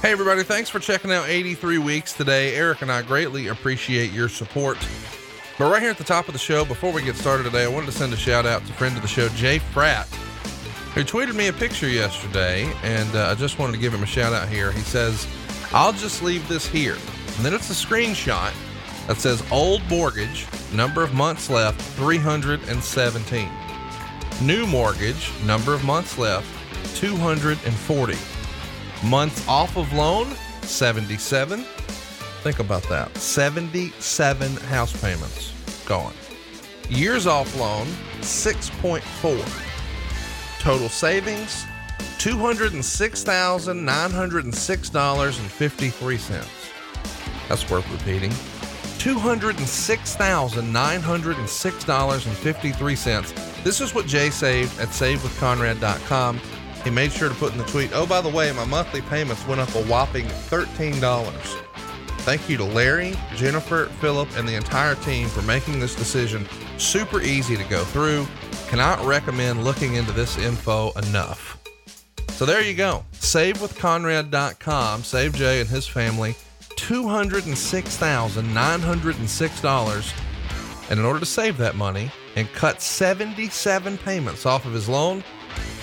Hey, everybody. Thanks for checking out 83 Weeks today. Eric and I greatly appreciate your support. But right here at the top of the show, before we get started today, I wanted to send a shout out to friend of the show, Jay Fratt, who tweeted me a picture yesterday, and I just wanted to give him a shout out here. He says, I'll just leave this here. And then it's a screenshot that says old mortgage, number of months left, 317. New mortgage, number of months left, 240. Months off of loan, 77. Think about that. 77 house payments gone. Years off loan, 6.4. Total savings, $206,906.53. That's worth repeating. $206,906.53. This is what Jay saved at SaveWithConrad.com. He made sure to put in the tweet, oh, by the way, my monthly payments went up a whopping $13. Thank you to Larry, Jennifer, Philip, and the entire team for making this decision super easy to go through. Cannot recommend looking into this info enough. So there you go. SaveWithConrad.com. Save Jay and his family $206,906. And in order to save that money and cut 77 payments off of his loan,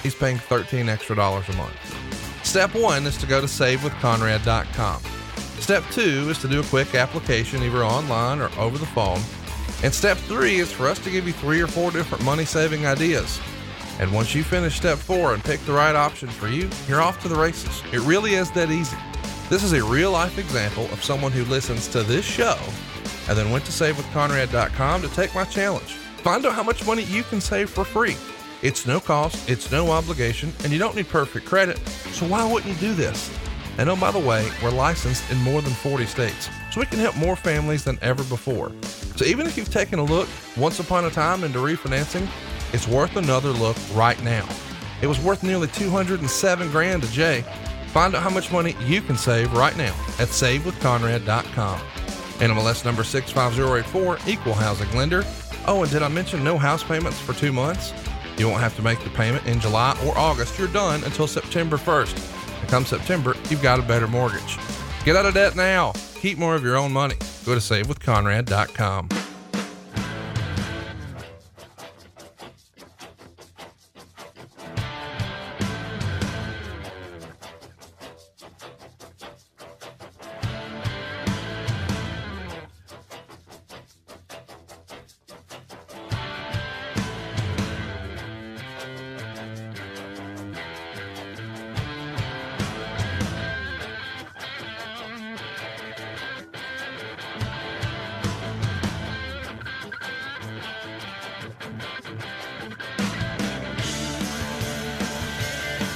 he's paying $13 extra a month. Step one is to go to SaveWithConrad.com. Step two is to do a quick application, either online or over the phone. And step three is for us to give you 3 or 4 different money-saving ideas. And once you finish step 4 and pick the right option for you, you're off to the races. It really is that easy. This is a real-life example of someone who listens to this show and then went to SaveWithConrad.com to take my challenge. Find out how much money you can save for free. It's no cost, it's no obligation, and you don't need perfect credit, so why wouldn't you do this? And oh, by the way, we're licensed in more than 40 states, so we can help more families than ever before. So even if you've taken a look once upon a time into refinancing, it's worth another look right now. It was worth nearly $207,000 to Jay. Find out how much money you can save right now at SaveWithConrad.com. NMLS number 65084, equal housing lender. Oh, and did I mention no house payments for 2 months? You won't have to make the payment in July or August. You're done until September 1st. Come September, you've got a better mortgage. Get out of debt now. Keep more of your own money. Go to SaveWithConrad.com.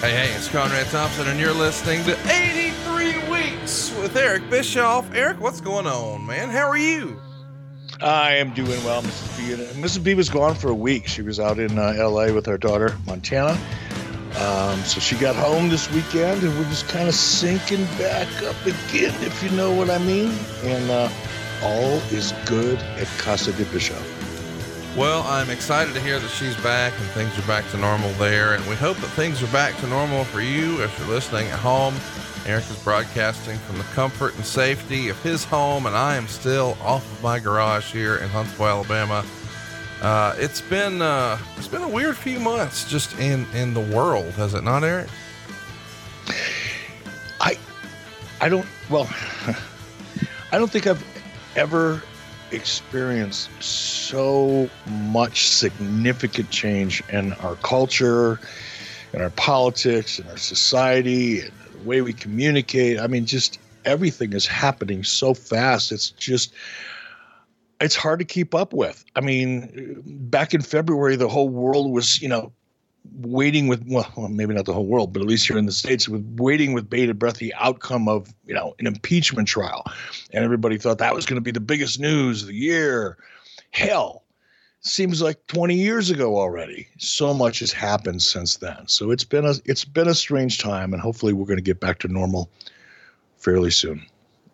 Hey, it's Conrad Thompson, and you're listening to 83 Weeks with Eric Bischoff. Eric, what's going on, man? How are you? I am doing well, Mrs. B. Mrs. B was gone for a week. She was out in L.A. with her daughter, Montana. So she got home this weekend, and we're just kind of sinking back up again, if you know what I mean. And all is good at Casa de Bischoff. Well, I'm excited to hear that she's back and things are back to normal there. And we hope that things are back to normal for you if you're listening at home. Eric is broadcasting from the comfort and safety of his home, and I am still off of my garage here in Huntsville, Alabama. It's been a weird few months just in the world, has it not, Eric? I don't think I've ever experienced so much significant change in our culture, in our politics, in our society, and the way we communicate. I mean, just everything is happening so fast. It's hard to keep up with. I mean, back in February, the whole world was, waiting with, well, maybe not the whole world, but at least here in the States, with waiting with bated breath the outcome of, an impeachment trial. And everybody thought that was going to be the biggest news of the year. Hell, seems like 20 years ago already. So much has happened since then. So it's been a strange time, and hopefully we're going to get back to normal fairly soon.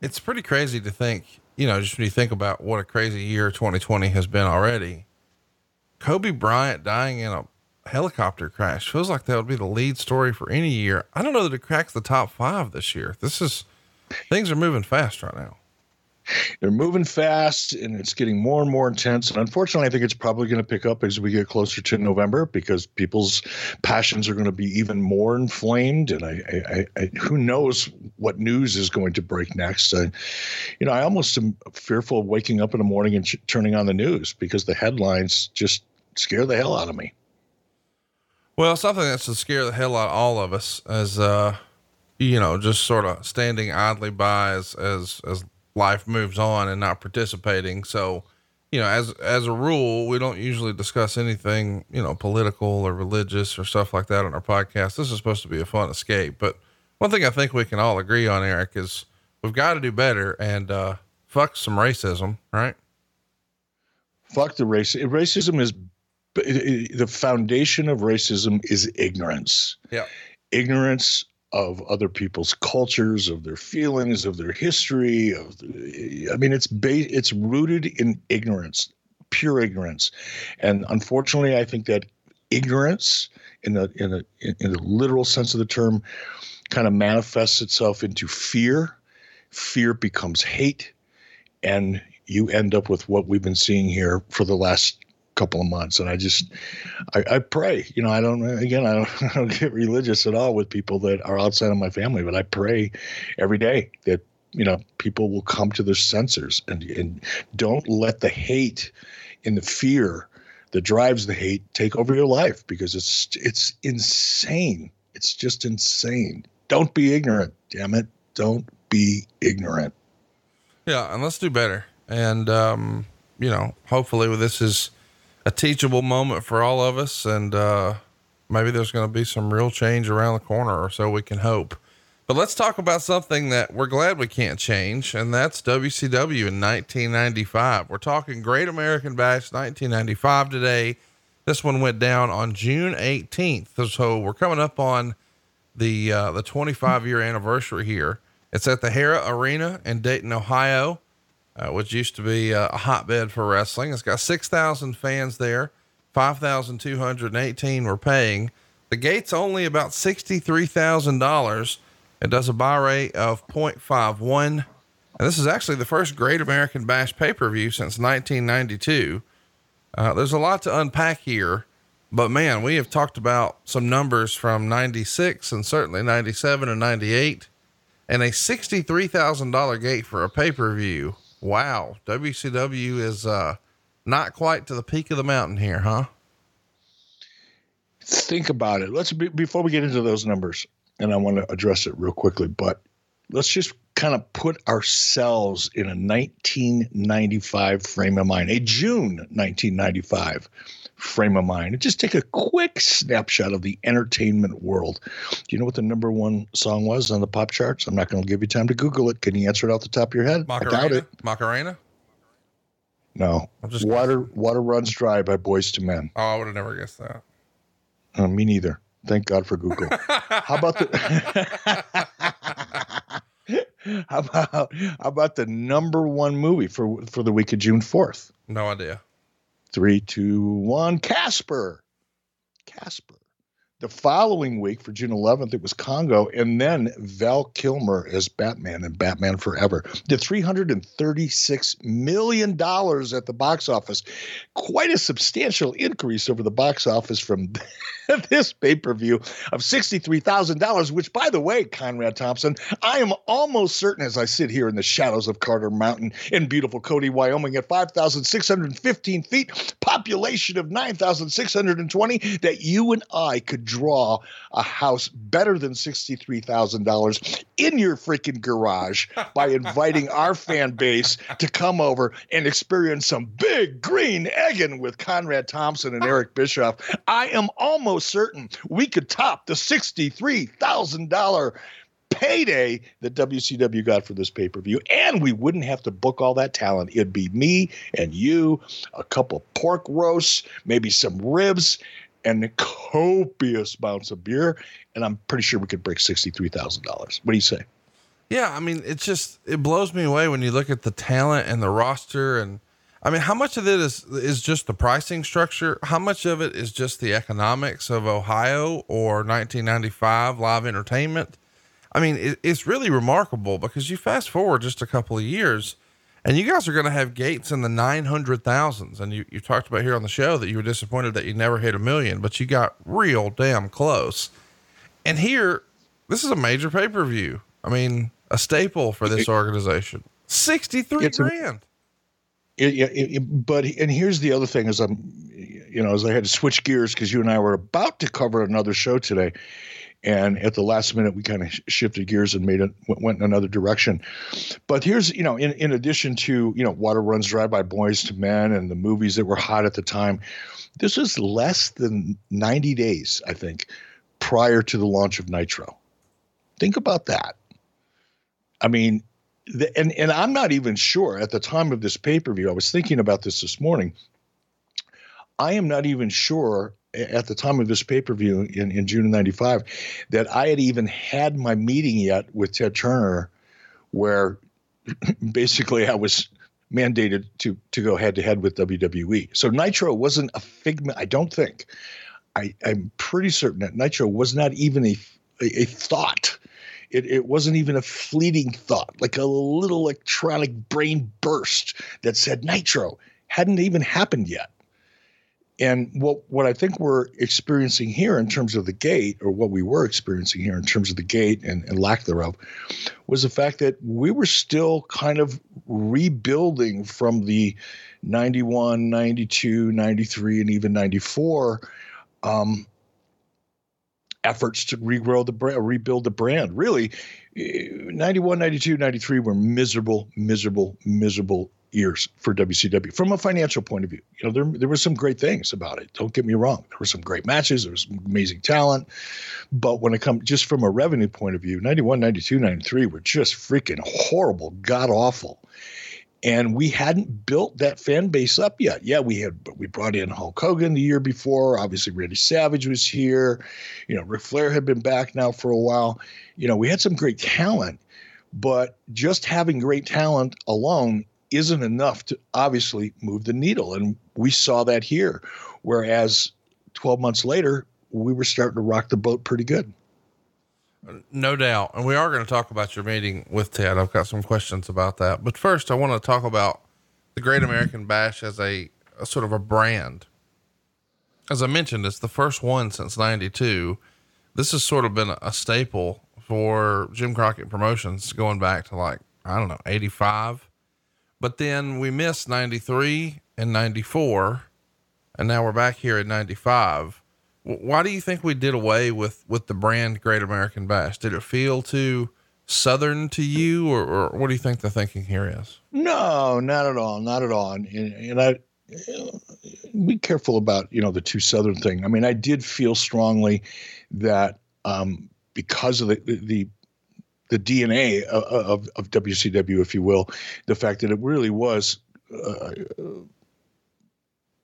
It's pretty crazy to think, just when you think about what a crazy year 2020 has been already. Kobe Bryant dying in a helicopter crash. Feels like that would be the lead story for any year. I don't know that it cracks the top five this year. Things are moving fast right now. They're moving fast and it's getting more and more intense. And unfortunately, I think it's probably going to pick up as we get closer to November because people's passions are going to be even more inflamed. And I who knows what news is going to break next. I almost am fearful of waking up in the morning and turning on the news because the headlines just scare the hell out of me. Well, something that should scare the hell out of all of us is, just sort of standing idly by as life moves on and not participating. So, as a rule, we don't usually discuss anything, political or religious or stuff like that on our podcast. This is supposed to be a fun escape. But one thing I think we can all agree on, Eric, is we've got to do better and, fuck some racism, right? Fuck the race. Racism is the foundation of racism is ignorance. Yeah. Ignorance of other people's cultures, of their feelings, of their history. It's rooted in ignorance, pure ignorance. And unfortunately, I think that ignorance in the literal sense of the term kind of manifests itself into fear. Fear becomes hate. And you end up with what we've been seeing here for the last couple of months. And I pray, I don't get religious at all with people that are outside of my family, but I pray every day that, people will come to their senses and don't let the hate and the fear that drives the hate take over your life because it's insane. It's just insane. Don't be ignorant. Damn it. Don't be ignorant. Yeah. And let's do better. And, hopefully this is a teachable moment for all of us. And, maybe there's going to be some real change around the corner or so we can hope, but let's talk about something that we're glad we can't change. And that's WCW in 1995. We're talking Great American Bash 1995 today. This one went down on June 18th. So we're coming up on the 25-year anniversary here. It's at the Hera Arena in Dayton, Ohio. Which used to be a hotbed for wrestling. It's got 6,000 fans there. 5,218 were paying. The gate's only about $63,000. It does a buy rate of 0.51. And this is actually the first Great American Bash pay-per-view since 1992. There's a lot to unpack here, but man, we have talked about some numbers from 96 and certainly 97 and 98 and a $63,000 gate for a pay-per-view. Wow. WCW is, not quite to the peak of the mountain here, huh? Think about it. Before we get into those numbers, and I want to address it real quickly, but let's just kind of put ourselves in a 1995 frame of mind, a June 1995 frame of mind, and just take a quick snapshot of the entertainment world. Do you know what the number one song was on the pop charts? I'm not going to give you time to Google it. Can you answer it off the top of your head? Macarena? I doubt it. Macarena? No. Water Runs Dry by Boyz II Men. Oh, I would have never guessed that. Me neither. Thank God for Google. How about the number one movie for the week of June 4th? No idea. 3, 2, 1, Casper. The following week for June 11th, it was Congo, and then Val Kilmer as Batman in Batman Forever. The $336 million at the box office, quite a substantial increase over the box office from this pay-per-view of $63,000, which, by the way, Conrad Thompson, I am almost certain as I sit here in the shadows of Carter Mountain in beautiful Cody, Wyoming, at 5,615 feet, population of 9,620, that you and I could draw a house better than $63,000 in your freaking garage by inviting our fan base to come over and experience some big green egging with Conrad Thompson and Eric Bischoff. I am almost certain we could top the $63,000 payday that WCW got for this pay-per-view, and we wouldn't have to book all that talent. It'd be me and you, a couple pork roasts, maybe some ribs, and the copious amounts of beer. And I'm pretty sure we could break $63,000. What do you say? Yeah. I mean, it blows me away when you look at the talent and the roster. And I mean, how much of it is just the pricing structure? How much of it is just the economics of Ohio or 1995 live entertainment? I mean, it's really remarkable because you fast forward just a couple of years and you guys are going to have gates in the 900,000s. And you talked about here on the show that you were disappointed that you never hit 1 million, but you got real damn close. And here, this is a major pay-per-view. I mean, a staple for this organization, 63 grand. And here's the other thing is as I had to switch gears, cause you and I were about to cover another show today. And at the last minute, we kind of shifted gears and went in another direction. But here's, in addition to, Water Runs Dry by Boys to Men and the movies that were hot at the time, this is less than 90 days, I think, prior to the launch of Nitro. Think about that. I mean, and I'm not even sure at the time of this pay-per-view, I was thinking about this morning. I am not even sure at the time of this pay-per-view in June of 95 that I had even had my meeting yet with Ted Turner, where basically I was mandated to go head to head with WWE. So Nitro wasn't a figment. I don't think I'm pretty certain that Nitro was not even a thought. It wasn't even a fleeting thought, like a little electronic brain burst that said Nitro hadn't even happened yet. And what I think we're experiencing here in terms of the gate, or what we were experiencing here in terms of the gate and lack thereof, was the fact that we were still kind of rebuilding from the 91, 92, 93, and even 94 efforts to regrow the brand, rebuild the brand. Really, 91, 92, 93 were miserable years for WCW from a financial point of view. There were some great things about it. Don't get me wrong. There were some great matches. There was some amazing talent. But when it comes just from a revenue point of view, 91, 92, 93 were just freaking horrible, god awful. And we hadn't built that fan base up yet. Yeah, we brought in Hulk Hogan the year before. Obviously, Randy Savage was here. Ric Flair had been back now for a while. We had some great talent, but just having great talent alone isn't enough to obviously move the needle. And we saw that here, whereas 12 months later, we were starting to rock the boat pretty good. No doubt. And we are going to talk about your meeting with Ted. I've got some questions about that. But first, I want to talk about the Great American Bash as a sort of a brand. As I mentioned, it's the first one since 92. This has sort of been a staple for Jim Crockett Promotions going back to 85. But then we missed 93 and 94, and now we're back here at 95. Why do you think we did away with the brand Great American Bash? Did it feel too Southern to you, or what do you think the thinking here is? No, not at all. And I be careful about, the too Southern thing. I mean, I did feel strongly that, because of the DNA of WCW, if you will, the fact that it really was,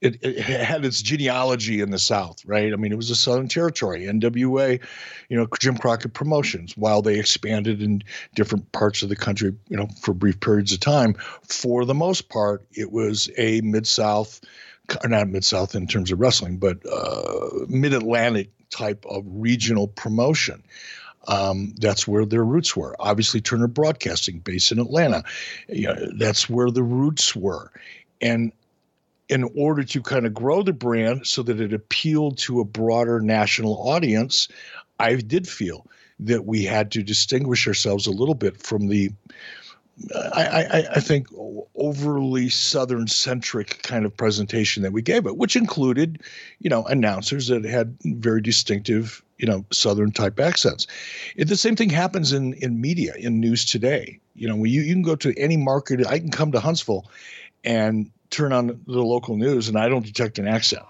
it had its genealogy in the South, right? I mean, it was a Southern territory, NWA, Jim Crockett Promotions, while they expanded in different parts of the country, for brief periods of time. For the most part, it was a Mid-South, not Mid-South in terms of wrestling, but Mid-Atlantic type of regional promotion. That's where their roots were. Obviously, Turner Broadcasting, based in Atlanta, that's where the roots were. And in order to kind of grow the brand so that it appealed to a broader national audience, I did feel that we had to distinguish ourselves a little bit from the, I think, overly Southern-centric kind of presentation that we gave it, which included, announcers that had very distinctive, Southern-type accents. The same thing happens in media, in news today. You can go to any market. I can come to Huntsville and turn on the local news, and I don't detect an accent.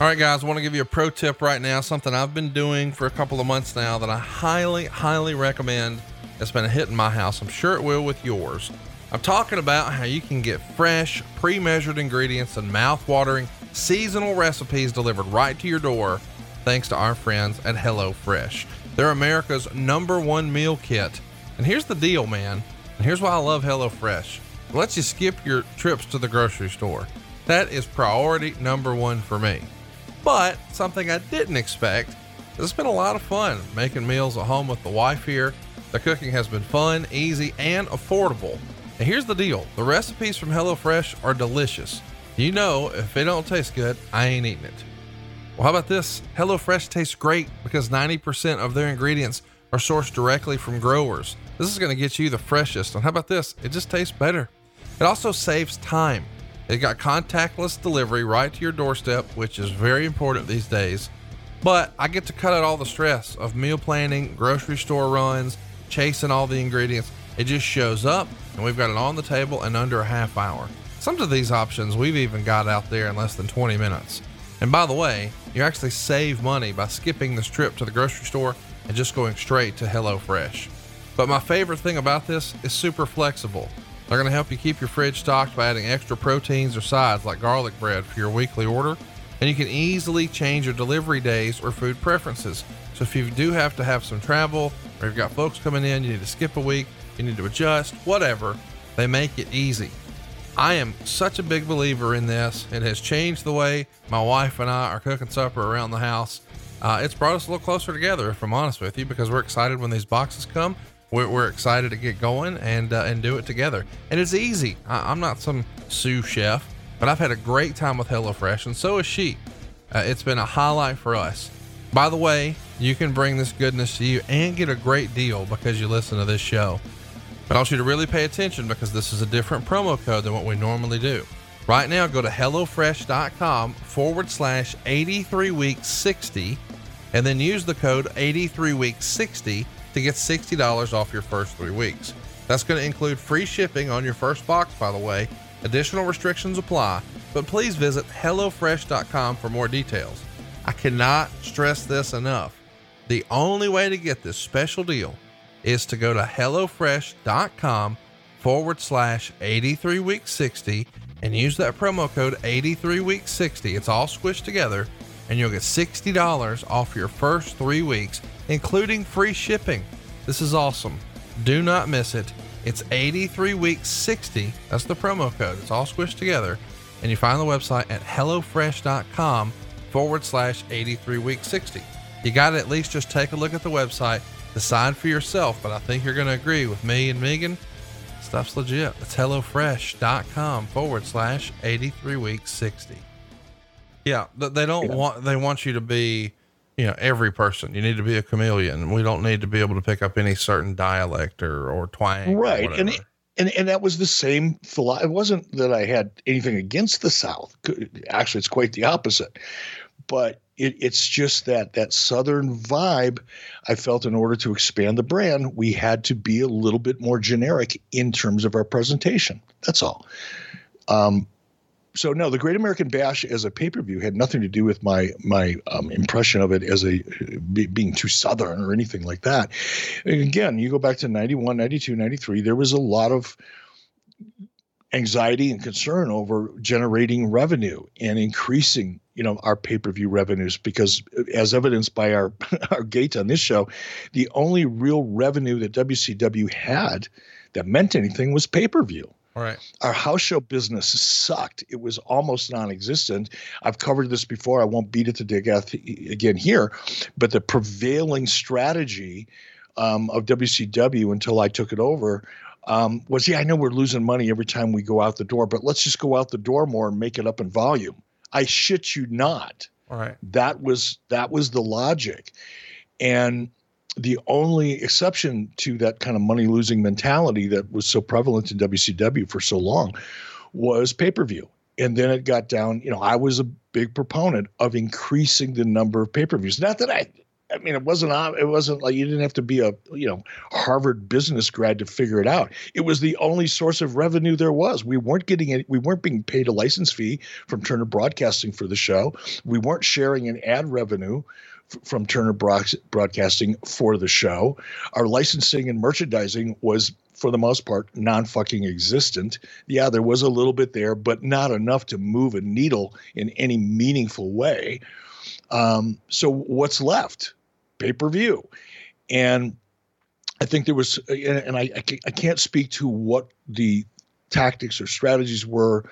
All right, guys, I want to give you a pro tip right now, something I've been doing for a couple of months now that I highly, highly recommend. It's been a hit in my house. I'm sure it will with yours. I'm talking about how you can get fresh, pre-measured ingredients and mouth-watering seasonal recipes delivered right to your door thanks to our friends at HelloFresh. They're America's number one meal kit. And here's the deal, man. And here's why I love HelloFresh. Let's just skip your trips to the grocery store. That is priority number one for me. But something I didn't expect, it's been a lot of fun making meals at home with the wife here. The cooking has been fun, easy, and affordable. And here's the deal. The recipes from HelloFresh are delicious. You know, if it don't taste good, I ain't eating it. Well, how about this? HelloFresh tastes great because 90% of their ingredients are sourced directly from growers. This is going to get you the freshest. And how about this? It just tastes better. It also saves time. It got contactless delivery right to your doorstep, which is very important these days. But I get to cut out all the stress of meal planning, grocery store runs, chasing all the ingredients. It just shows up and we've got it on the table in under a half hour. Some of these options we've even got out there in less than 20 minutes. And by the way, you actually save money by skipping this trip to the grocery store and just going straight to HelloFresh. But my favorite thing about this is super flexible. They're going to help you keep your fridge stocked by adding extra proteins or sides like garlic bread for your weekly order. And you can easily change your delivery days or food preferences. So if you do have to have some travel, or you've got folks coming in, you need to skip a week, you need to adjust, whatever, they make it easy. I am such a big believer in this. It has changed the way my wife and I are cooking supper around the house. It's brought us a little closer together, if I'm honest with you, because we're excited when these boxes come. We're excited to get going and do it together. And it's easy. I'm not some sous chef, but I've had a great time with HelloFresh, and so has she. It's been a highlight for us. By the way, you can bring this goodness to you and get a great deal because you listen to this show. But I want you to really pay attention because this is a different promo code than what we normally do. Right now, go to HelloFresh.com/83week60, and then use the code 83week60 to get $60 off your first 3 weeks. That's going to include free shipping on your first box, by the way. Additional restrictions apply, but please visit HelloFresh.com for more details. I cannot stress this enough. The only way to get this special deal is to go to HelloFresh.com/83week60 and use that promo code 83week60. It's all squished together and you'll get $60 off your first 3 weeks, including free shipping. This is awesome. Do not miss it. It's 83week60. That's the promo code. It's all squished together. And you find the website at HelloFresh.com/83week60. You got to at least just take a look at the website, decide for yourself, but I think you're going to agree with me and Megan. Stuff's legit. It's HelloFresh.com/83week60. Yeah. They want you to be, every person. You need to be a chameleon. We don't need to be able to pick up any certain dialect or twang. Right. And that was the same philosophy. It wasn't that I had anything against the South. Actually, it's quite the opposite, but it's just that Southern vibe I felt in order to expand the brand, we had to be a little bit more generic in terms of our presentation. That's all. So no, the Great American Bash as a pay-per-view had nothing to do with my impression of it as being too Southern or anything like that. And again, you go back to 91, 92, 93, there was a lot of anxiety and concern over generating revenue and increasing, our pay-per-view revenues, because as evidenced by our gate on this show, the only real revenue that WCW had that meant anything was pay-per-view. All right. Our house show business sucked. It was almost non-existent. I've covered this before. I won't beat it to death again here, but the prevailing strategy of WCW until I took it over was, I know we're losing money every time we go out the door, but let's just go out the door more and make it up in volume. I shit you not. All right. That was the logic. And the only exception to that kind of money-losing mentality that was so prevalent in WCW for so long was pay-per-view. And then it got down, I was a big proponent of increasing the number of pay-per-views. Not that it wasn't like you didn't have to be a, Harvard business grad to figure it out. It was the only source of revenue there was. We weren't getting it. We weren't being paid a license fee from Turner Broadcasting for the show. We weren't sharing an ad revenue from Turner Broadcasting for the show. Our licensing and merchandising was, for the most part, non-fucking existent. Yeah, there was a little bit there, but not enough to move a needle in any meaningful way. So what's left? Pay-per-view. And I think there was, and I can't speak to what the tactics or strategies were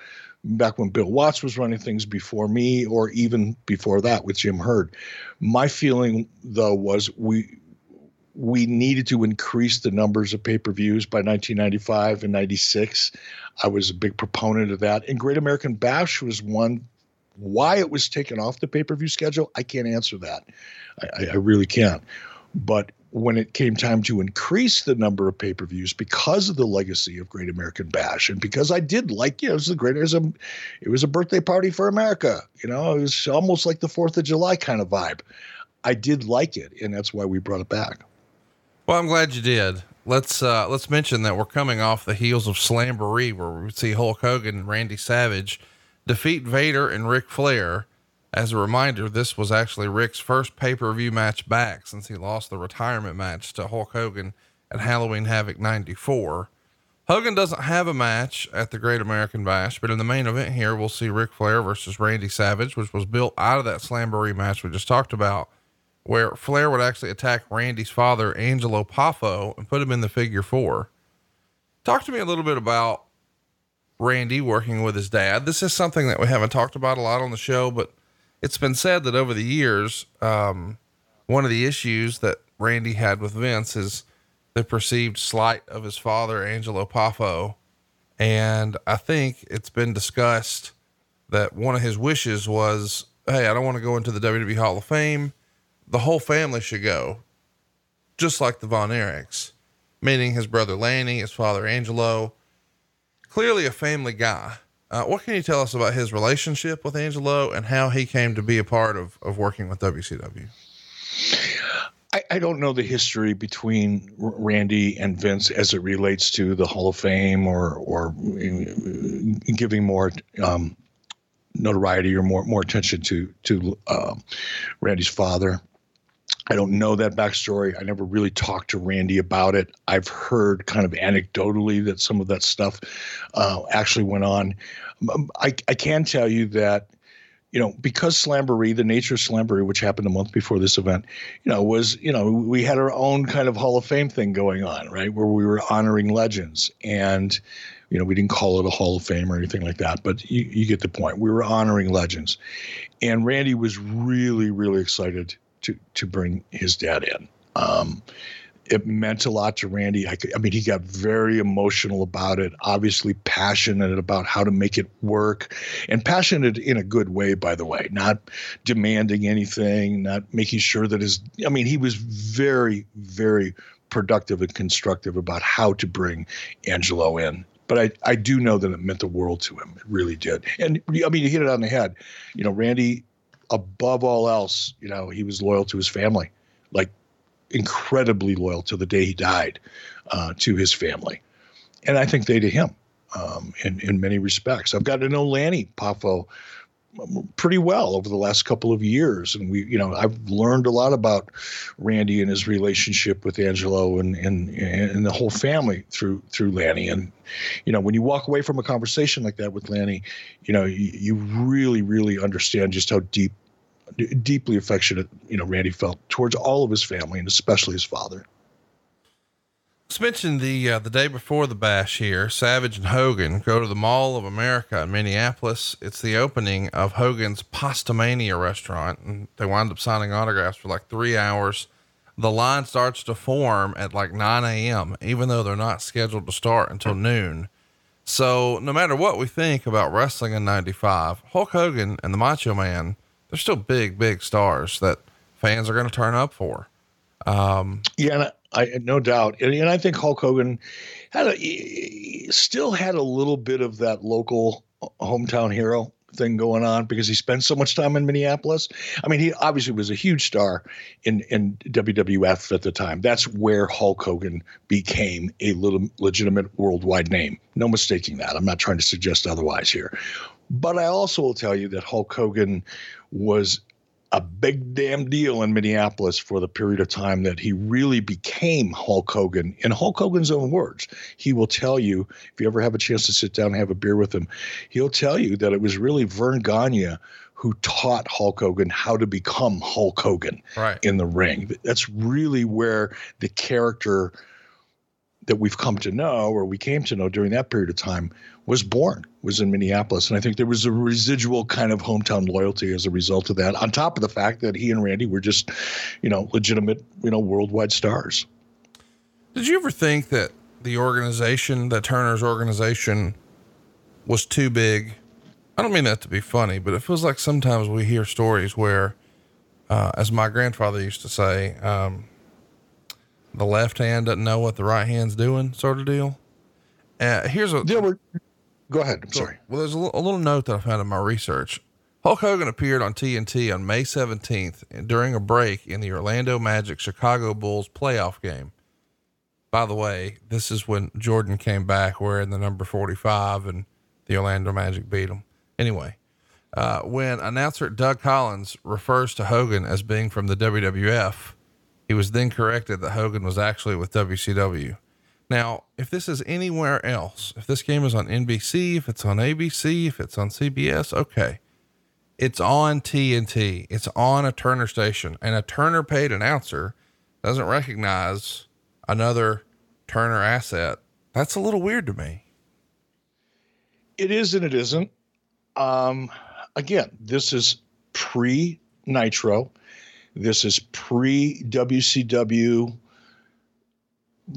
back when Bill Watts was running things before me, or even before that with Jim Herd. My feeling, though, was we needed to increase the numbers of pay-per-vviews by 1995 and 96. I was a big proponent of that. And Great American Bash was one. Why it was taken off the pay-per-view schedule, I can't answer that. I really can't. But when it came time to increase the number of pay-per-views because of the legacy of Great American Bash, and because I did like, you know, it was a birthday party for America. You know, it was almost like the 4th of July kind of vibe. I did like it, and that's why we brought it back. Well, I'm glad you did. Let's mention that we're coming off the heels of Slamboree, where we see Hulk Hogan and Randy Savage defeat Vader and Ric Flair. As a reminder, this was actually Rick's first pay-per-view match back since he lost the retirement match to Hulk Hogan at Halloween Havoc 94. Hogan doesn't have a match at the Great American Bash, but in the main event here, we'll see Ric Flair versus Randy Savage, which was built out of that Slamboree match we just talked about, where Flair would actually attack Randy's father, Angelo Poffo, and put him in the figure 4. Talk to me a little bit about Randy working with his dad. This is something that we haven't talked about a lot on the show, but it's been said that over the years, one of the issues that Randy had with Vince is the perceived slight of his father, Angelo Poffo. And I think it's been discussed that one of his wishes was, hey, I don't want to go into the WWE Hall of Fame. The whole family should go, just like the Von Erichs, meaning his brother Lanny, his father Angelo, clearly a family guy. What can you tell us about his relationship with Angelo and how he came to be a part of working with WCW? I don't know the history between Randy and Vince as it relates to the Hall of Fame or giving more notoriety or more attention to Randy's father. I don't know that backstory. I never really talked to Randy about it. I've heard kind of anecdotally that some of that stuff actually went on. I can tell you that, you know, because Slamboree, the nature of Slamboree, which happened a month before this event, you know, was, you know, we had our own kind of Hall of Fame thing going on, right, where we were honoring legends. And, you know, we didn't call it a Hall of Fame or anything like that, but you get the point. We were honoring legends. And Randy was really, really excited to bring his dad in. It meant a lot to Randy. I mean, he got very emotional about it, obviously passionate about how to make it work, and passionate in a good way, by the way, not demanding anything, not making sure that he was very, very productive and constructive about how to bring Angelo in. But I do know that it meant the world to him. It really did. And I mean, you hit it on the head, you know, Randy, above all else, you know, he was loyal to his family, like incredibly loyal to the day he died, to his family. And I think they to him, in many respects. I've gotten to know Lanny Poffo pretty well over the last couple of years. And we, you know, I've learned a lot about Randy and his relationship with Angelo and the whole family through Lanny. And, you know, when you walk away from a conversation like that with Lanny, you know, you really, really understand just how deeply affectionate, you know, Randy felt towards all of his family and especially his father. Let's mention the day before the bash here, Savage and Hogan go to the Mall of America in Minneapolis. It's the opening of Hogan's Pastamania restaurant, and they wind up signing autographs for like 3 hours. The line starts to form at like 9 a.m., even though they're not scheduled to start until noon. So no matter what we think about wrestling in 95, Hulk Hogan and the Macho Man, they're still big, big stars that fans are going to turn up for. Yeah, no doubt. And I think Hulk Hogan still had a little bit of that local hometown hero thing going on because he spent so much time in Minneapolis. I mean, he obviously was a huge star in WWF at the time. That's where Hulk Hogan became a legitimate worldwide name. No mistaking that. I'm not trying to suggest otherwise here. But I also will tell you that Hulk Hogan was a big damn deal in Minneapolis for the period of time that he really became Hulk Hogan. In Hulk Hogan's own words, he will tell you, if you ever have a chance to sit down and have a beer with him, he'll tell you that it was really Vern Gagne who taught Hulk Hogan how to become Hulk Hogan in the ring. That's really where the character that we've come to know, or we came to know during that period of time, was born, was in Minneapolis. And I think there was a residual kind of hometown loyalty as a result of that, on top of the fact that he and Randy were just, you know, legitimate, you know, worldwide stars. Did you ever think that the organization, that Turner's organization, was too big? I don't mean that to be funny, but it feels like sometimes we hear stories where, as my grandfather used to say, the left hand doesn't know what the right hand's doing, sort of deal. Here's a... Yeah, go ahead. I'm sorry. Well, there's a little note that I found in my research. Hulk Hogan appeared on TNT on May 17th during a break in the Orlando Magic Chicago Bulls playoff game. By the way, this is when Jordan came back wearing the number 45 and the Orlando Magic beat him. Anyway, when announcer Doug Collins refers to Hogan as being from the WWF, he was then corrected that Hogan was actually with WCW. Now, if this is anywhere else, if this game is on NBC, if it's on ABC, if it's on CBS, okay. It's on TNT. It's on a Turner station, and a Turner paid announcer doesn't recognize another Turner asset. That's a little weird to me. It is, and it isn't. Again, this is pre Nitro. This is pre-WCW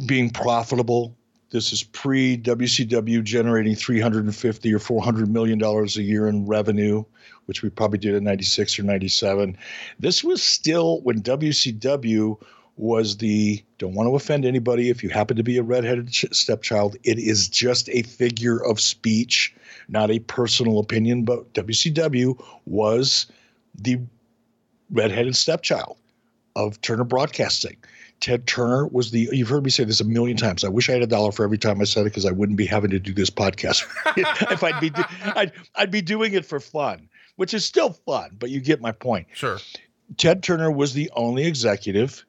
being profitable. This is pre-WCW generating $350 or $400 million a year in revenue, which we probably did in 96 or 97. This was still when WCW was the, don't want to offend anybody if you happen to be a redheaded stepchild, it is just a figure of speech, not a personal opinion, but WCW was the redheaded stepchild of Turner Broadcasting. Ted Turner was the, you've heard me say this a million times. I wish I had $1 for every time I said it, because I wouldn't be having to do this podcast. If I'd be doing it for fun, which is still fun, but you get my point. Sure. Ted Turner was the only executive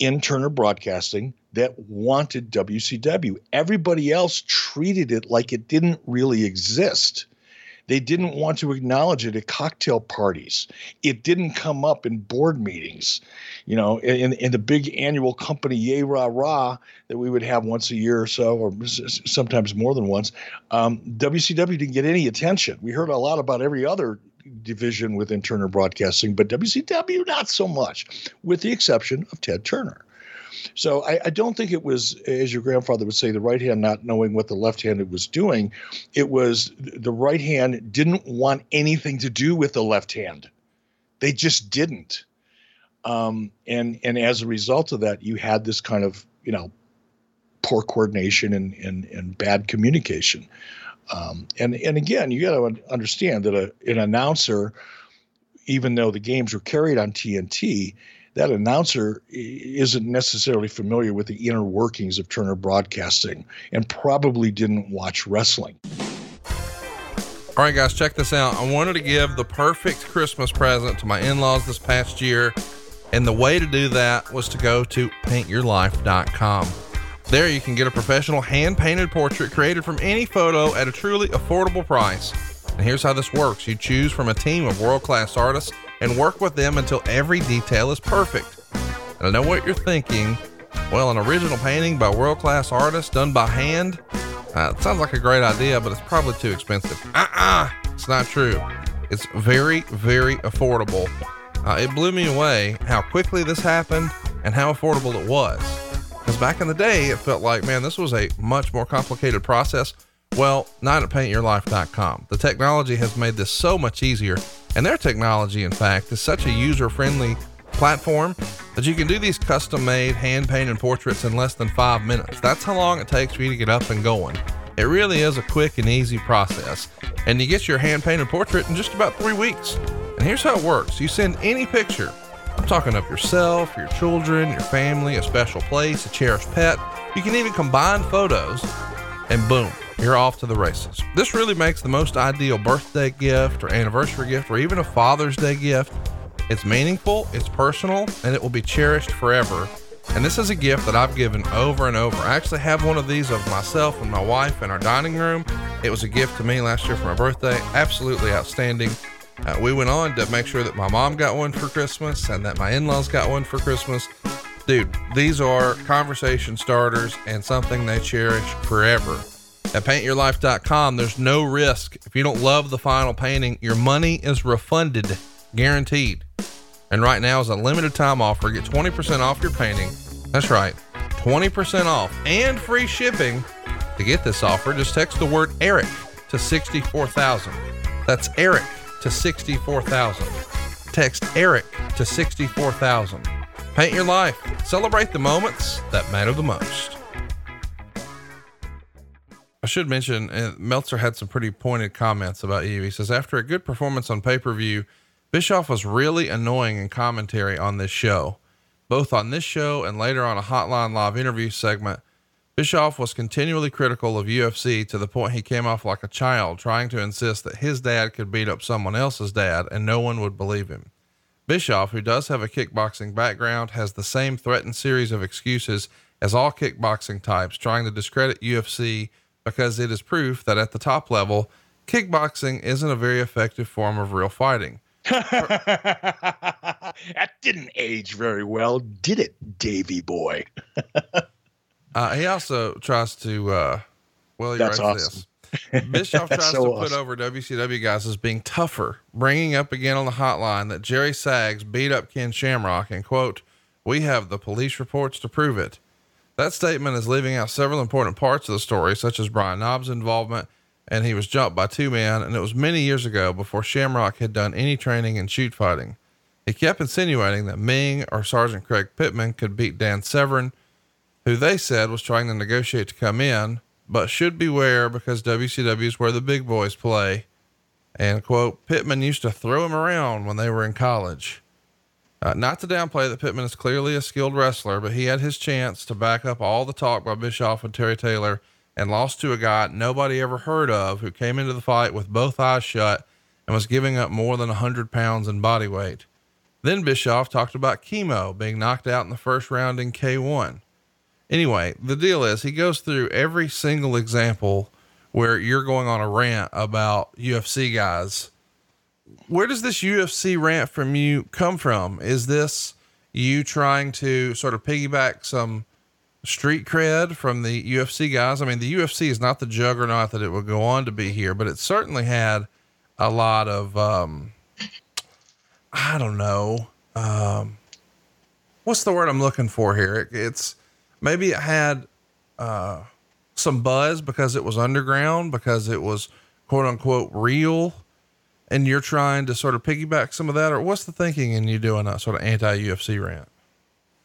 in Turner Broadcasting that wanted WCW. Everybody else treated it like it didn't really exist. They didn't want to acknowledge it at cocktail parties. It didn't come up in board meetings, you know, in the big annual company yay rah rah that we would have once a year or so, or sometimes more than once. WCW didn't get any attention. We heard a lot about every other division within Turner Broadcasting, but WCW not so much, with the exception of Ted Turner. So I don't think it was, as your grandfather would say, the right hand not knowing what the left hand was doing. It was the right hand didn't want anything to do with the left hand. They just didn't. And as a result of that, you had this kind of, you know, poor coordination and bad communication. And again, you got to understand that an announcer, even though the games were carried on TNT, that announcer isn't necessarily familiar with the inner workings of Turner Broadcasting and probably didn't watch wrestling. All right, guys, check this out. I wanted to give the perfect Christmas present to my in-laws this past year, and the way to do that was to go to PaintYourLife.com. There you can get a professional hand-painted portrait created from any photo at a truly affordable price. And here's how this works. You choose from a team of world-class artists and work with them until every detail is perfect. And I know what you're thinking. Well, an original painting by world-class artists done by hand? It sounds like a great idea, but it's probably too expensive. It's not true. It's very, very affordable. It blew me away how quickly this happened and how affordable it was. Because back in the day, it felt like, man, this was a much more complicated process. Well, not at PaintYourLife.com. The technology has made this so much easier, and their technology, in fact, is such a user-friendly platform that you can do these custom-made hand-painted portraits in less than 5 minutes. That's how long it takes for you to get up and going. It really is a quick and easy process, and you get your hand-painted portrait in just about 3 weeks. And here's how it works. You send any picture. I'm talking of yourself, your children, your family, a special place, a cherished pet. You can even combine photos, and boom, you're off to the races. This really makes the most ideal birthday gift or anniversary gift or even a Father's Day gift. It's meaningful, it's personal, and it will be cherished forever. And this is a gift that I've given over and over. I actually have one of these of myself and my wife in our dining room. It was a gift to me last year for my birthday. Absolutely outstanding. We went on to make sure that my mom got one for Christmas and that my in-laws got one for Christmas. Dude, these are conversation starters and something they cherish forever. At PaintYourLife.com, there's no risk. If you don't love the final painting, your money is refunded, guaranteed. And right now is a limited time offer. Get 20% off your painting. That's right, 20% off and free shipping. To get this offer, just text the word ERIC to 64,000. That's ERIC to 64,000. Text ERIC to 64,000. Paint your life. Celebrate the moments that matter the most. I should mention, Meltzer had some pretty pointed comments about you. He says, after a good performance on pay-per-view, Bischoff was really annoying in commentary on this show. Both on this show and later on a Hotline Live interview segment, Bischoff was continually critical of UFC to the point he came off like a child, trying to insist that his dad could beat up someone else's dad and no one would believe him. Bischoff, who does have a kickboxing background, has the same threatened series of excuses as all kickboxing types, trying to discredit UFC because it is proof that at the top level, kickboxing isn't a very effective form of real fighting. That didn't age very well, did it, Davy boy? He also tries to, well, he That's writes awesome. This. Bischoff tries so to awesome. Put over WCW guys as being tougher, bringing up again on the hotline that Jerry Sags beat up Ken Shamrock and, quote, we have the police reports to prove it. That statement is leaving out several important parts of the story, such as Brian Knobb's involvement, and he was jumped by two men, and it was many years ago before Shamrock had done any training in shoot fighting. He kept insinuating that Ming or Sergeant Craig Pittman could beat Dan Severn, who they said was trying to negotiate to come in, but should beware because WCW is where the big boys play. And, quote, Pittman used to throw him around when they were in college. Not to downplay that Pittman is clearly a skilled wrestler, but he had his chance to back up all the talk by Bischoff and Terry Taylor and lost to a guy nobody ever heard of who came into the fight with both eyes shut and was giving up more than 100 pounds in body weight. Then Bischoff talked about Chemo being knocked out in the first round in K1. Anyway, the deal is he goes through every single example where you're going on a rant about UFC guys. Where does this UFC rant from you come from? Is this you trying to sort of piggyback some street cred from the UFC guys? I mean, the UFC is not the juggernaut that it would go on to be here, but it certainly had a lot of, I don't know. What's the word I'm looking for here? It's maybe it had, some buzz because it was underground, because it was quote unquote real. And you're trying to sort of piggyback some of that, or what's the thinking in you doing a sort of anti-UFC rant?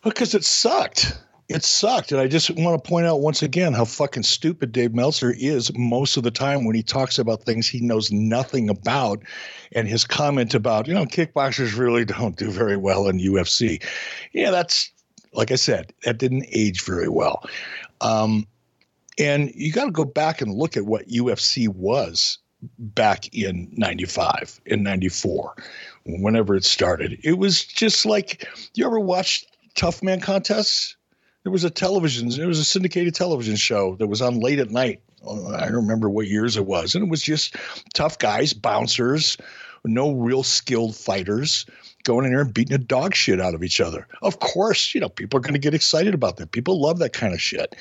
Because it sucked. It sucked. And I just want to point out once again how fucking stupid Dave Meltzer is most of the time when he talks about things he knows nothing about. And his comment about, you know, kickboxers really don't do very well in UFC. Yeah, that's, like I said, that didn't age very well. And you got to go back and look at what UFC was back in 95 and 94, whenever it started. It was just like, you ever watched Tough Man Contests? There was a syndicated television show that was on late at night. I don't remember what years it was. And it was just tough guys, bouncers, no real skilled fighters going in there and beating the dog shit out of each other. Of course, you know, people are going to get excited about that. People love that kind of shit.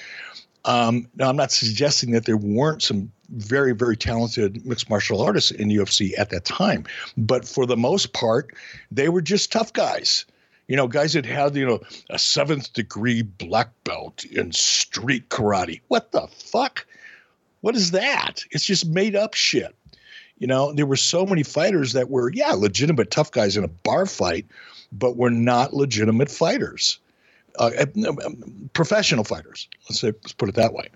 Now, I'm not suggesting that there weren't some very, very talented mixed martial artists in UFC at that time, but for the most part, they were just tough guys. You know, guys that had, you know, a 7th degree black belt in street karate. What the fuck? What is that? It's just made up shit. You know, there were so many fighters that were, yeah, legitimate tough guys in a bar fight, but were not legitimate fighters, professional fighters. Let's put it that way.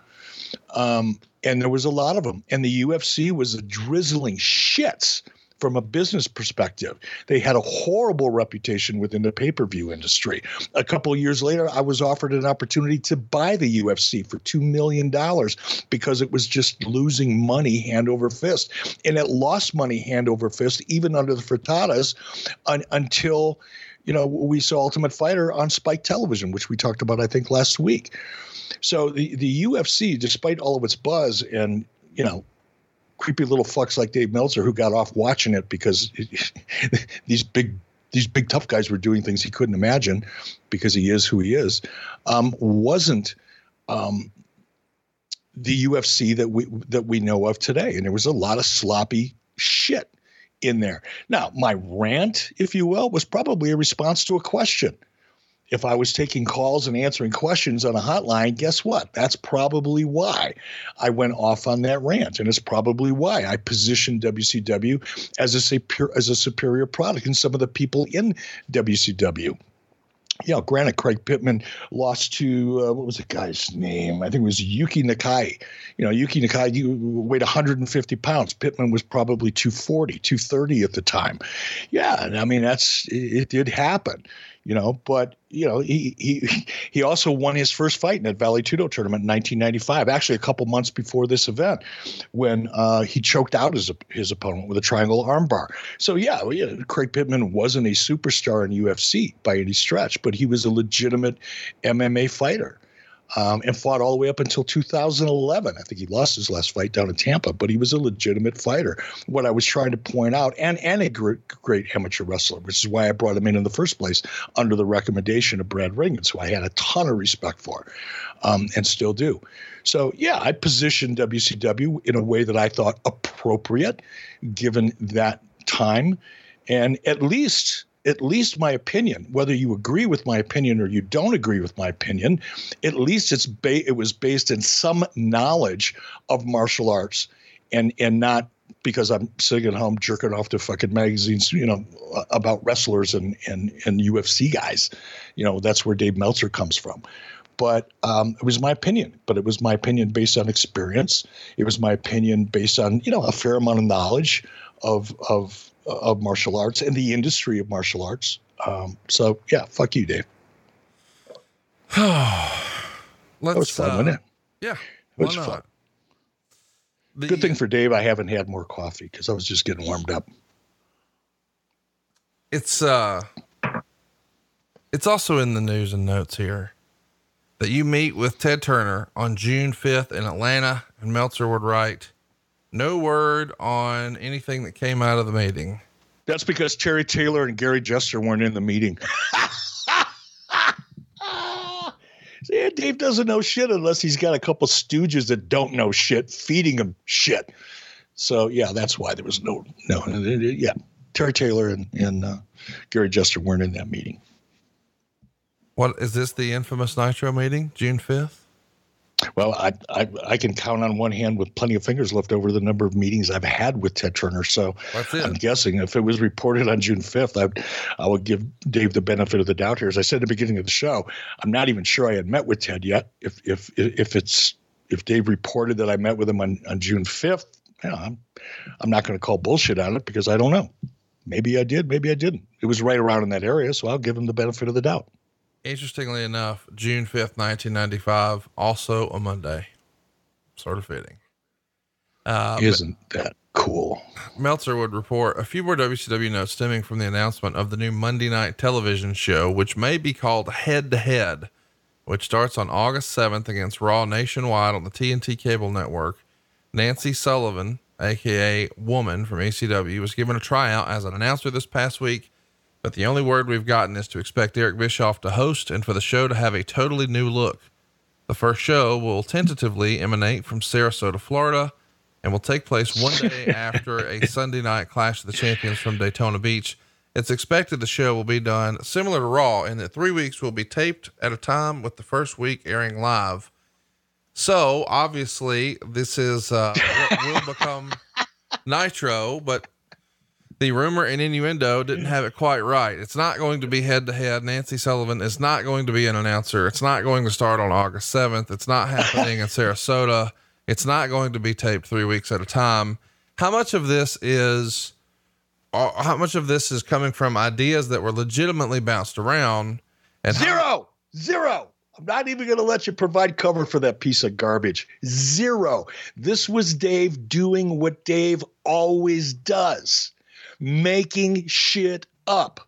And there was a lot of them. And the UFC was a drizzling shits from a business perspective. They had a horrible reputation within the pay-per-view industry. A couple of years later, I was offered an opportunity to buy the UFC for $2 million because it was just losing money hand over fist. And it lost money hand over fist, even under the Furtadas, until, you know, we saw Ultimate Fighter on Spike Television, which we talked about, I think, last week. So the UFC, despite all of its buzz and, you know, creepy little fucks like Dave Meltzer who got off watching it because these big these big tough guys were doing things he couldn't imagine because he is who he is, wasn't the UFC that we know of today. And there was a lot of sloppy shit in there. Now, my rant, if you will, was probably a response to a question. If I was taking calls and answering questions on a hotline, guess what? That's probably why I went off on that rant. And it's probably why I positioned WCW as a superior product and some of the people in WCW. You know, granted, Craig Pittman lost to, what was the guy's name? I think it was Yuki Nakai. You know, Yuki Nakai, you weighed 150 pounds. Pittman was probably 240, 230 at the time. Yeah, I mean, it did happen. You know, but, you know, he also won his first fight in that Valley Tudo tournament in 1995, actually a couple months before this event, when he choked out his opponent with a triangle armbar. So, yeah, Craig Pittman wasn't a superstar in UFC by any stretch, but he was a legitimate MMA fighter and fought all the way up until 2011. I think he lost his last fight down in Tampa, but he was a legitimate fighter. What I was trying to point out, and a great amateur wrestler, which is why I brought him in the first place under the recommendation of Brad Ringen, who I had a ton of respect for and still do. So, yeah, I positioned WCW in a way that I thought appropriate given that time, and at least my opinion, whether you agree with my opinion or you don't agree with my opinion, at least it was based in some knowledge of martial arts and not because I'm sitting at home jerking off to fucking magazines, you know, about wrestlers and UFC guys. You know, that's where Dave Meltzer comes from. But it was my opinion. But it was my opinion based on experience. It was my opinion based on, you know, a fair amount of knowledge of martial arts and the industry of martial arts. So yeah, fuck you, Dave. That was fun, wasn't it? Yeah. It was fun. Good thing for Dave, I haven't had more coffee because I was just getting warmed up. It's also in the news and notes here that you meet with Ted Turner on June 5th in Atlanta, and Meltzer would write, "No word on anything that came out of the meeting." That's because Terry Taylor and Gary Jester weren't in the meeting. See, Dave doesn't know shit unless he's got a couple stooges that don't know shit feeding him shit. So yeah, that's why there was no. Yeah, Terry Taylor and Gary Jester weren't in that meeting. What is this? The infamous Nitro meeting, June 5th? Well, I can count on one hand with plenty of fingers left over the number of meetings I've had with Ted Turner. So I'm guessing if it was reported on June 5th, I would give Dave the benefit of the doubt here. As I said at the beginning of the show, I'm not even sure I had met with Ted yet. If Dave reported that I met with him on June 5th, you know, I'm not going to call bullshit on it because I don't know. Maybe I did, maybe I didn't. It was right around in that area, so I'll give him the benefit of the doubt. Interestingly enough, June 5th, 1995, also a Monday. Sort of fitting. Isn't that cool? Meltzer would report a few more WCW notes stemming from the announcement of the new Monday night television show, which may be called Head to Head, which starts on August 7th against Raw nationwide on the TNT cable network. Nancy Sullivan, aka Woman from ECW, was given a tryout as an announcer this past week, but the only word we've gotten is to expect Eric Bischoff to host and for the show to have a totally new look. The first show will tentatively emanate from Sarasota, Florida, and will take place one day after a Sunday night Clash of the Champions from Daytona Beach. It's expected the show will be done similar to Raw in that 3 weeks will be taped at a time, with the first week airing live. So obviously this is what will become Nitro, but the rumor and innuendo didn't have it quite right. It's not going to be head to head. Nancy Sullivan is not going to be an announcer. It's not going to start on August 7th. It's not happening in Sarasota. It's not going to be taped 3 weeks at a time. How much of this is coming from ideas that were legitimately bounced around? And Zero. I'm not even going to let you provide cover for that piece of garbage. Zero. This was Dave doing what Dave always does. Making shit up,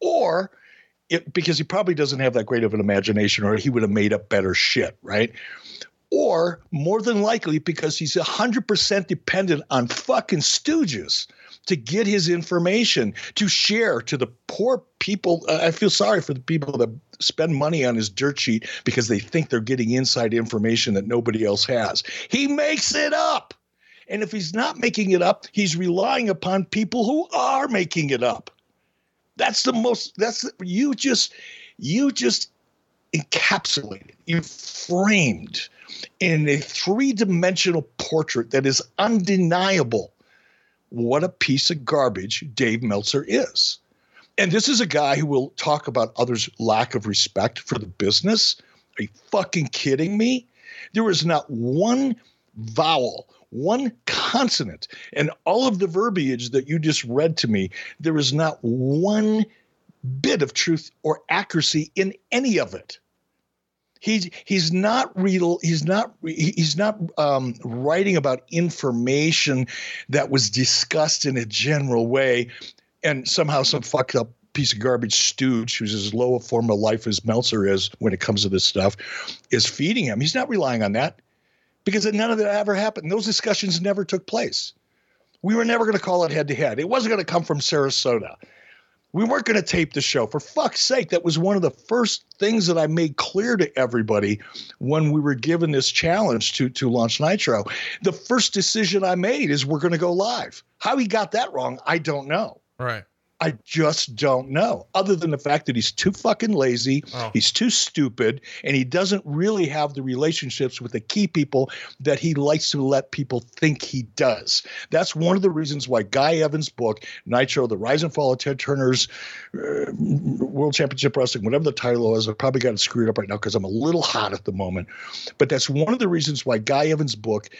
because he probably doesn't have that great of an imagination, or he would have made up better shit, right? Or more than likely because he's 100% dependent on fucking stooges to get his information, to share to the poor people. I feel sorry for the people that spend money on his dirt sheet because they think they're getting inside information that nobody else has. He makes it up. And if he's not making it up, he's relying upon people who are making it up. You just encapsulated, you framed in a three-dimensional portrait that is undeniable what a piece of garbage Dave Meltzer is. And this is a guy who will talk about others' lack of respect for the business. Are you fucking kidding me? There is not one vowel, one consonant, and all of the verbiage that you just read to me, there is not one bit of truth or accuracy in any of it. He's not writing about information that was discussed in a general way, and somehow some fucked up piece of garbage stooge, who's as low a form of life as Meltzer is when it comes to this stuff, is feeding him. He's not relying on that, because none of that ever happened. Those discussions never took place. We were never going to call it head-to-head. It wasn't going to come from Sarasota. We weren't going to tape the show. For fuck's sake, that was one of the first things that I made clear to everybody when we were given this challenge to launch Nitro. The first decision I made is we're going to go live. How he got that wrong, I don't know. Right. I just don't know, other than the fact that he's too fucking lazy, He's too stupid, and he doesn't really have the relationships with the key people that he likes to let people think he does. That's one of the reasons why Guy Evans' book, Nitro, The Rise and Fall of Ted Turner's World Championship Wrestling, whatever the title is, I probably got it screwed up right now because I'm a little hot at the moment. But that's one of the reasons why Guy Evans' book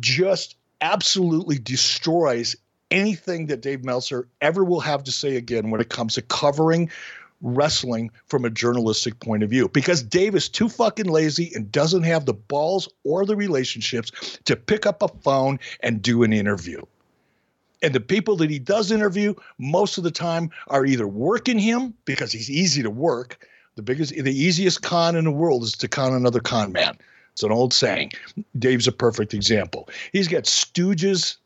just absolutely destroys anything that Dave Meltzer ever will have to say again when it comes to covering wrestling from a journalistic point of view, because Dave is too fucking lazy and doesn't have the balls or the relationships to pick up a phone and do an interview. And the people that he does interview most of the time are either working him because he's easy to work. The easiest con in the world is to con another con man. It's an old saying. Dave's a perfect example. He's got stooges.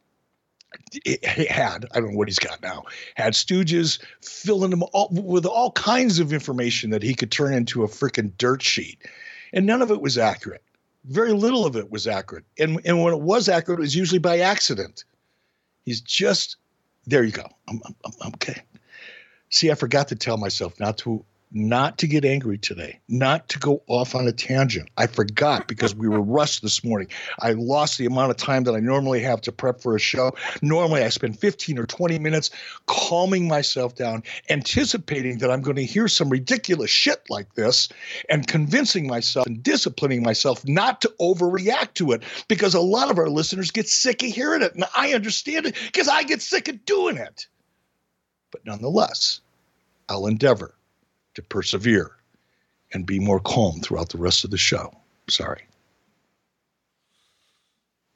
I don't know what he's got now, had stooges filling them all with all kinds of information that he could turn into a freaking dirt sheet. And none of it was accurate. Very little of it was accurate. And when it was accurate, it was usually by accident. He's just, there you go. I'm okay. See, I forgot to tell myself not to get angry today, not to go off on a tangent. I forgot because we were rushed this morning. I lost the amount of time that I normally have to prep for a show. Normally I spend 15 or 20 minutes calming myself down, anticipating that I'm going to hear some ridiculous shit like this and convincing myself and disciplining myself not to overreact to it, because a lot of our listeners get sick of hearing it. And I understand it because I get sick of doing it. But nonetheless, I'll endeavor to persevere and be more calm throughout the rest of the show. Sorry.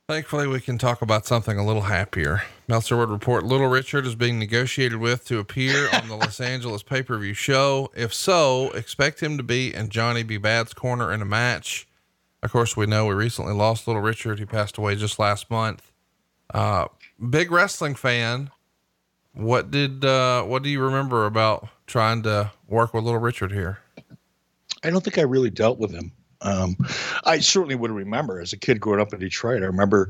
Thankfully, we can talk about something a little happier. Meltzer would report Little Richard is being negotiated with to appear on the Los Angeles pay-per-view show. If so, expect him to be in Johnny B. Bad's corner in a match. Of course, we know we recently lost Little Richard. He passed away just last month. Big wrestling fan. What do you remember about trying to work with Little Richard here? I don't think I really dealt with him. I certainly would remember as a kid growing up in Detroit. I remember,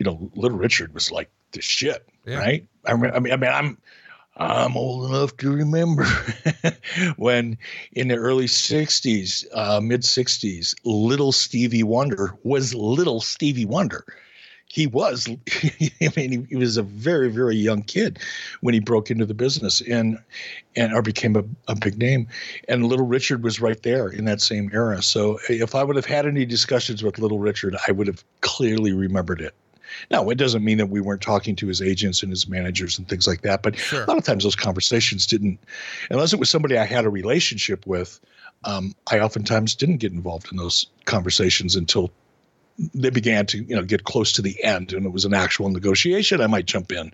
Little Richard was like the shit, yeah. Right? I'm old enough to remember when in the early 60s, mid 60s, Little Stevie Wonder was Little Stevie Wonder. He was a very, very young kid when he broke into the business and became a big name. And Little Richard was right there in that same era. So if I would have had any discussions with Little Richard, I would have clearly remembered it. Now, it doesn't mean that we weren't talking to his agents and his managers and things like that. But sure, a lot of times those conversations didn't, unless it was somebody I had a relationship with, I oftentimes didn't get involved in those conversations until they began to, get close to the end and it was an actual negotiation. I might jump in,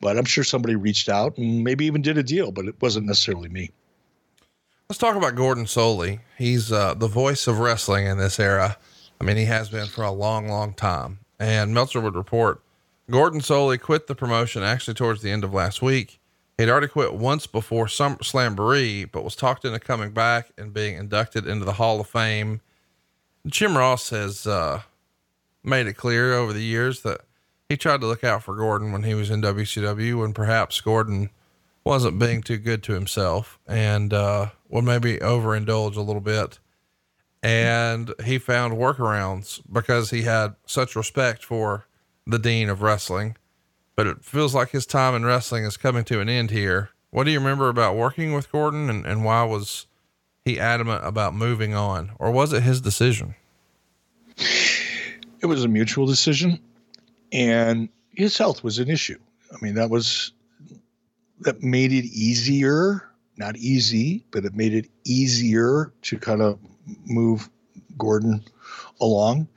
but I'm sure somebody reached out and maybe even did a deal, but it wasn't necessarily me. Let's talk about Gordon Solie. He's the voice of wrestling in this era. I mean, he has been for a long, long time. And Meltzer would report Gordon Soley quit the promotion actually towards the end of last week. He'd already quit once before Slamboree, but was talked into coming back and being inducted into the Hall of Fame. Jim Ross has made it clear over the years that he tried to look out for Gordon when he was in WCW, and perhaps Gordon wasn't being too good to himself and would maybe overindulge a little bit. And he found workarounds because he had such respect for the Dean of Wrestling. But it feels like his time in wrestling is coming to an end here. What do you remember about working with Gordon, and why was he adamant about moving on, or was it his decision? It was a mutual decision, and his health was an issue. I mean, that made it easier, not easy, but it made it easier to kind of move Gordon along.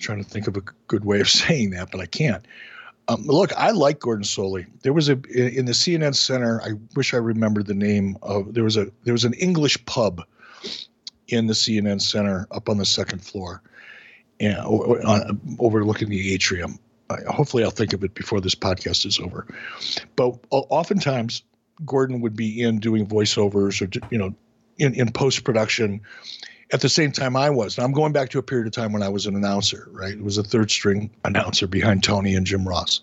Trying to think of a good way of saying that, but I can't. Look, I like Gordon Soley. There was in the CNN Center. I wish I remembered the name of. There was an English pub in the CNN Center up on the second floor, and overlooking the atrium. Hopefully, I'll think of it before this podcast is over. But oftentimes, Gordon would be in doing voiceovers or in post production. At the same time I was. Now I'm going back to a period of time when I was an announcer, right? It was a third string announcer behind Tony and Jim Ross.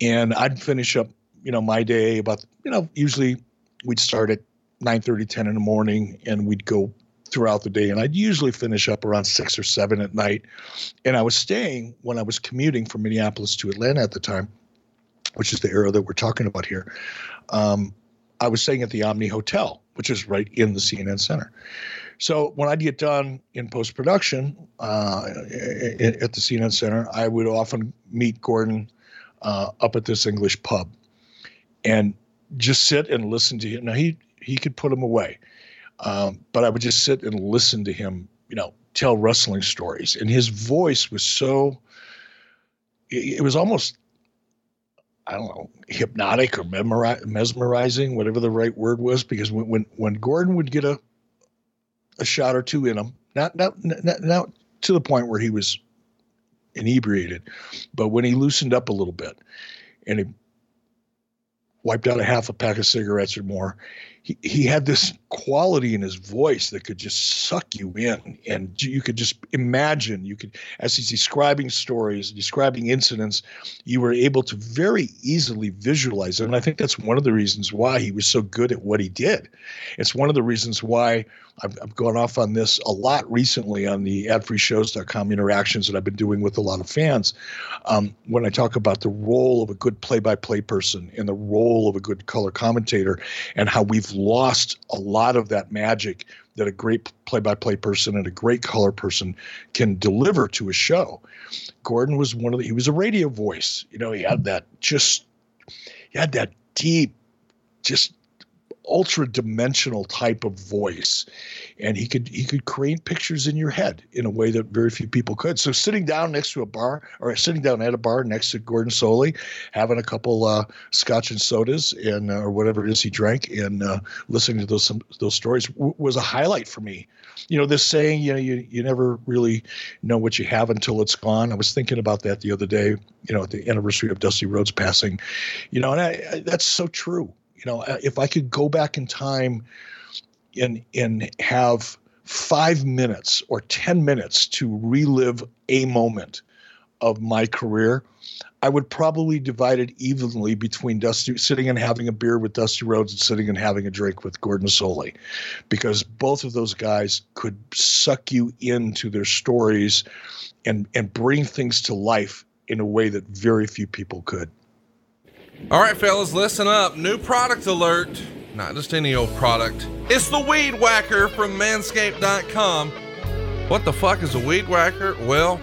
And I'd finish up, my day about, usually we'd start at 9:30, 10 in the morning, and we'd go throughout the day. And I'd usually finish up around 6 or 7 at night. And I was staying when I was commuting from Minneapolis to Atlanta at the time, which is the era that we're talking about here. I was staying at the Omni Hotel, which is right in the CNN Center. So when I'd get done in post-production at the CNN Center, I would often meet Gordon up at this English pub and just sit and listen to him. Now, he could put him away, but I would just sit and listen to him, tell wrestling stories. And his voice was so – it was almost, I don't know, hypnotic or mesmerizing, whatever the right word was, because when Gordon would get a shot or two in him, not to the point where he was inebriated, but when he loosened up a little bit and he wiped out a half a pack of cigarettes or more, he had this quality in his voice that could just suck you in. And you could just imagine, as he's describing stories, describing incidents, you were able to very easily visualize it. And I think that's one of the reasons why he was so good at what he did. It's one of the reasons why I've gone off on this a lot recently on the adfreeshows.com interactions that I've been doing with a lot of fans. When I talk about the role of a good play-by-play person and the role of a good color commentator and how we've lost a lot of that magic that a great play-by-play person and a great color person can deliver to a show. Gordon was he was a radio voice. He had that deep, just ultra dimensional type of voice, and he could create pictures in your head in a way that very few people could. So sitting down at a bar next to Gordon Soley, having a couple scotch and sodas and or whatever it is he drank, and listening to those stories was a highlight for me. This saying, you never really know what you have until it's gone. I was thinking about that the other day, at the anniversary of Dusty Rhodes passing, and I that's so true. If I could go back in time and have 5 minutes or 10 minutes to relive a moment of my career, I would probably divide it evenly between sitting and having a beer with Dusty Rhodes and sitting and having a drink with Gordon Soley, because both of those guys could suck you into their stories and bring things to life in a way that very few people could. All right, fellas, listen up. New product alert. Not just any old product. It's the Weed Whacker from Manscaped.com. What the fuck is a weed whacker? Well,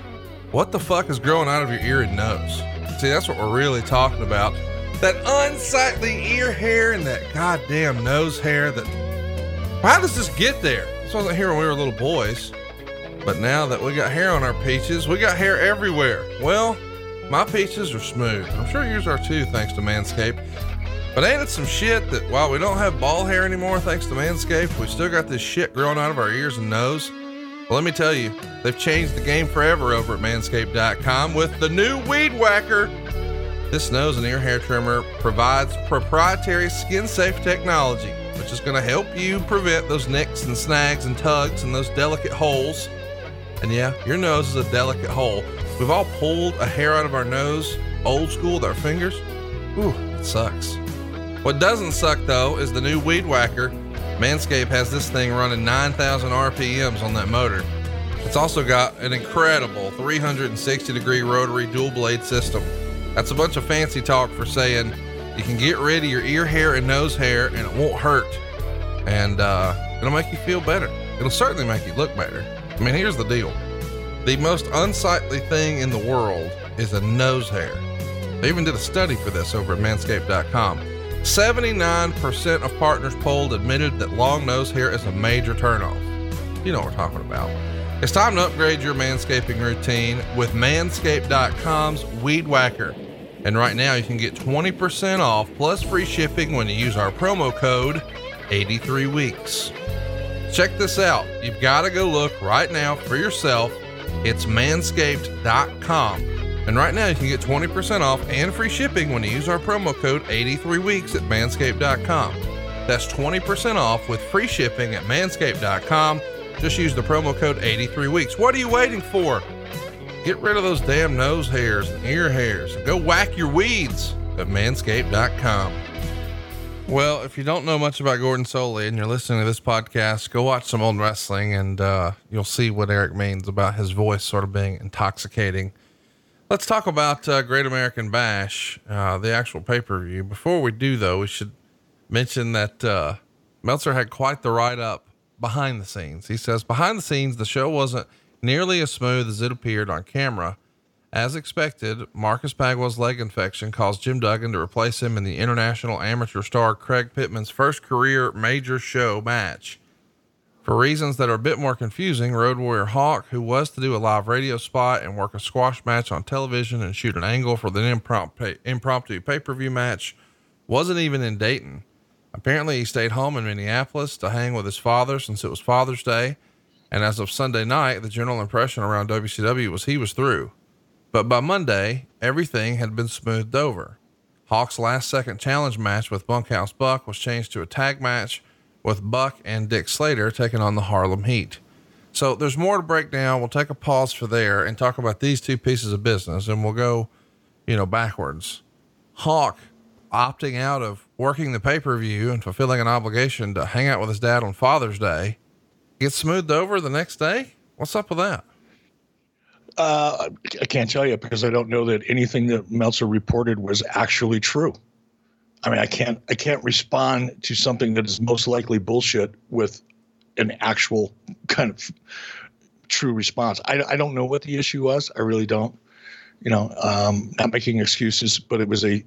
what the fuck is growing out of your ear and nose? See, that's what we're really talking about. That unsightly ear hair and that goddamn nose hair that... How does this get there? This wasn't here when we were little boys. But now that we got hair on our peaches, we got hair everywhere. Well... my peaches are smooth. I'm sure yours are too, thanks to Manscaped. But ain't it some shit that while we don't have ball hair anymore, thanks to Manscaped, we still got this shit growing out of our ears and nose? Well, let me tell you, they've changed the game forever over at Manscaped.com with the new Weed Whacker. This nose and ear hair trimmer provides proprietary skin-safe technology, which is going to help you prevent those nicks and snags and tugs and those delicate holes. And yeah, your nose is a delicate hole. We've all pulled a hair out of our nose, old school, with our fingers. Ooh, it sucks. What doesn't suck, though, is the new Weed Whacker. Manscaped has this thing running 9,000 RPMs on that motor. It's also got an incredible 360-degree rotary dual-blade system. That's a bunch of fancy talk for saying you can get rid of your ear hair and nose hair and it won't hurt. And it'll make you feel better. It'll certainly make you look better. I mean, here's the deal. The most unsightly thing in the world is a nose hair. They even did a study for this over at Manscaped.com. 79% of partners polled admitted that long nose hair is a major turnoff. You know what we're talking about. It's time to upgrade your manscaping routine with Manscaped.com's Weed Whacker. And right now you can get 20% off plus free shipping when you use our promo code 83weeks. Check this out. You've got to go look right now for yourself. It's Manscaped.com. And right now you can get 20% off and free shipping when you use our promo code 83weeks at manscaped.com. That's 20% off with free shipping at manscaped.com. Just use the promo code 83weeks. What are you waiting for? Get rid of those damn nose hairs and ear hairs. Go whack your weeds at manscaped.com. Well, if you don't know much about Gordon Solie and you're listening to this podcast, go watch some old wrestling and you'll see what Eric means about his voice sort of being intoxicating. Let's talk about Great American Bash, the actual pay-per-view. Before we do, though, we should mention that Meltzer had quite the write-up behind the scenes. He says, behind the scenes, the show wasn't nearly as smooth as it appeared on camera. As expected, Marcus Bagwell's leg infection caused Jim Duggan to replace him in the international amateur star Craig Pittman's first career major show match. For reasons that are a bit more confusing, Road Warrior Hawk, who was to do a live radio spot and work a squash match on television and shoot an angle for the impromptu pay-per-view match, wasn't even in Dayton. Apparently he stayed home in Minneapolis to hang with his father since it was Father's Day. And as of Sunday night, the general impression around WCW was he was through. But by Monday, everything had been smoothed over. Hawk's last second challenge match with Bunkhouse Buck was changed to a tag match, with Buck and Dick Slater taking on the Harlem Heat. So there's more to break down. We'll take a pause for there and talk about these two pieces of business, and we'll go, backwards. Hawk opting out of working the pay-per-view and fulfilling an obligation to hang out with his dad on Father's Day gets smoothed over the next day. What's up with that? I can't tell you because I don't know that anything that Meltzer reported was actually true. I mean, I can't respond to something that is most likely bullshit with an actual kind of true response. I don't know what the issue was. I really don't, not making excuses, but it was a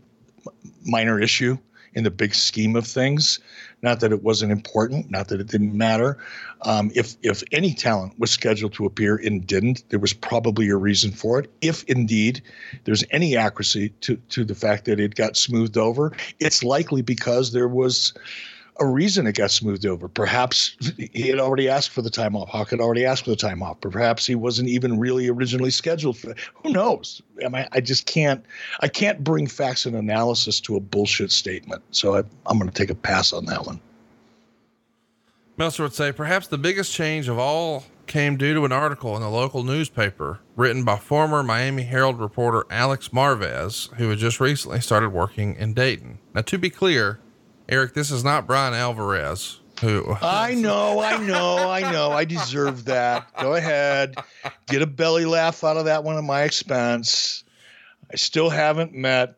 minor issue in the big scheme of things. Not that it wasn't important, not that it didn't matter. If any talent was scheduled to appear and didn't, there was probably a reason for it. If indeed there's any accuracy to the fact that it got smoothed over, it's likely because there was a reason it got smoothed over. Perhaps he had already asked for the time off. Hawk had already asked for the time off. Perhaps he wasn't even really originally scheduled for it. Who knows? I can't bring facts and analysis to a bullshit statement. So I'm going to take a pass on that one. Meltzer would say, perhaps the biggest change of all came due to an article in the local newspaper written by former Miami Herald reporter Alex Marvez, who had just recently started working in Dayton. Now, to be clear, Eric, this is not Brian Alvarez. Who? I know. I deserve that. Go ahead. Get a belly laugh out of that one at my expense. I still haven't met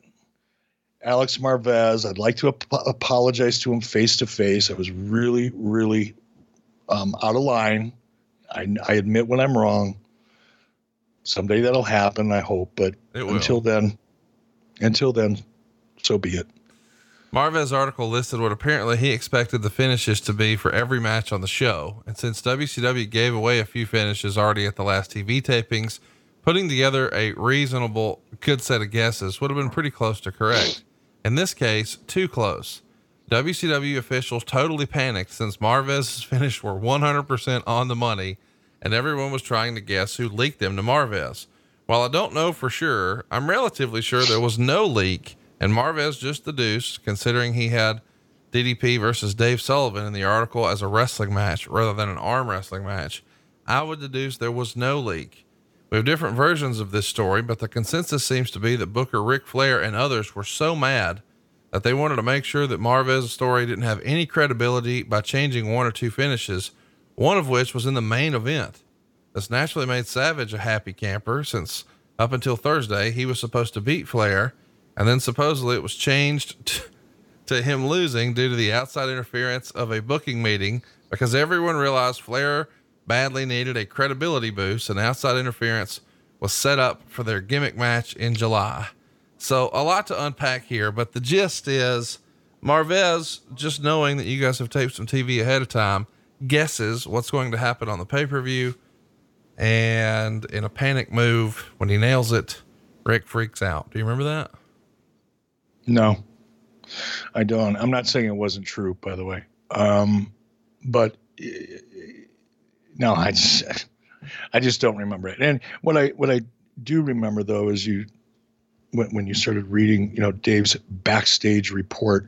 Alex Marvez. I'd like to apologize to him face to face. I was really, really out of line. I admit when I'm wrong. Someday that'll happen, I hope. But until then, so be it. Marvez's article listed what apparently he expected the finishes to be for every match on the show. And since WCW gave away a few finishes already at the last TV tapings, putting together a reasonable, good set of guesses would have been pretty close to correct. In this case, too close. WCW officials totally panicked since Marvez's finish were 100% on the money and everyone was trying to guess who leaked them to Marvez. While I don't know for sure, I'm relatively sure there was no leak and Marvez just the deuce, considering he had DDP versus Dave Sullivan in the article as a wrestling match rather than an arm wrestling match. I would deduce there was no leak. We have different versions of this story, but the consensus seems to be that Booker, Ric Flair, and others were so mad that they wanted to make sure that Marvez's story didn't have any credibility by changing one or two finishes, one of which was in the main event. This naturally made Savage a happy camper, since up until Thursday, he was supposed to beat Flair, and then supposedly it was changed to him losing due to the outside interference of a booking meeting, because everyone realized Flair badly needed a credibility boost and outside interference was set up for their gimmick match in July. So a lot to unpack here, but the gist is Marvez, just knowing that you guys have taped some TV ahead of time, guesses what's going to happen on the pay-per-view. And in a panic move, when he nails it, Rick freaks out. Do you remember that? No, I don't. I'm not saying it wasn't true, by the way. But no, I just don't remember it. And what I do remember though, is when you started reading, Dave's backstage report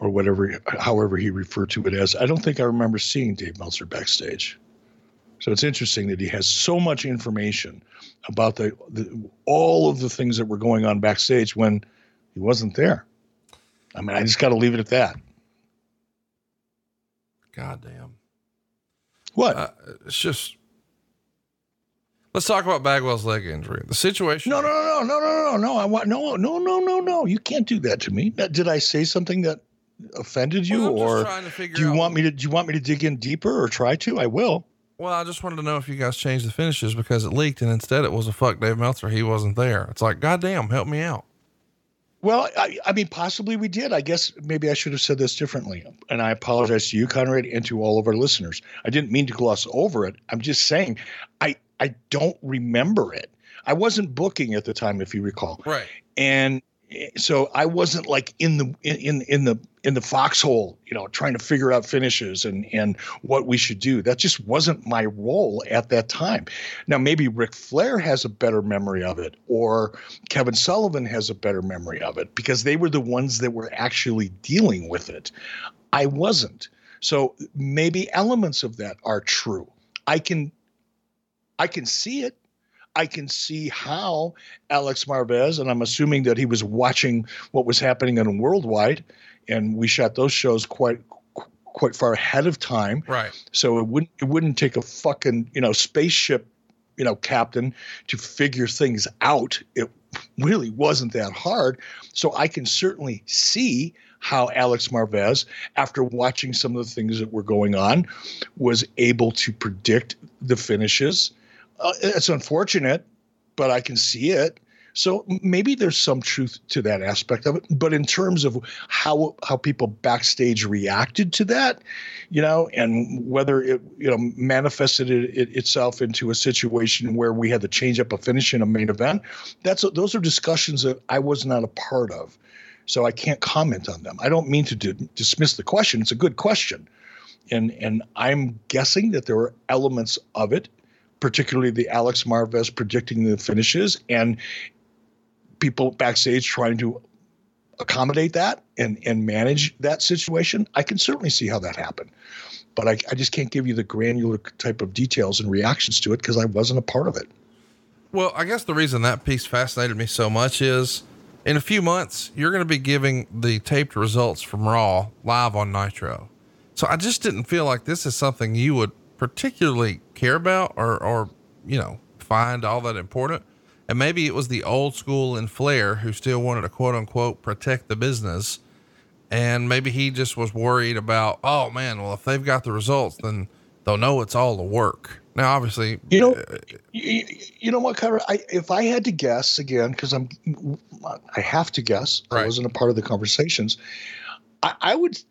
or whatever, however he referred to it as, I don't think I remember seeing Dave Meltzer backstage. So it's interesting that he has so much information about all of the things that were going on backstage when he wasn't there. I mean, I just got to leave it at that. Goddamn. What? It's just, let's talk about Bagwell's leg injury. The situation. No. No. You can't do that to me. Did I say something that offended you, or do you want me to dig in deeper or try to? I will. Well, I just wanted to know if you guys changed the finishes because it leaked, and instead it was a fuck Dave Meltzer. He wasn't there. It's like, goddamn, help me out. Well, I mean, possibly we did. I guess maybe I should have said this differently. And I apologize to you, Conrad, and to all of our listeners. I didn't mean to gloss over it. I'm just saying I don't remember it. I wasn't booking at the time, if you recall. Right. And so I wasn't like in the foxhole, trying to figure out finishes and what we should do. That just wasn't my role at that time. Now, maybe Ric Flair has a better memory of it, or Kevin Sullivan has a better memory of it, because they were the ones that were actually dealing with it. I wasn't. So maybe elements of that are true. I can see it. I can see how Alex Marvez, and I'm assuming that he was watching what was happening on Worldwide, and we shot those shows quite far ahead of time. Right. So it wouldn't take a fucking, spaceship, captain to figure things out. It really wasn't that hard. So I can certainly see how Alex Marvez, after watching some of the things that were going on, was able to predict the finishes. It's unfortunate, but I can see it. So maybe there's some truth to that aspect of it. But in terms of how people backstage reacted to that, and whether it manifested itself into a situation where we had to change up a finish in a main event, those are discussions that I was not a part of. So I can't comment on them. I don't mean to dismiss the question. It's a good question. And I'm guessing that there were elements of it, particularly the Alex Marvez predicting the finishes and people backstage trying to accommodate that and manage that situation. I can certainly see how that happened, but I just can't give you the granular type of details and reactions to it because I wasn't a part of it. Well, I guess the reason that piece fascinated me so much is in a few months, you're going to be giving the taped results from Raw live on Nitro. So I just didn't feel like this is something you would particularly care about or find all that important. And maybe it was the old school in Flair who still wanted to quote unquote protect the business. And maybe he just was worried about, oh man, well, if they've got the results, then they'll know it's all the work. Now, obviously, you know what, Conrad, if I had to guess again, cause I have to guess, right. I wasn't a part of the conversations. I would,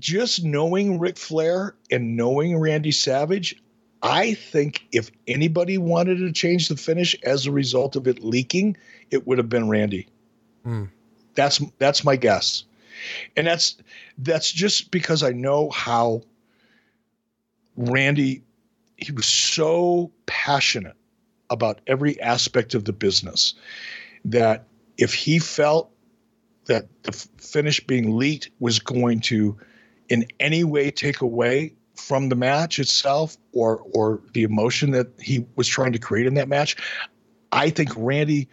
just knowing Ric Flair and knowing Randy Savage, I think if anybody wanted to change the finish as a result of it leaking, it would have been Randy. Mm. That's my guess. And that's just because I know how Randy he was so passionate about every aspect of the business that if he felt that the finish being leaked was going to in any way take away from the match itself or the emotion that he was trying to create in that match, I think Randy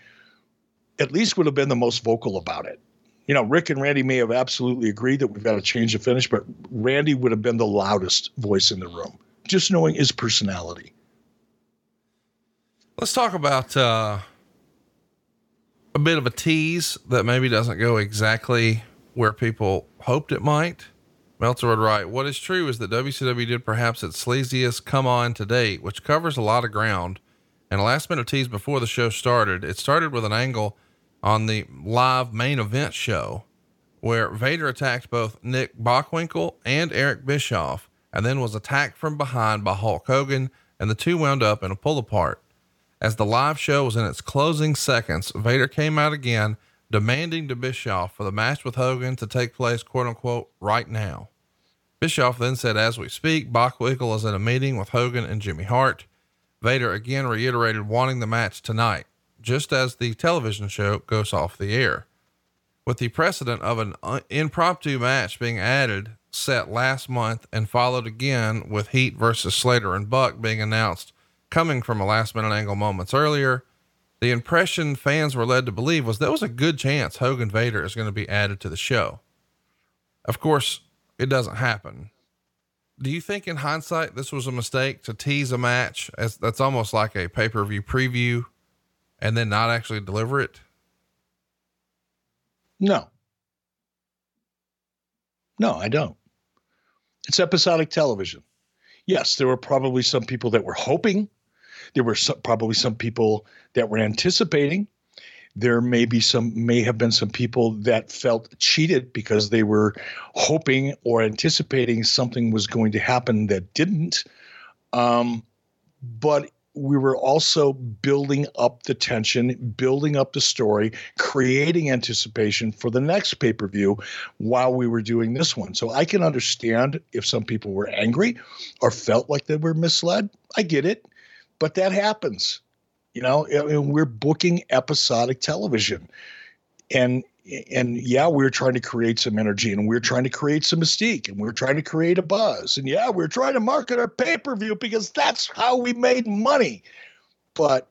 at least would have been the most vocal about it. You know, Rick and Randy may have absolutely agreed that we've got to change the finish, but Randy would have been the loudest voice in the room, just knowing his personality. Let's talk about a bit of a tease that maybe doesn't go exactly where people hoped it might. Meltzer would write, "What is true is that WCW did perhaps its sleaziest come on to date, which covers a lot of ground, and a last minute tease before the show started. It started with an angle on the live main event show where Vader attacked both Nick Bockwinkel and Eric Bischoff, and then was attacked from behind by Hulk Hogan, and the two wound up in a pull apart. As the live show was in its closing seconds, Vader came out again, demanding to Bischoff for the match with Hogan to take place, quote unquote, right now. Bischoff then said, as we speak, Bockwinkel is in a meeting with Hogan and Jimmy Hart. Vader again reiterated wanting the match tonight, just as the television show goes off the air. With the precedent of an impromptu match being added, set last month and followed again with Heat versus Slater and Buck being announced coming from a last minute angle moments earlier, the impression fans were led to believe was there was a good chance Hogan Vader is going to be added to the show. Of course, it doesn't happen. Do you think in hindsight, this was a mistake to tease a match as that's almost like a pay-per-view preview and then not actually deliver it? No, I don't. It's episodic television. Yes, there were probably some people that were hoping. There were probably some people that were anticipating. There may have been some people that felt cheated because they were hoping or anticipating something was going to happen that didn't. But we were also building up the tension, building up the story, creating anticipation for the next pay-per-view while we were doing this one. So I can understand if some people were angry or felt like they were misled. I get it, but that happens. You know, we're booking episodic television and yeah, we're trying to create some energy and we're trying to create some mystique and we're trying to create a buzz. And yeah, we're trying to market our pay-per-view because that's how we made money. But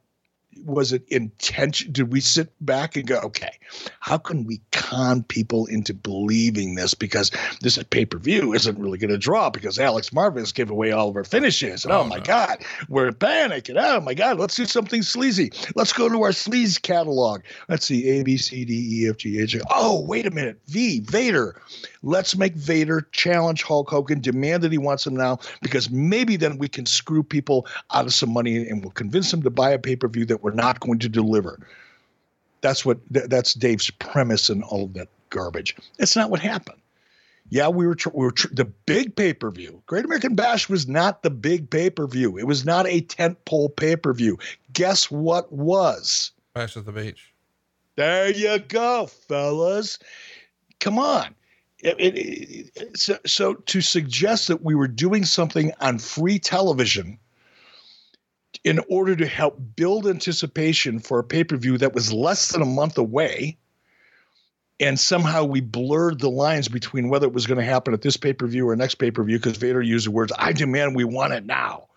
was it intention? Did we sit back and go, okay, how can we con people into believing this? Because this pay-per-view isn't really going to draw because Alex Marvis gave away all of our finishes. And God, we're in panic. And oh my God, let's do something sleazy. Let's go to our sleaze catalog. Let's see, A, B, C, D, E, F, G, H. Oh, wait a minute. V, Vader. Let's make Vader challenge Hulk Hogan, demand that he wants him now, because maybe then we can screw people out of some money and we'll convince them to buy a pay-per-view that we're not going to deliver. That's Dave's premise and all of that garbage. That's not what happened. Yeah, we were the big pay-per-view. Great American Bash was not the big pay-per-view. It was not a tentpole pay-per-view. Guess what was? Bash at the Beach. There you go, fellas. Come on. So to suggest that we were doing something on free television in order to help build anticipation for a pay-per-view that was less than a month away, and somehow we blurred the lines between whether it was going to happen at this pay-per-view or next pay-per-view because Vader used the words, I demand we want it now,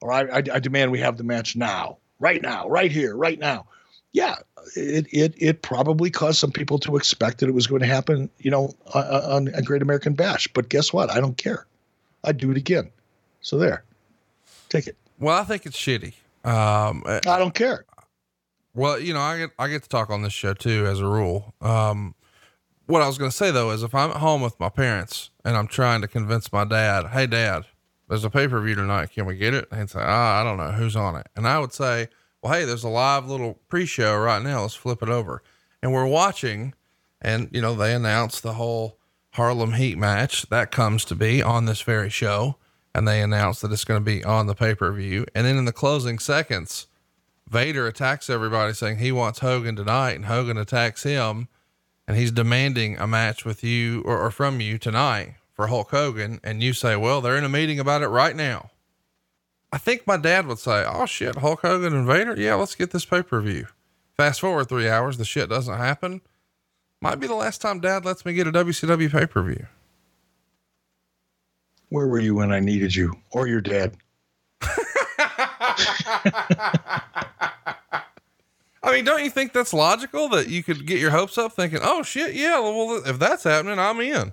or I demand we have the match now, right here, right now. Yeah, it probably caused some people to expect that it was going to happen, you know, on a Great American Bash. But guess what? I don't care. I'd do it again. So there, take it. Well, I think it's shitty. I don't care. Well, you know, I get to talk on this show too, as a rule. What I was going to say though, is if I'm at home with my parents and I'm trying to convince my dad, hey dad, there's a pay-per-view tonight. Can we get it? And he'd say, I don't know who's on it. And I would say, well, hey, there's a live little pre-show right now. Let's flip it over. And we're watching and you know, they announced the whole Harlem Heat match that comes to be on this very show. And they announced that it's going to be on the pay-per-view. And then in the closing seconds, Vader attacks everybody saying he wants Hogan tonight, and Hogan attacks him and he's demanding a match with you or from you tonight for Hulk Hogan. And you say, well, they're in a meeting about it right now. I think my dad would say, oh shit, Hulk Hogan and Vader. Yeah, let's get this pay-per-view. Fast forward 3 hours. The shit doesn't happen. Might be the last time dad lets me get a WCW pay-per-view. Where were you when I needed you or your dad? I mean, don't you think that's logical that you could get your hopes up thinking, oh shit. Yeah. Well, if that's happening, I'm in.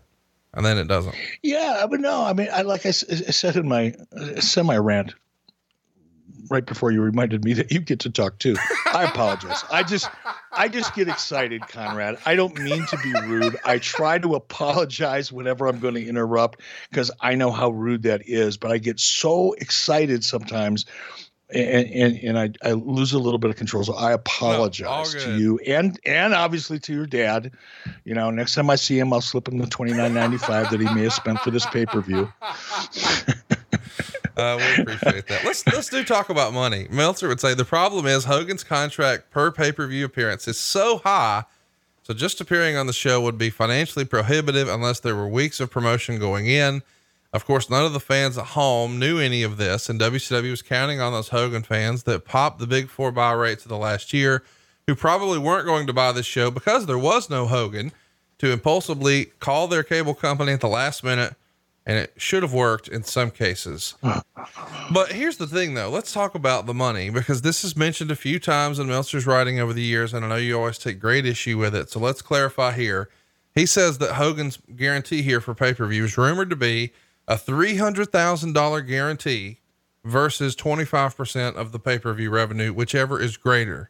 And then it doesn't. Yeah. But no, I mean, I said in my semi rant right before you reminded me that you get to talk too. I apologize. I just get excited, Conrad. I don't mean to be rude. I try to apologize whenever I'm going to interrupt because I know how rude that is, but I get so excited sometimes and I lose a little bit of control. So I apologize to you and obviously to your dad. You know, next time I see him, I'll slip him the $29.95 that he may have spent for this pay-per-view. We appreciate that. Let's do talk about money. Meltzer would say the problem is Hogan's contract per pay-per-view appearance is so high. So just appearing on the show would be financially prohibitive unless there were weeks of promotion going in. Of course, none of the fans at home knew any of this. And WCW was counting on those Hogan fans that popped the big 4 buy rates of the last year who probably weren't going to buy this show because there was no Hogan to impulsively call their cable company at the last minute. And it should have worked in some cases. But here's the thing though. Let's talk about the money because this is mentioned a few times in Meltzer's writing over the years. And I know you always take great issue with it. So let's clarify here. He says that Hogan's guarantee here for pay-per-view is rumored to be a $300,000 guarantee versus 25% of the pay-per-view revenue, whichever is greater.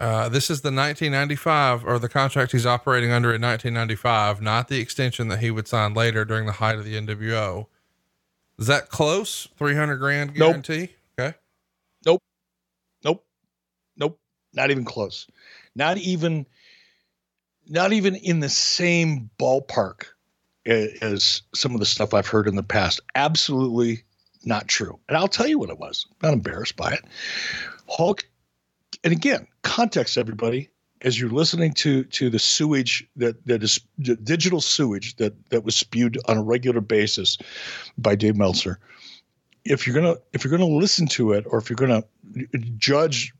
This is the 1995 or the contract he's operating under in 1995, not the extension that he would sign later during the height of the NWO. Is that close? 300 grand guarantee? Nope. Okay. Nope. Not even close. Not even in the same ballpark as some of the stuff I've heard in the past. Absolutely not true. And I'll tell you what it was. I'm not embarrassed by it. Hulk. And again, context, everybody, as you're listening to the sewage that is the digital sewage that was spewed on a regular basis by Dave Meltzer. If you're gonna listen to it, or if you're gonna judge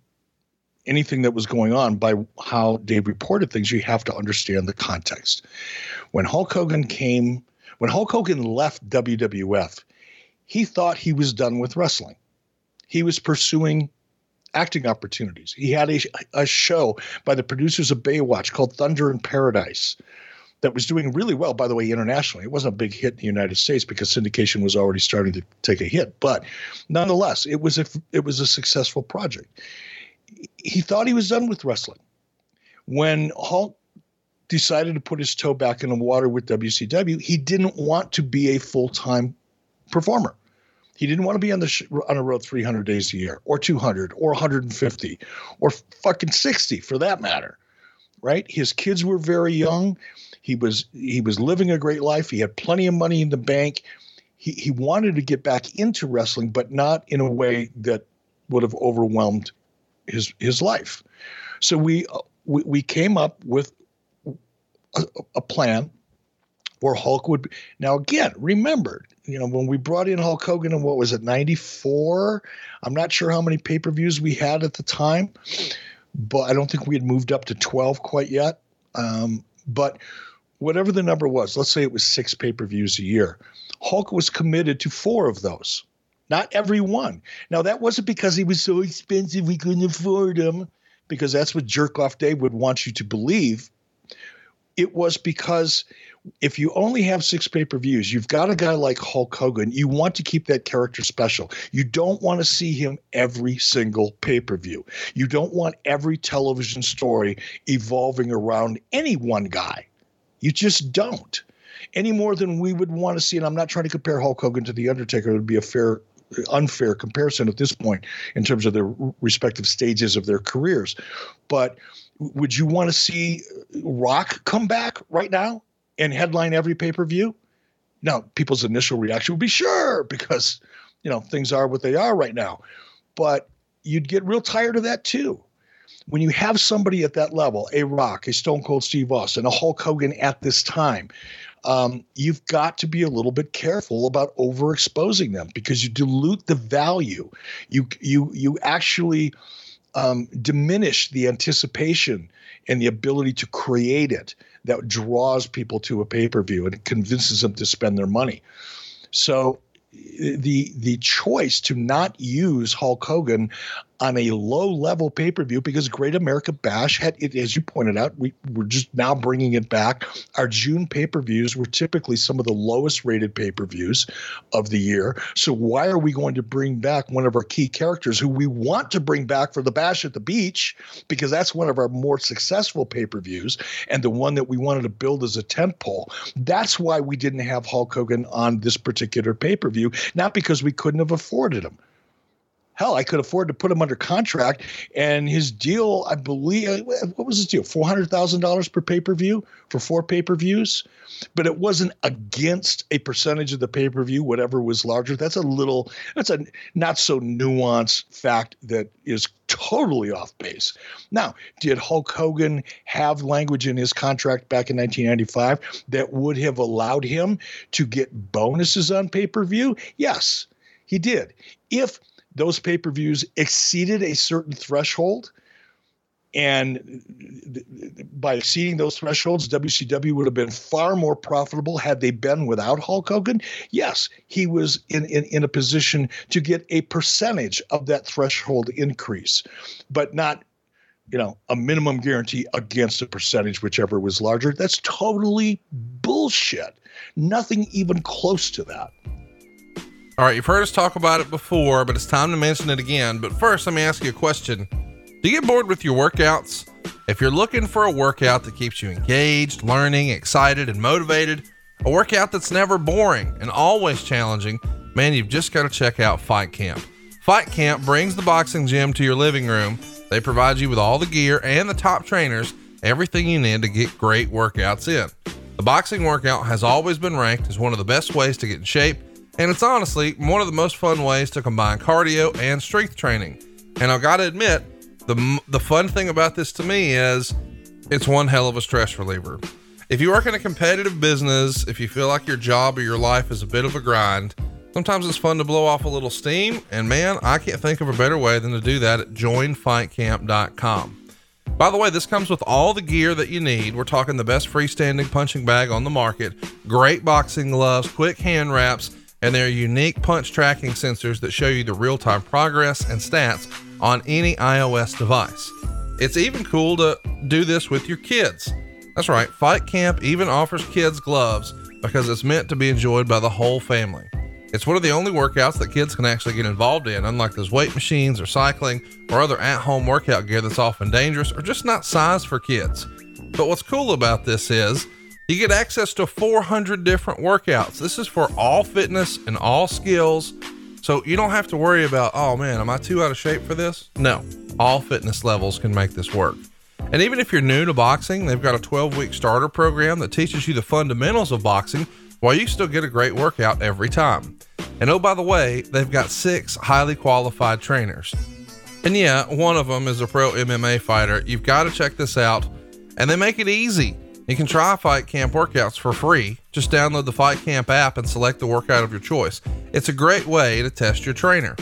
anything that was going on by how Dave reported things, you have to understand the context. When Hulk Hogan left WWF, he thought he was done with wrestling. He was pursuing acting opportunities. He had a show by the producers of Baywatch called Thunder in Paradise that was doing really well, by the way, internationally. It wasn't a big hit in the United States because syndication was already starting to take a hit, but nonetheless, it was a successful project. He thought he was done with wrestling. When Hulk decided to put his toe back in the water with WCW, he didn't want to be a full-time performer. He didn't want to be on a road 300 days a year or 200 or 150 or fucking 60 for that matter, right? His kids were very young. He was living a great life. He had plenty of money in the bank. He wanted to get back into wrestling, but not in a way that would have overwhelmed his life. So we came up with a plan where Hulk would be. Now again, remember, you know, when we brought in Hulk Hogan in, what was it, 94? I'm not sure how many pay-per-views we had at the time, but I don't think we had moved up to 12 quite yet. But whatever the number was, let's say it was 6 pay-per-views a year. Hulk was committed to 4 of those, not every one. Now that wasn't because he was so expensive we couldn't afford him, because that's what Jerkoff Dave would want you to believe. It was because if you only have 6 pay-per-views, you've got a guy like Hulk Hogan. You want to keep that character special. You don't want to see him every single pay-per-view. You don't want every television story evolving around any one guy. You just don't. Any more than we would want to see, and I'm not trying to compare Hulk Hogan to The Undertaker. It would be a unfair comparison at this point in terms of their respective stages of their careers. But would you want to see Rock come back right now and headline every pay-per-view? Now, people's initial reaction would be sure, because, you know, things are what they are right now. But you'd get real tired of that too. When you have somebody at that level, a Rock, a Stone Cold Steve Austin, a Hulk Hogan at this time, You've got to be a little bit careful about overexposing them because you dilute the value. You actually diminish the anticipation and the ability to create it that draws people to a pay-per-view and convinces them to spend their money. So the choice to not use Hulk Hogan on a low-level pay-per-view because Great America Bash had it, as you pointed out, we're just now bringing it back. Our June pay-per-views were typically some of the lowest-rated pay-per-views of the year. So why are we going to bring back one of our key characters who we want to bring back for the Bash at the Beach because that's one of our more successful pay-per-views and the one that we wanted to build as a tentpole? That's why we didn't have Hulk Hogan on this particular pay-per-view, not because we couldn't have afforded him. Hell, I could afford to put him under contract, and his deal, I believe, what was his deal? $400,000 per pay-per-view for 4 pay-per-views, but it wasn't against a percentage of the pay-per-view, whatever was larger. That's a not so nuanced fact that is totally off base. Now, did Hulk Hogan have language in his contract back in 1995 that would have allowed him to get bonuses on pay-per-view? Yes, he did. If those pay-per-views exceeded a certain threshold, and by exceeding those thresholds, WCW would have been far more profitable had they been without Hulk Hogan. Yes, he was in a position to get a percentage of that threshold increase, but not, a minimum guarantee against a percentage, whichever was larger. That's totally bullshit. Nothing even close to that. All right, you've heard us talk about it before, but it's time to mention it again. But first, let me ask you a question. Do you get bored with your workouts? If you're looking for a workout that keeps you engaged, learning, excited, and motivated, a workout that's never boring and always challenging, man, you've just got to check out Fight Camp. Fight Camp brings the boxing gym to your living room. They provide you with all the gear and the top trainers, everything you need to get great workouts in. The boxing workout has always been ranked as one of the best ways to get in shape, and it's honestly one of the most fun ways to combine cardio and strength training. And I've got to admit, the fun thing about this to me is it's one hell of a stress reliever. If you work in a competitive business, if you feel like your job or your life is a bit of a grind, sometimes it's fun to blow off a little steam. And man, I can't think of a better way than to do that at joinfightcamp.com. By the way, this comes with all the gear that you need. We're talking the best freestanding punching bag on the market, great boxing gloves, quick hand wraps, and their unique punch tracking sensors that show you the real-time progress and stats on any iOS device. It's even cool to do this with your kids. That's right, Fight Camp even offers kids gloves because it's meant to be enjoyed by the whole family. It's one of the only workouts that kids can actually get involved in, unlike those weight machines or cycling or other at-home workout gear that's often dangerous or just not sized for kids. But what's cool about this is you get access to 400 different workouts. This is for all fitness and all skills. So you don't have to worry about, oh man, am I too out of shape for this? No, all fitness levels can make this work. And even if you're new to boxing, they've got a 12-week starter program that teaches you the fundamentals of boxing while you still get a great workout every time. And oh, by the way, they've got 6 highly qualified trainers. And yeah, one of them is a pro MMA fighter. You've got to check this out. And they make it easy. You can try Fight Camp workouts for free. Just download the Fight Camp app and select the workout of your choice. It's a great way to test your trainer.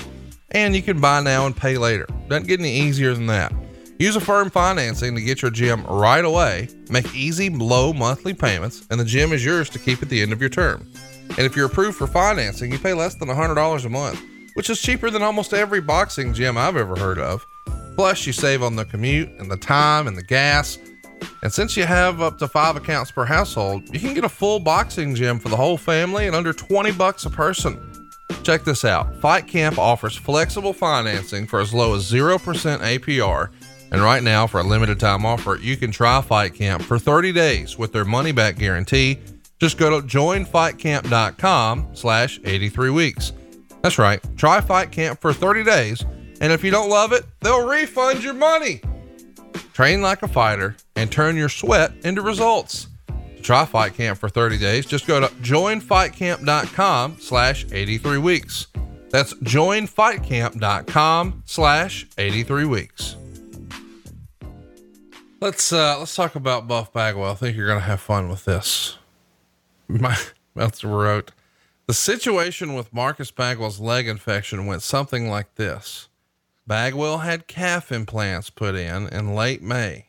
And you can buy now and pay later. Doesn't get any easier than that. Use Affirm Financing to get your gym right away. Make easy, low monthly payments, and the gym is yours to keep at the end of your term. And if you're approved for financing, you pay less than $100 a month, which is cheaper than almost every boxing gym I've ever heard of. Plus, you save on the commute and the time and the gas. And since you have up to 5 accounts per household, you can get a full boxing gym for the whole family at under $20 a person. Check this out. Fight Camp offers flexible financing for as low as 0% APR. And right now, for a limited time offer, you can try Fight Camp for 30 days with their money back guarantee. Just go to joinfightcamp.com/83weeks. That's right. Try Fight Camp for 30 days. And if you don't love it, they'll refund your money. Train like a fighter and turn your sweat into results. To try Fight Camp for 30 days, just go to joinfightcamp.com/83weeks. That's joinfightcamp.com/83weeks. Let's talk about Buff Bagwell. I think you're going to have fun with this. Meltzer wrote, the situation with Marcus Bagwell's leg infection went something like this. Bagwell had calf implants put in late May.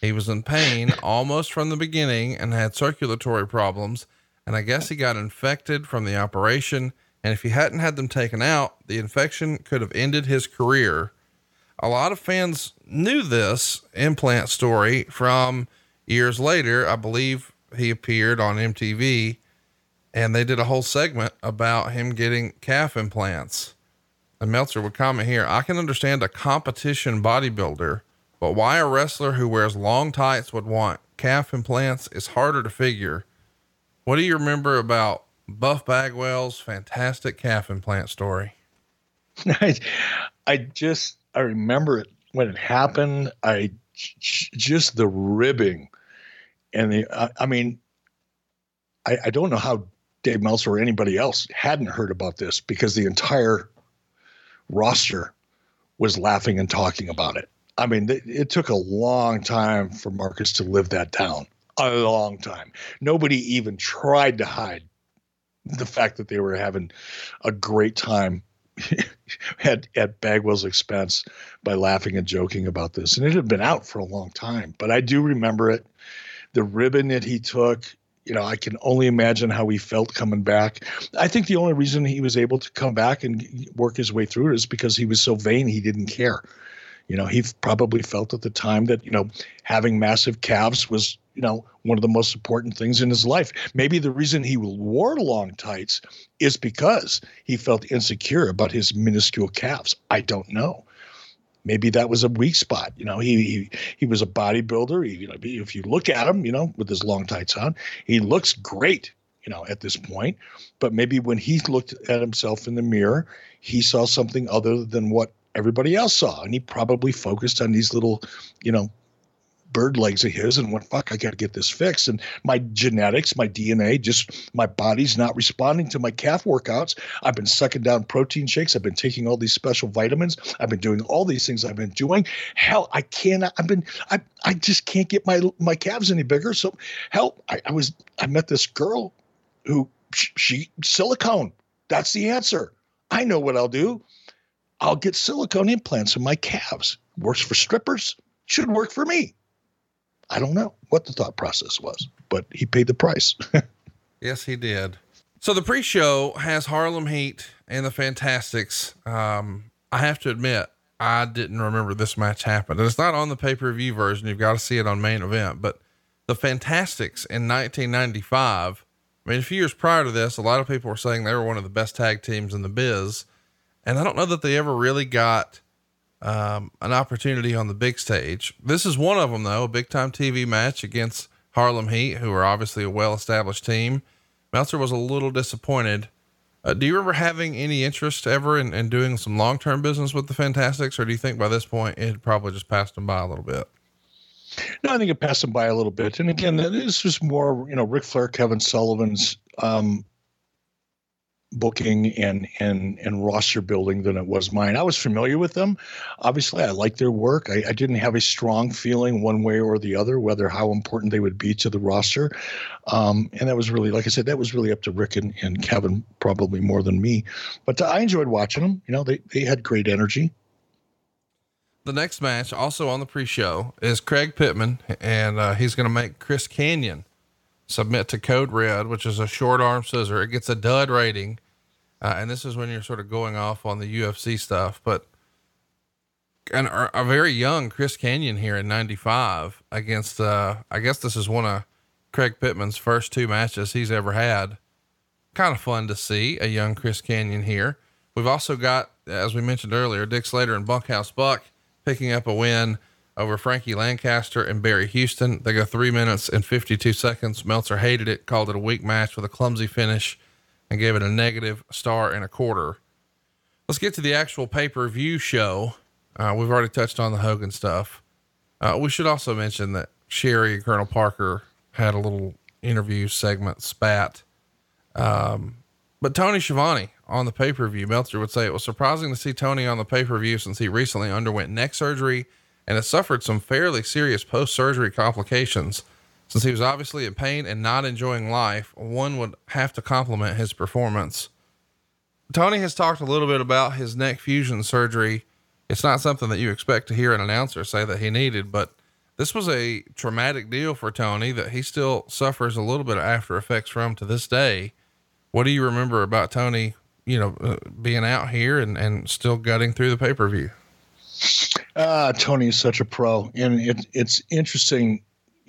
He was in pain almost from the beginning and had circulatory problems. And I guess he got infected from the operation. And if he hadn't had them taken out, the infection could have ended his career. A lot of fans knew this implant story from years later. I believe he appeared on MTV and they did a whole segment about him getting calf implants. And Meltzer would comment here, I can understand a competition bodybuilder, but why a wrestler who wears long tights would want calf implants is harder to figure. What do you remember about Buff Bagwell's fantastic calf implant story? I remember it when it happened. Just the ribbing and I don't know how Dave Meltzer or anybody else hadn't heard about this, because the entire roster was laughing and talking about it. I mean, it took a long time for Marcus to live that down. A long time. Nobody even tried to hide the fact that they were having a great time at Bagwell's expense by laughing and joking about this. And it had been out for a long time, but I do remember it. The ribbon that he took, I can only imagine how he felt coming back. I think the only reason he was able to come back and work his way through it is because he was so vain. He didn't care. He probably felt at the time that, having massive calves was, one of the most important things in his life. Maybe the reason he wore long tights is because he felt insecure about his minuscule calves. I don't know. Maybe that was a weak spot. He was a bodybuilder. If you look at him, with his long tights on, he looks great, at this point. But maybe when he looked at himself in the mirror, he saw something other than what everybody else saw. And he probably focused on these little, bird legs of his and went, fuck, I got to get this fixed. And my genetics, my DNA, my body's not responding to my calf workouts. I've been sucking down protein shakes. I've been taking all these special vitamins. I've been doing all these things I've been doing. Hell, I just can't get my calves any bigger. So hell, I met this girl who she silicone. That's the answer. I know what I'll do. I'll get silicone implants in my calves. Works for strippers. Should work for me. I don't know what the thought process was, but he paid the price. Yes, he did. So the pre-show has Harlem Heat and the Fantastics. I have to admit, I didn't remember this match happened, and it's not on the pay-per-view version. You've got to see it on Main Event, but the Fantastics in 1995, a few years prior to this, a lot of people were saying they were one of the best tag teams in the biz. And I don't know that they ever really got an opportunity on the big stage. This is one of them though, a big time TV match against Harlem Heat, who are obviously a well-established team. Meltzer was a little disappointed. Do you remember having any interest ever in doing some long-term business with the Fantastics? Or do you think by this point, it probably just passed them by a little bit? No, I think it passed them by a little bit. And again, this was more, Ric Flair, Kevin Sullivan's, booking and roster building than it was mine. I was familiar with them. Obviously, I liked their work. I didn't have a strong feeling one way or the other, whether how important they would be to the roster. And that was really, like I said, that was really up to Rick and Kevin, probably more than me, but I enjoyed watching them. They had great energy. The next match, also on the pre-show, is Craig Pittman, and he's going to make Chris Kanyon submit to Code Red, which is a short arm scissor. It gets a dud rating. And this is when you're sort of going off on the UFC stuff, but a very young Chris Kanyon here in 95 against, I guess this is one of Craig Pittman's first two matches he's ever had. Kind of fun to see a young Chris Kanyon here. We've also got, as we mentioned earlier, Dick Slater and Bunkhouse Buck picking up a win over Frankie Lancaster and Barry Houston. They go 3 minutes and 52 seconds. Meltzer hated it, called it a weak match with a clumsy finish, and gave it a -1.25. Let's get to the actual pay-per-view show. We've already touched on the Hogan stuff. We should also mention that Sherry and Colonel Parker had a little interview segment spat. But Tony Schiavone on the pay-per-view, Meltzer would say it was surprising to see Tony on the pay-per-view since he recently underwent neck surgery and has suffered some fairly serious post-surgery complications. Since he was obviously in pain and not enjoying life, one would have to compliment his performance. Tony has talked a little bit about his neck fusion surgery. It's not something that you expect to hear an announcer say that he needed, but this was a traumatic deal for Tony that he still suffers a little bit of after effects from to this day. What do you remember about Tony, being out here and still gutting through the pay-per-view? Tony is such a pro, and it's interesting.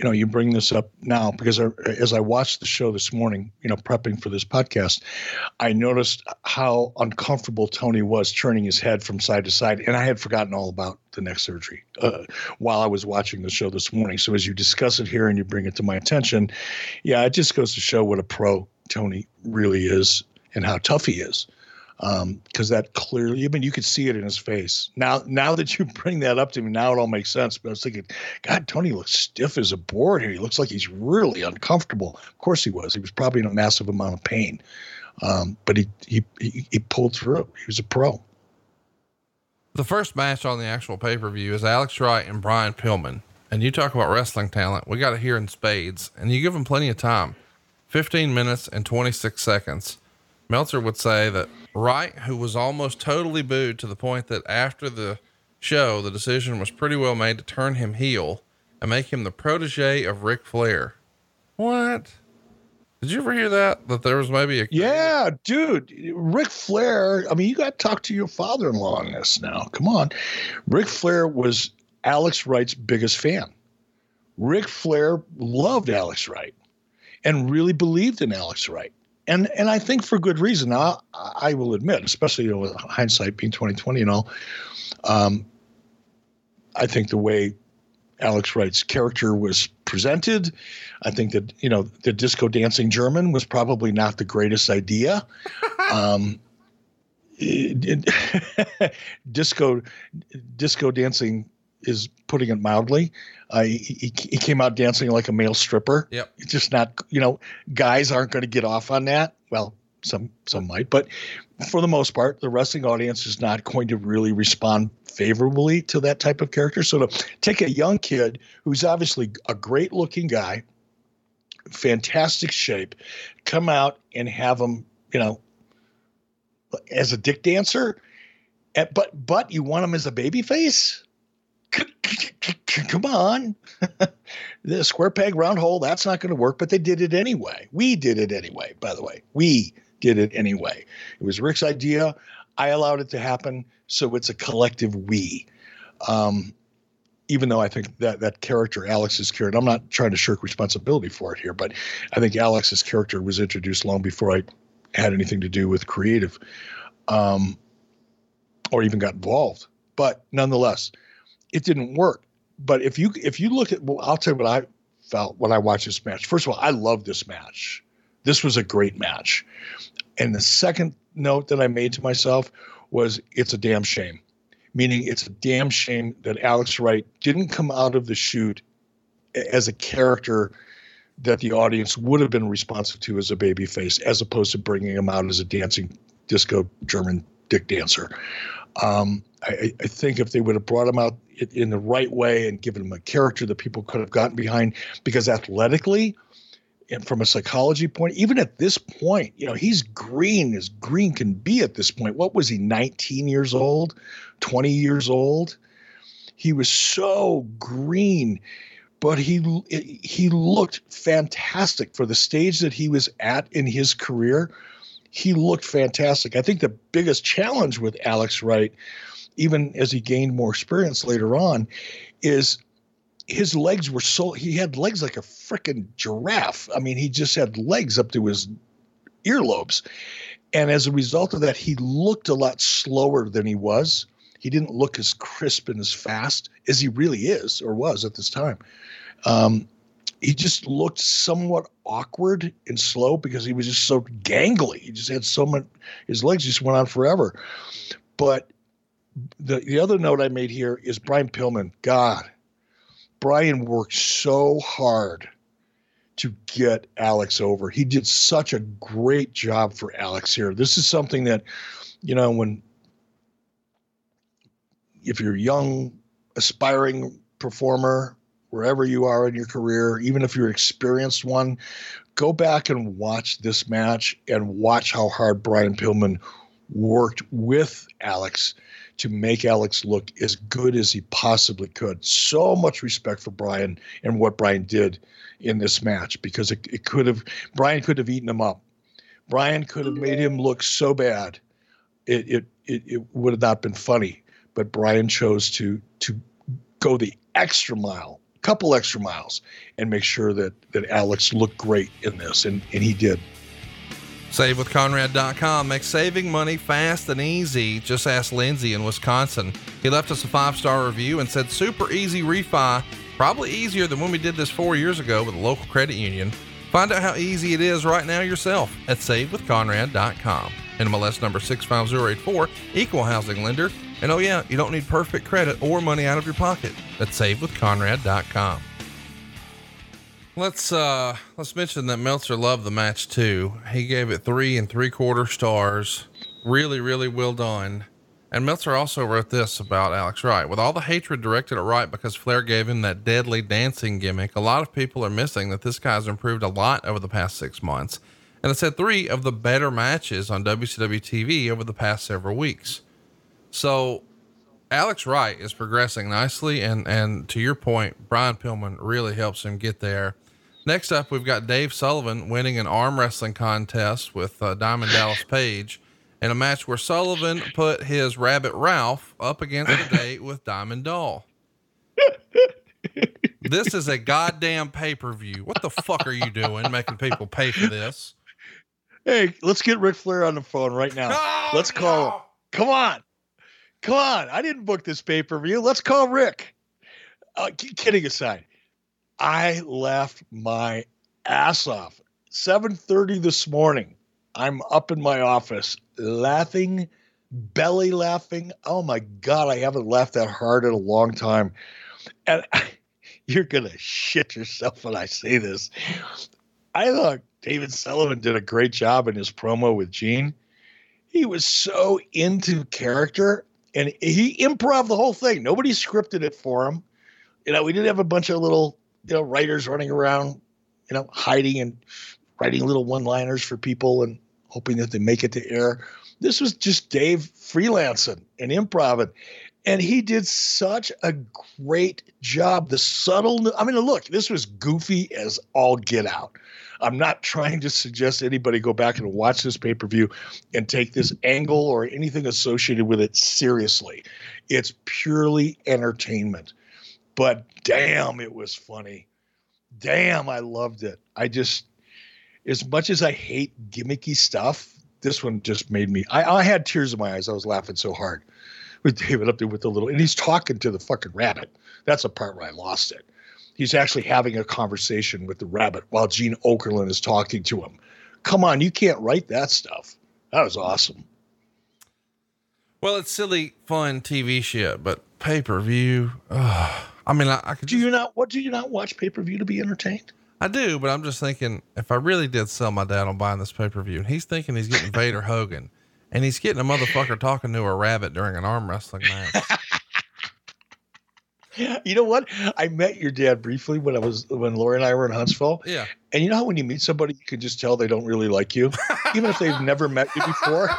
You bring this up now because as I watched the show this morning, prepping for this podcast, I noticed how uncomfortable Tony was turning his head from side to side. And I had forgotten all about the neck surgery while I was watching the show this morning. So as you discuss it here and you bring it to my attention, yeah, it just goes to show what a pro Tony really is and how tough he is. Because that clearly, you could see it in his face. Now that you bring that up to me, now it all makes sense. But I was thinking, God, Tony looks stiff as a board here. He looks like he's really uncomfortable. Of course he was. He was probably in a massive amount of pain. But he pulled through. He was a pro. The first match on the actual pay-per-view is Alex Wright and Brian Pillman. And you talk about wrestling talent. We got it here in spades, and you give them plenty of time, 15 minutes and 26 seconds. Meltzer would say that Wright, who was almost totally booed to the point that after the show, the decision was pretty well made to turn him heel and make him the protege of Ric Flair. What? Did you ever hear that there was maybe a... Yeah, dude, Ric Flair. You got to talk to your father-in-law on this now. Come on. Ric Flair was Alex Wright's biggest fan. Ric Flair loved Alex Wright and really believed in Alex Wright. And I think for good reason. Now, I will admit, especially with hindsight being 20/20 and all, I think the way Alex Wright's character was presented, I think that the disco dancing German was probably not the greatest idea. Disco dancing is putting it mildly. He came out dancing like a male stripper. Yep. It's just not, guys aren't going to get off on that. Well, some might, but for the most part, the wrestling audience is not going to really respond favorably to that type of character. So to take a young kid who's obviously a great looking guy, fantastic shape, come out and have him, as a dick dancer, but you want him as a baby face? Come on. The square peg round hole, that's not going to work, but they did it anyway. We did it anyway, by the way. We did it anyway. It was Rick's idea. I allowed it to happen, so it's a collective we. Even though I think that character, Alex's character, I'm not trying to shirk responsibility for it here, but I think Alex's character was introduced long before I had anything to do with creative or even got involved. But nonetheless, it didn't work. But if you look at, I'll tell you what I felt when I watched this match. First of all, I love this match. This was a great match. And the second note that I made to myself was, it's a damn shame. Meaning it's a damn shame that Alex Wright didn't come out of the shoot as a character that the audience would have been responsive to as a babyface, as opposed to bringing him out as a dancing disco German dick dancer. I think if they would have brought him out in the right way and given him a character that people could have gotten behind, because athletically and from a psychology point, even at this point, he's green as green can be at this point. What was he, 19 years old, 20 years old? He was so green, but he looked fantastic for the stage that he was at in his career. He looked fantastic. I think the biggest challenge with Alex Wright, even as he gained more experience later on, is his legs were so – he had legs like a freaking giraffe. He just had legs up to his earlobes. And as a result of that, he looked a lot slower than he was. He didn't look as crisp and as fast as he really is or was at this time. He just looked somewhat awkward and slow because he was just so gangly. He just had so much, his legs just went on forever. But the other note I made here is Brian Pillman. God, Brian worked so hard to get Alex over. He did such a great job for Alex here. This is something that, if you're a young, aspiring performer, wherever you are in your career, even if you're experienced one, go back and watch this match and watch how hard Brian Pillman worked with Alex to make Alex look as good as he possibly could. So much respect for Brian and what Brian did in this match, because it could have, Brian could have eaten him up. Brian could have made him look so bad. It would have not been funny, but Brian chose to go the extra mile, a couple extra miles, and make sure that Alex looked great in this. And he did. SaveWithConrad.com makes saving money fast and easy. Just ask Lindsay in Wisconsin. He left us a 5-star review and said, super easy refi, probably easier than when we did this 4 years ago with a local credit union. Find out how easy it is right now yourself at SaveWithConrad.com. NMLS number 65084, equal housing lender. And oh yeah, you don't need perfect credit or money out of your pocket. That's SaveWithConrad.com. Let's mention that Meltzer loved the match too. He gave it 3 3/4 stars. Really, really well done. And Meltzer also wrote this about Alex Wright. With all the hatred directed at Wright because Flair gave him that deadly dancing gimmick, a lot of people are missing that this guy's improved a lot over the past 6 months. And it's had 3 of the better matches on WCW TV over the past several weeks. So Alex Wright is progressing nicely. And to your point, Brian Pillman really helps him get there. Next up, we've got Dave Sullivan winning an arm wrestling contest with Diamond Dallas Page in a match where Sullivan put his Rabbit Ralph up against the date with Diamond Doll. This is a goddamn pay-per-view. What the fuck are you doing making people pay for this? Hey, let's get Ric Flair on the phone right now. Oh, let's call him. Come on. I didn't book this pay-per-view. Let's call Rick. Kidding aside, I laughed my ass off. 7:30 this morning, I'm up in my office laughing, belly laughing. Oh my God, I haven't laughed that hard in a long time. And you're going to shit yourself when I say this. I thought David Sullivan did a great job in his promo with Gene. He was so into character, and he improv the whole thing. Nobody scripted it for him. You know, we didn't have a bunch of little, writers running around, hiding and writing little one-liners for people and hoping that they make it to air. This was just Dave freelancing and improv. And he did such a great job. The subtle, look, this was goofy as all get out. I'm not trying to suggest anybody go back and watch this pay-per-view and take this angle or anything associated with it seriously. It's purely entertainment. But damn, it was funny. Damn, I loved it. As much as I hate gimmicky stuff, this one just made me, I had tears in my eyes. I was laughing so hard with David up there with the little, and he's talking to the fucking rabbit. That's the part where I lost it. He's actually having a conversation with the rabbit while Gene Okerlund is talking to him. Come on, you can't write that stuff. That was awesome. Well, it's silly, fun TV shit, but pay-per-view. I could. Do you not watch pay-per-view to be entertained? I do, but I'm just thinking, if I really did sell my dad on buying this pay-per-view, and he's thinking he's getting Vader Hogan, and he's getting a motherfucker talking to a rabbit during an arm wrestling match. You know what? I met your dad briefly when Lori and I were in Huntsville. Yeah. And you know how when you meet somebody, you can just tell they don't really like you, even if they've never met you before.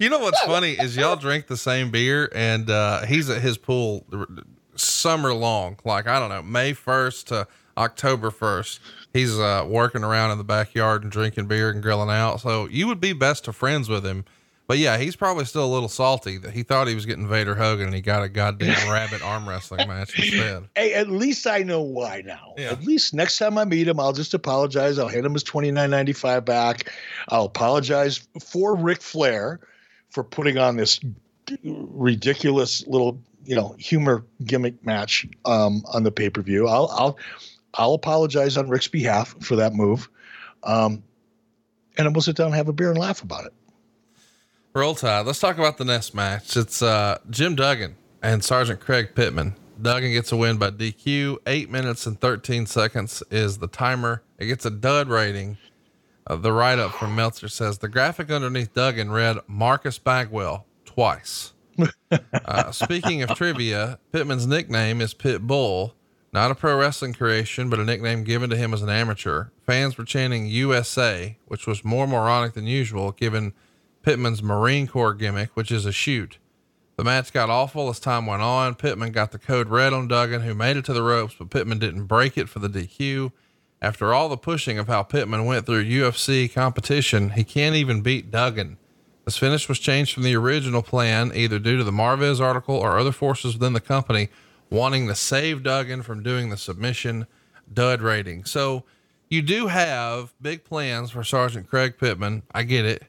You know what's funny is y'all drink the same beer, and he's at his pool summer long, like, I don't know, May 1st to October 1st. He's working around in the backyard and drinking beer and grilling out. So you would be best of friends with him. But yeah, he's probably still a little salty that he thought he was getting Vader Hogan and he got a goddamn rabbit arm wrestling match instead. Hey, at least I know why now. Yeah. At least next time I meet him, I'll just apologize. I'll hand him his $29.95 back. I'll apologize for Ric Flair for putting on this ridiculous little, humor gimmick match on the pay-per-view. I'll apologize on Rick's behalf for that move. And then we'll sit down and have a beer and laugh about it. Roll Tide. Let's talk about the next match. It's Jim Duggan and Sergeant Craig Pittman. Duggan gets a win by DQ. 8 minutes and 13 seconds is the timer. It gets a dud rating. The write-up from Meltzer says the graphic underneath Duggan read Marcus Bagwell twice. Speaking of trivia, Pittman's nickname is Pit Bull, not a pro wrestling creation, but a nickname given to him as an amateur. Fans were chanting USA, which was more moronic than usual, given Pittman's Marine Corps gimmick, which is a chute. The match got awful as time went on. Pittman got the code red on Duggan, who made it to the ropes, but Pittman didn't break it for the DQ. After all the pushing of how Pittman went through UFC competition, he can't even beat Duggan. This finish was changed from the original plan, either due to the Marvez article or other forces within the company wanting to save Duggan from doing the submission dud rating. So you do have big plans for Sergeant Craig Pittman. I get it.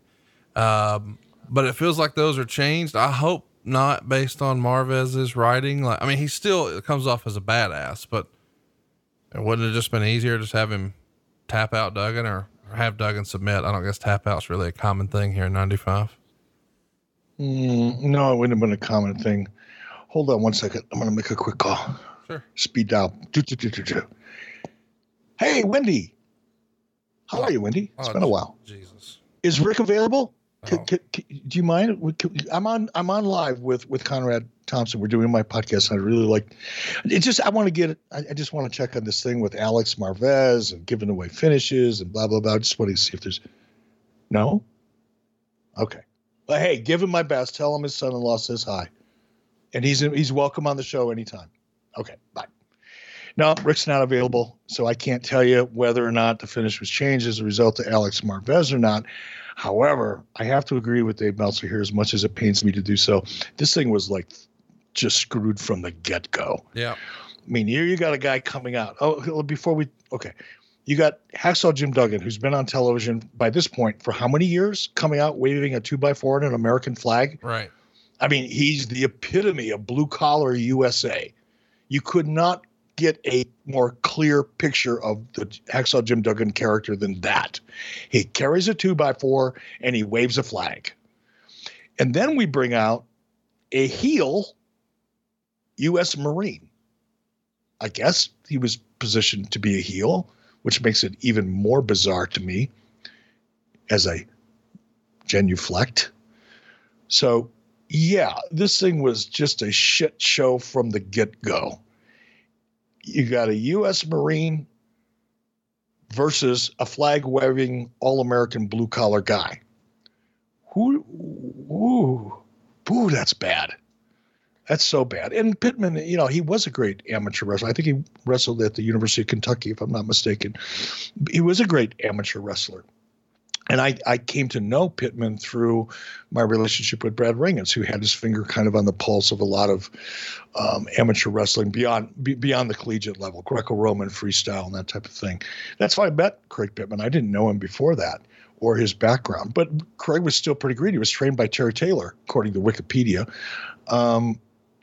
But it feels like those are changed. I hope not, based on Marvez's writing. Like, I mean, he still comes off as a badass, but it wouldn't have just been easier to just have him tap out Duggan or have Duggan submit. I don't guess tap out's really a common thing here in 95. No, it wouldn't have been a common thing. Hold on one second. I'm going to make a quick call. Sure. Speed dial. Hey, Wendy. How are you, Wendy? It's been a while. Jesus. Is Rick available? Do you mind? I'm on live with Conrad Thompson. We're doing my podcast. And I really like it. I just want to check on this thing with Alex Marvez and giving away finishes and blah, blah, blah. I just want to see if there's no. Okay. But hey, give him my best. Tell him his son-in-law says hi, and he's welcome on the show anytime. Okay. Bye. No, Rick's not available, so I can't tell you whether or not the finish was changed as a result of Alex Marvez or not. However, I have to agree with Dave Meltzer here, as much as it pains me to do so. This thing was like just screwed from the get-go. Yeah. I mean, here you got a guy coming out. Oh, you got Hacksaw Jim Duggan, who's been on television by this point for how many years, coming out waving a 2x4 and an American flag? Right. I mean, he's the epitome of blue-collar USA. You could not get a more clear picture of the Hacksaw Jim Duggan character than that. He carries a 2x4 and he waves a flag. And then we bring out a heel U.S. Marine. I guess he was positioned to be a heel, which makes it even more bizarre to me as I genuflect. So yeah, this thing was just a shit show from the get-go. You got a U.S. Marine versus a flag-waving, all-American blue-collar guy. Ooh, that's bad. That's so bad. And Pittman, you know, he was a great amateur wrestler. I think he wrestled at the University of Kentucky, if I'm not mistaken. He was a great amateur wrestler. And I came to know Pittman through my relationship with Brad Ringens, who had his finger kind of on the pulse of a lot of amateur wrestling beyond the collegiate level, Greco-Roman freestyle and that type of thing. That's why I met Craig Pittman. I didn't know him before that or his background. But Craig was still pretty greedy. He was trained by Terry Taylor, according to Wikipedia.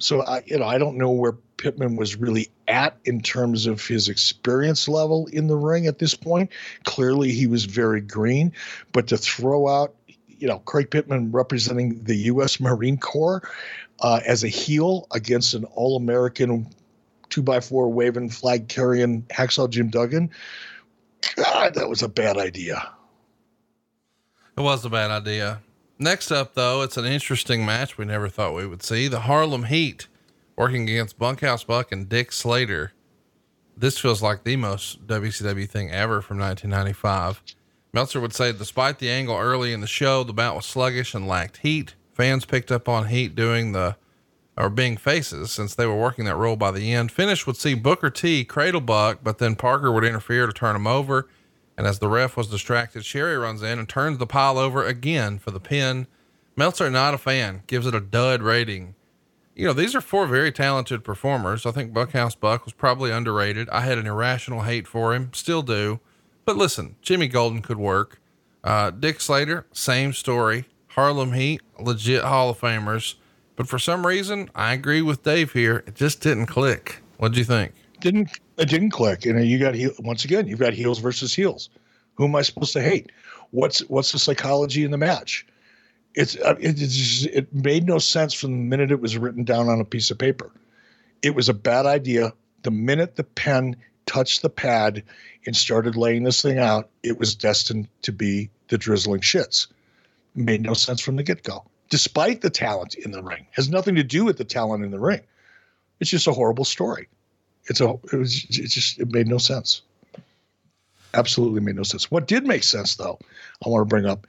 So I don't know where Pittman was really at in terms of his experience level in the ring at this point. Clearly he was very green, but to throw out, you know, Craig Pittman representing the U.S. Marine Corps as a heel against an all-American 2x4 waving flag carrying Hacksaw Jim Duggan. God, that was a bad idea. It was a bad idea. Next up, though, it's an interesting match we never thought we would see. The Harlem Heat working against Bunkhouse Buck and Dick Slater. This feels like the most WCW thing ever from 1995. Meltzer would say, despite the angle early in the show, the bout was sluggish and lacked heat. Fans picked up on Heat being faces since they were working that role by the end. Finish would see Booker T cradle Buck, but then Parker would interfere to turn him over. And as the ref was distracted, Sherry runs in and turns the pile over again for the pin. Meltzer, not a fan, gives it a dud rating. You know, these are four very talented performers. I think Bunkhouse Buck was probably underrated. I had an irrational hate for him, still do. But listen, Jimmy Golden could work. Dick Slater, same story. Harlem Heat, legit Hall of Famers. But for some reason, I agree with Dave here. It just didn't click. What'd you think? It didn't click. And you got you've got heels versus heels. Who am I supposed to hate? What's the psychology in the match? It made no sense from the minute it was written down on a piece of paper. It was a bad idea. The minute the pen touched the pad and started laying this thing out, it was destined to be the drizzling shits. It made no sense from the get go. despite the talent in the ring. It has nothing to do with the talent in the ring. It's just a horrible story. It made no sense. Absolutely made no sense. What did make sense, though, I want to bring up,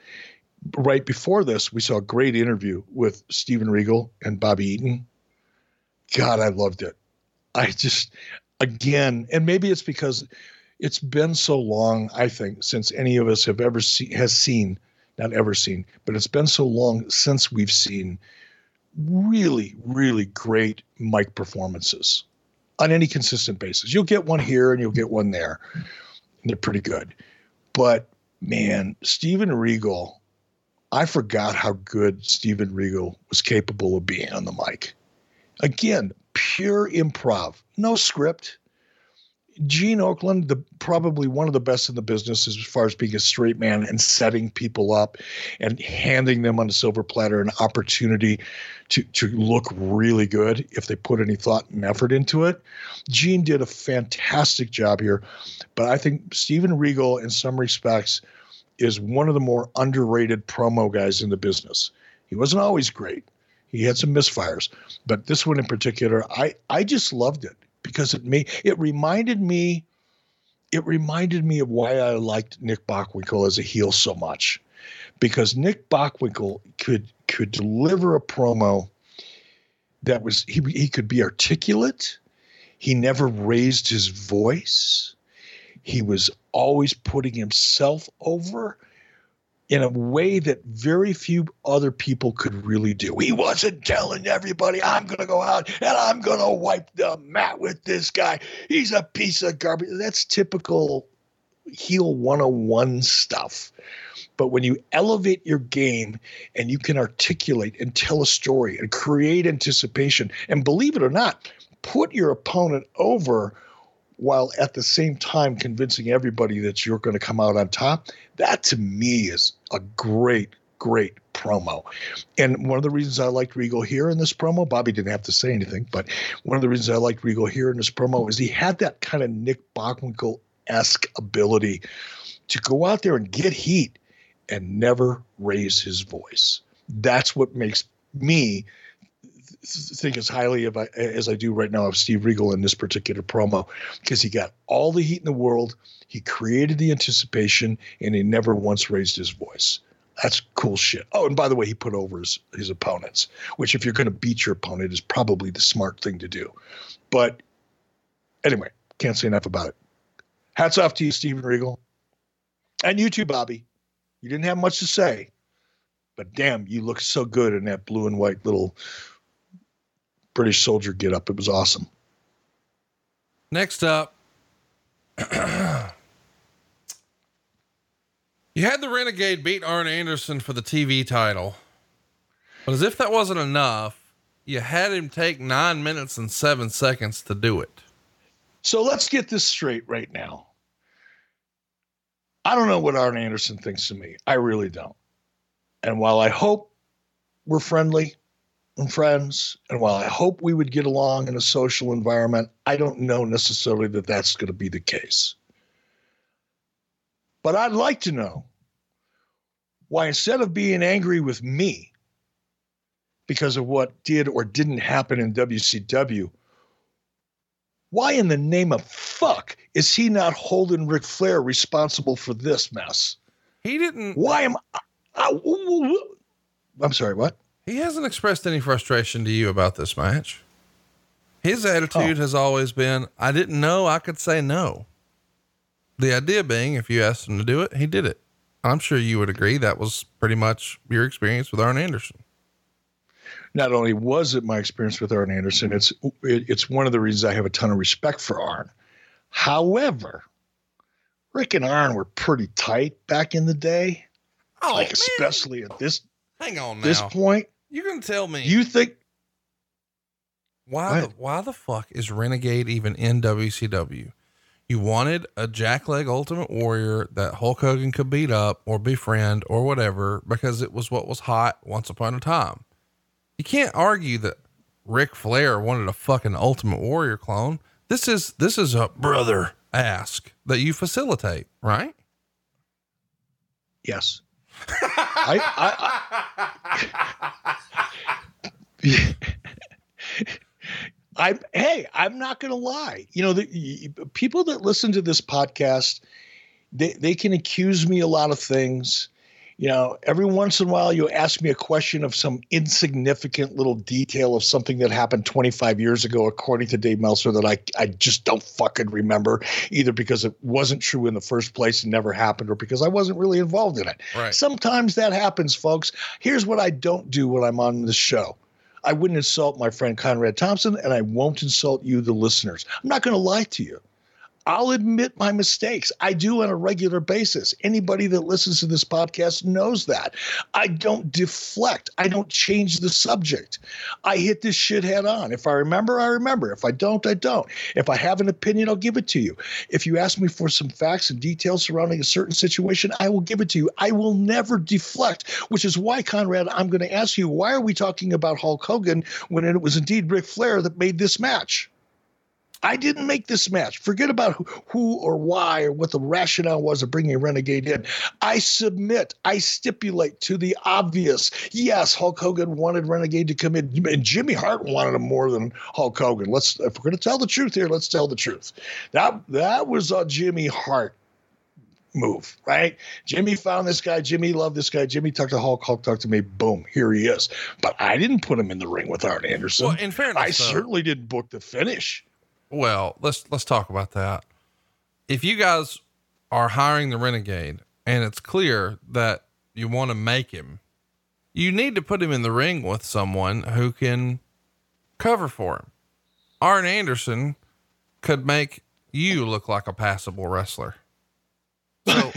right before this, we saw a great interview with Steven Regal and Bobby Eaton. God, I loved it. I just, again, and maybe it's because it's been so long, I think, since any of us have ever seen, not ever seen, but it's been so long since we've seen really, really great mic performances on any consistent basis. You'll get one here and you'll get one there. And they're pretty good. But, man, Steven Regal, I forgot how good Steven Regal was capable of being on the mic. Again, pure improv, no script. Gene Oakland, probably one of the best in the business as far as being a straight man and setting people up and handing them on a silver platter an opportunity to look really good if they put any thought and effort into it. Gene did a fantastic job here, but I think Steven Regal, in some respects, is one of the more underrated promo guys in the business. He wasn't always great. He had some misfires, but this one in particular, I just loved it because it reminded me of why I liked Nick Bockwinkel as a heel so much, because Nick Bockwinkel could deliver a promo that was, he could be articulate. He never raised his voice. He was always putting himself over in a way that very few other people could really do. He wasn't telling everybody, I'm going to go out and I'm going to wipe the mat with this guy. He's a piece of garbage. That's typical heel 101 stuff. But when you elevate your game and you can articulate and tell a story and create anticipation and, believe it or not, put your opponent over while at the same time convincing everybody that you're going to come out on top, that to me is a great, great promo. And one of the reasons I liked Regal here in this promo, Bobby didn't have to say anything, but one of the reasons I liked Regal here in this promo is he had that kind of Nick Bockwinkel-esque ability to go out there and get heat and never raise his voice. That's what makes me think as highly as I do right now of Steve Regal in this particular promo, because he got all the heat in the world, he created the anticipation, and he never once raised his voice. That's cool shit. Oh, and by the way, he put over his opponents, which if you're going to beat your opponent is probably the smart thing to do. But anyway, can't say enough about it. Hats off to you, Steven Regal. And you too, Bobby. You didn't have much to say, but damn, you look so good in that blue and white little British soldier get up. It was awesome. Next up, you had the Renegade beat Arn Anderson for the TV title, but as if that wasn't enough, you had him take 9 minutes and 7 seconds to do it. So let's get this straight right now. I don't know what Arn Anderson thinks of me. I really don't. And while I hope we're friendly and friends, and while I hope we would get along in a social environment, I don't know necessarily that that's going to be the case. But I'd like to know why, instead of being angry with me because of what did or didn't happen in WCW, why in the name of fuck is he not holding Ric Flair responsible for this mess? He didn't. Why am I? I'm sorry, what? He hasn't expressed any frustration to you about this match. His attitude has always been, I didn't know I could say no. The idea being, if you asked him to do it, he did it. I'm sure you would agree. That was pretty much your experience with Arn Anderson. Not only was it my experience with Arn Anderson, it's one of the reasons I have a ton of respect for Arn. However, Rick and Arn were pretty tight back in the day. Oh, like, man. Especially at this, hang on now. This point. You're going to tell me. You think. Why the fuck is Renegade even in WCW? You wanted a jackleg Ultimate Warrior that Hulk Hogan could beat up or befriend or whatever, because it was what was hot once upon a time. You can't argue that Ric Flair wanted a fucking Ultimate Warrior clone. This is a brother ask that you facilitate, right? Yes. I'm not going to lie. You know, the people that listen to this podcast, they can accuse me a lot of things. You know, every once in a while you ask me a question of some insignificant little detail of something that happened 25 years ago, according to Dave Meltzer, that I just don't fucking remember, either because it wasn't true in the first place and never happened, or because I wasn't really involved in it. Right. Sometimes that happens, folks. Here's what I don't do when I'm on this show. I wouldn't insult my friend Conrad Thompson, and I won't insult you, the listeners. I'm not going to lie to you. I'll admit my mistakes. I do on a regular basis. Anybody that listens to this podcast knows that. I don't deflect. I don't change the subject. I hit this shit head on. If I remember, I remember. If I don't, I don't. If I have an opinion, I'll give it to you. If you ask me for some facts and details surrounding a certain situation, I will give it to you. I will never deflect, which is why, Conrad, I'm going to ask you, why are we talking about Hulk Hogan when it was indeed Ric Flair that made this match? I didn't make this match. Forget about who or why or what the rationale was of bringing Renegade in. I submit, I stipulate to the obvious. Yes, Hulk Hogan wanted Renegade to come in, and Jimmy Hart wanted him more than Hulk Hogan. If we're going to tell the truth here, let's tell the truth. That was a Jimmy Hart move, right? Jimmy found this guy. Jimmy loved this guy. Jimmy talked to Hulk. Hulk talked to me. Boom, here he is. But I didn't put him in the ring with Arn Anderson. Well, in fairness, I certainly didn't book the finish. Well, let's talk about that. If you guys are hiring the Renegade and it's clear that you want to make him, you need to put him in the ring with someone who can cover for him. Arn Anderson could make you look like a passable wrestler. So,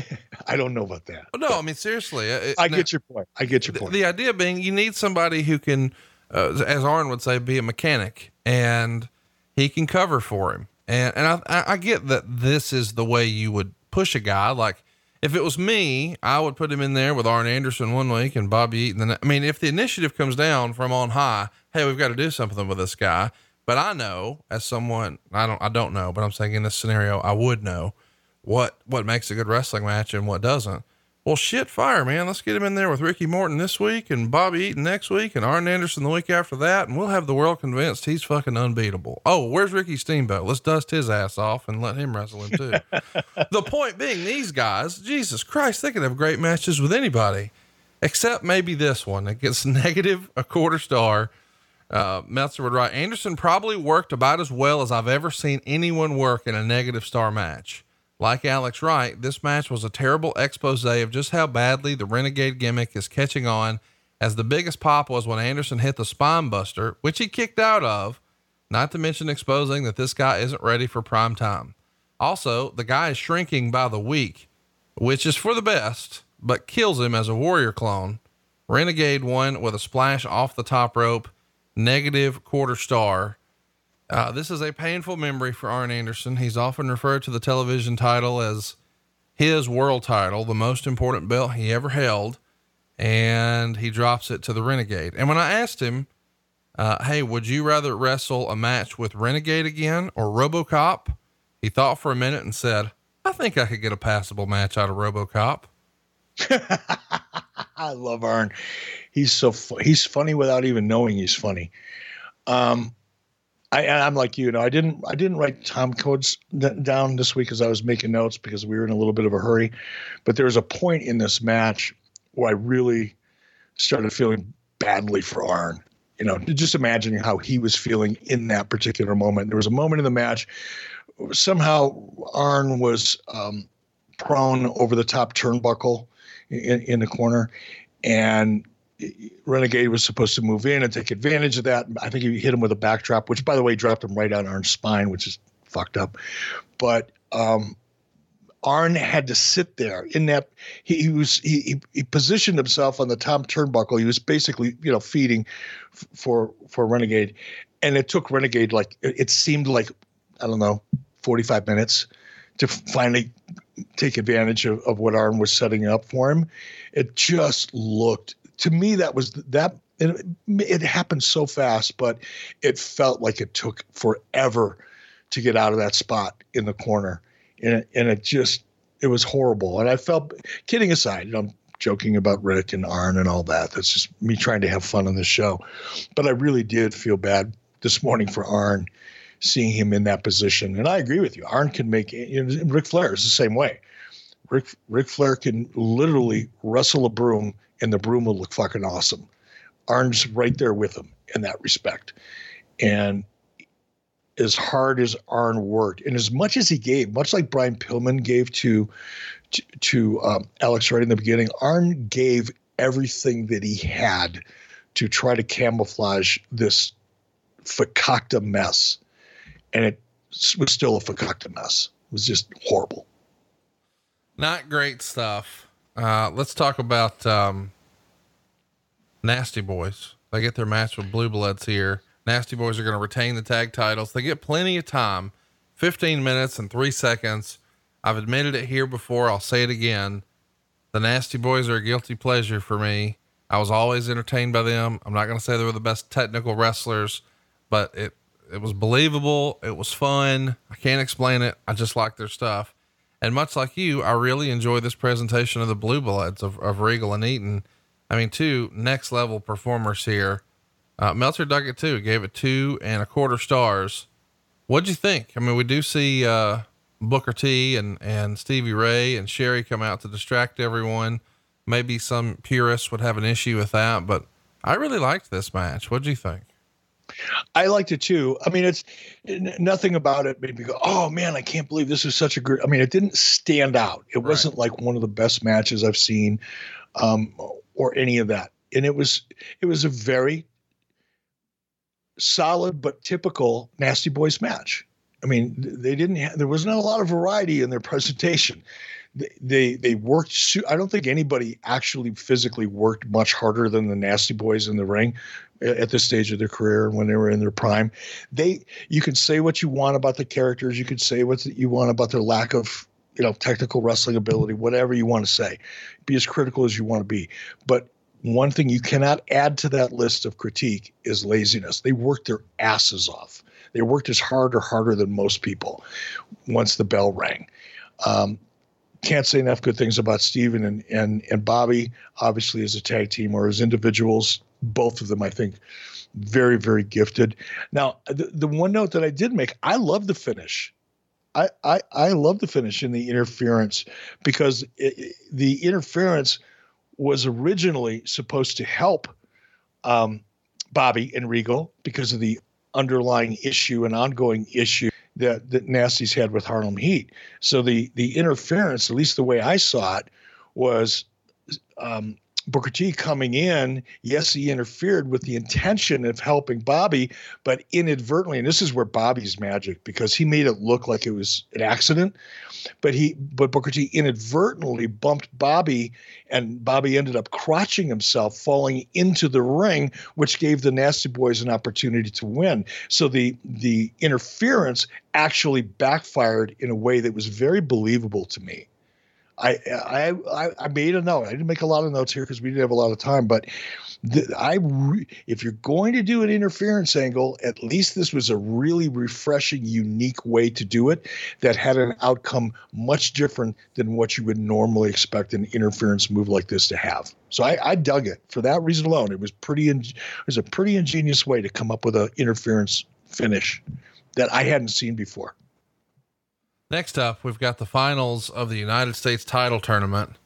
I don't know about that. No, I mean, seriously. Get your point. I get your point. The idea being you need somebody who can, as Arn would say, be a mechanic, and he can cover for him. And I get that this is the way you would push a guy. Like if it was me, I would put him in there with Arn Anderson one week and Bobby Eaton the next. I mean, if the initiative comes down from on high, hey, we've got to do something with this guy. But I know as someone, I don't know, but I'm saying in this scenario, I would know what makes a good wrestling match and what doesn't. Well, shit, fire, man. Let's get him in there with Ricky Morton this week and Bobby Eaton next week and Arn Anderson the week after that. And we'll have the world convinced he's fucking unbeatable. Oh, where's Ricky Steamboat? Let's dust his ass off and let him wrestle him too. The point being, these guys, Jesus Christ, they can have great matches with anybody except maybe this one that gets negative a quarter star. Meltzer would write, Anderson probably worked about as well as I've ever seen anyone work in a negative star match. Like Alex Wright, this match was a terrible expose of just how badly the Renegade gimmick is catching on, as the biggest pop was when Anderson hit the spine buster, which he kicked out of, not to mention exposing that this guy isn't ready for prime time. Also, the guy is shrinking by the week, which is for the best, but kills him as a warrior clone. Renegade won with a splash off the top rope, negative quarter star. This is a painful memory for Arn Anderson. He's often referred to the television title as his world title, the most important belt he ever held, and he drops it to the Renegade. And when I asked him, hey, would you rather wrestle a match with Renegade again or RoboCop? He thought for a minute and said, I think I could get a passable match out of RoboCop. I love Arn. He's so he's funny without even knowing he's funny. I'm like you know. I didn't write time codes down this week as I was making notes because we were in a little bit of a hurry. But there was a point in this match where I really started feeling badly for Arn. You know, just imagining how he was feeling in that particular moment. There was a moment in the match. Somehow Arn was prone over the top turnbuckle in the corner, and Renegade was supposed to move in and take advantage of that. I think he hit him with a backdrop, which, by the way, dropped him right on Arn's spine, which is fucked up. But Arn had to sit there in that he positioned himself on the top turnbuckle. He was basically, you know, feeding for Renegade, and it took Renegade like it seemed like, I don't know, 45 minutes to finally take advantage of what Arn was setting up for him. It just looked. To me, that was that. It happened so fast, but it felt like it took forever to get out of that spot in the corner, and it was horrible. And I felt, kidding aside, you know, I'm joking about Rick and Arn and all that. That's just me trying to have fun on this show. But I really did feel bad this morning for Arn, seeing him in that position. And I agree with you. Arn can make it. You know, Ric Flair is the same way. Ric Flair can literally wrestle a broom, and the broom will look fucking awesome. Arn's right there with him in that respect. And as hard as Arn worked, and as much as he gave, much like Brian Pillman gave to Alex right in the beginning, Arn gave everything that he had to try to camouflage this fakakta mess. And it was still a fakakta mess. It was just horrible. Not great stuff. Let's talk about Nasty Boys. They get their match with Blue Bloods here. Nasty Boys are going to retain the tag titles. They get plenty of time, 15 minutes and 3 seconds. I've admitted it here before. I'll say it again. The Nasty Boys are a guilty pleasure for me. I was always entertained by them. I'm not going to say they were the best technical wrestlers, but it was believable. It was fun. I can't explain it. I just like their stuff. And much like you, I really enjoy this presentation of the Blue Bloods of Regal and Eaton. I mean, two next level performers here. Meltzer dug it too, gave it 2.25 stars. What'd you think? I mean, we do see, Booker T and Stevie Ray and Sherry come out to distract everyone. Maybe some purists would have an issue with that, but I really liked this match. What'd you think? I liked it too. I mean, it's nothing about it made me go, oh man, I can't believe this is such a good, I mean, it didn't stand out. It wasn't like one of the best matches I've seen, or any of that. And it was a very solid, but typical Nasty Boys match. I mean, there was not a lot of variety in their presentation. They worked. I don't think anybody actually physically worked much harder than the Nasty Boys in the ring at this stage of their career. When they were in their prime, you can say what you want about the characters. You can say what you want about their lack of, technical wrestling ability, whatever you want to say, be as critical as you want to be. But one thing you cannot add to that list of critique is laziness. They worked their asses off. They worked as hard or harder than most people once the bell rang. Can't say enough good things about Steven and Bobby, obviously as a tag team or as individuals. Both of them, I think, very, very gifted. Now, the one note that I did make, I love the finish. I love the finish in the interference, because the interference was originally supposed to help Bobby and Regal because of the underlying issue and ongoing issue that Nasty's had with Harlem Heat. So the interference, at least the way I saw it, was Booker T coming in. Yes, he interfered with the intention of helping Bobby, but inadvertently, and this is where Bobby's magic, because he made it look like it was an accident, but Booker T inadvertently bumped Bobby, and Bobby ended up crotching himself, falling into the ring, which gave the Nasty Boys an opportunity to win. So the interference actually backfired in a way that was very believable to me. I made a note. I didn't make a lot of notes here because we didn't have a lot of time, but if you're going to do an interference angle, at least this was a really refreshing, unique way to do it that had an outcome much different than what you would normally expect an interference move like this to have. So I dug it for that reason alone. It was a pretty ingenious way to come up with an interference finish that I hadn't seen before. Next up, we've got the finals of the United States title tournament.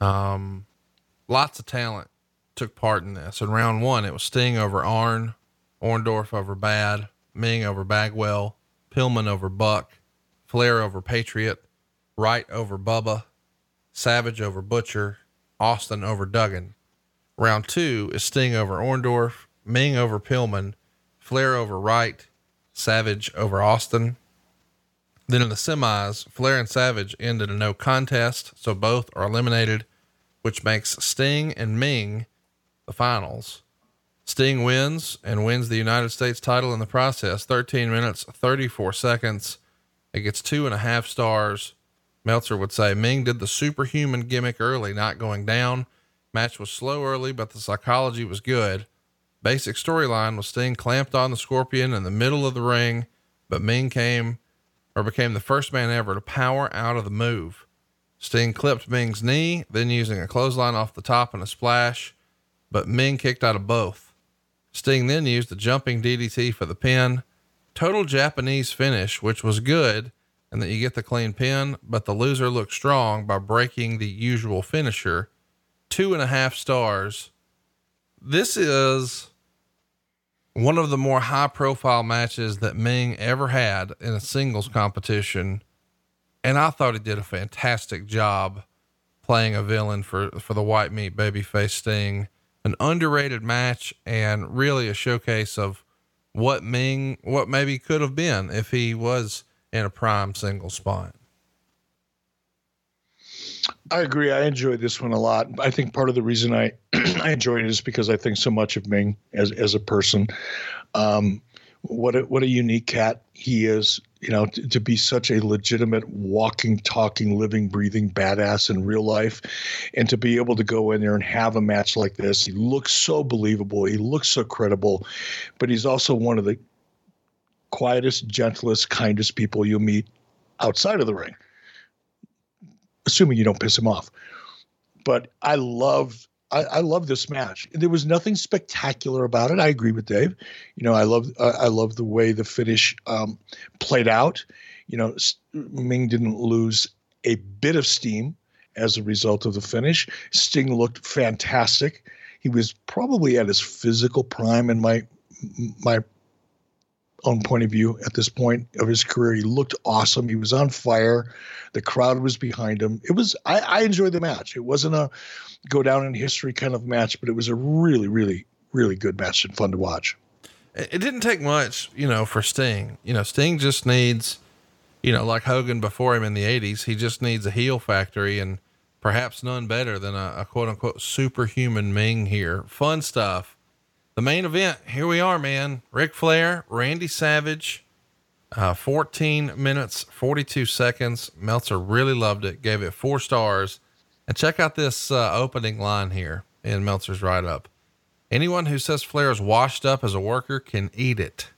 Lots of talent took part in this. In round one, it was Sting over Arn, Orndorff over Bad, Ming over Bagwell, Pillman over Buck, Flair over Patriot, Wright over Bubba, Savage over Butcher, Austin over Duggan. Round two is Sting over Orndorff, Ming over Pillman, Flair over Wright, Savage over Austin. Then in the semis, Flair and Savage end in a no contest, so both are eliminated, which makes Sting and Ming the finals. Sting wins the United States title in the process, 13 minutes, 34 seconds. It gets 2.5 stars. Meltzer would say Ming did the superhuman gimmick early, not going down. Match was slow early, but the psychology was good. Basic storyline was Sting clamped on the Scorpion in the middle of the ring, but Ming became the first man ever to power out of the move. Sting clipped Ming's knee, then using a clothesline off the top and a splash, but Ming kicked out of both. Sting then used a jumping DDT for the pin. Total Japanese finish, which was good, and that you get the clean pin, but the loser looked strong by breaking the usual finisher. 2.5 stars. This is one of the more high profile matches that Ming ever had in a singles competition. And I thought he did a fantastic job playing a villain for the white meat babyface Sting. An underrated match and really a showcase of what maybe could have been if he was in a prime single spot. I agree. I enjoyed this one a lot. I think part of the reason I enjoyed it is because I think so much of Ming as a person. What a unique cat he is, to be such a legitimate walking, talking, living, breathing badass in real life, and to be able to go in there and have a match like this. He looks so believable. He looks so credible, but he's also one of the quietest, gentlest, kindest people you'll meet outside of the ring, assuming you don't piss him off. But I love this match. There was nothing spectacular about it. I agree with Dave. I love the way the finish played out. Ming didn't lose a bit of steam as a result of the finish. Sting looked fantastic. He was probably at his physical prime in my own point of view at this point of his career. He looked awesome. He was on fire. The crowd was behind him. I enjoyed the match. It wasn't a go down in history kind of match, but it was a really, really, really good match and fun to watch. It didn't take much, for Sting. Sting just needs, like Hogan before him in the 80s, he just needs a heel factory, and perhaps none better than a quote unquote superhuman Ming here. Fun stuff. The main event, here we are, man. Ric Flair, Randy Savage, 14 minutes, 42 seconds. Meltzer really loved it, gave it 4 stars. And check out this opening line here in Meltzer's write-up. Anyone who says Flair is washed up as a worker can eat it.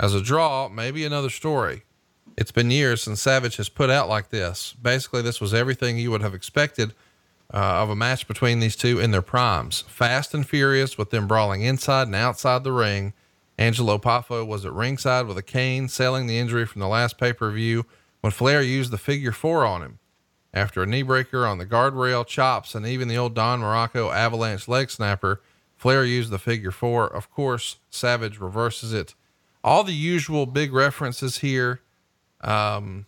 As a draw, maybe another story. It's been years since Savage has put out like this. Basically, this was everything you would have expected of a match between these two in their primes. Fast and furious with them brawling inside and outside the ring. Angelo Poffo was at ringside with a cane, selling the injury from the last pay-per-view when Flair used the figure 4 on him. After a knee breaker on the guardrail, chops, and even the old Don Morocco avalanche leg snapper, Flair used the figure 4. Of course, Savage reverses it. All the usual big references here, that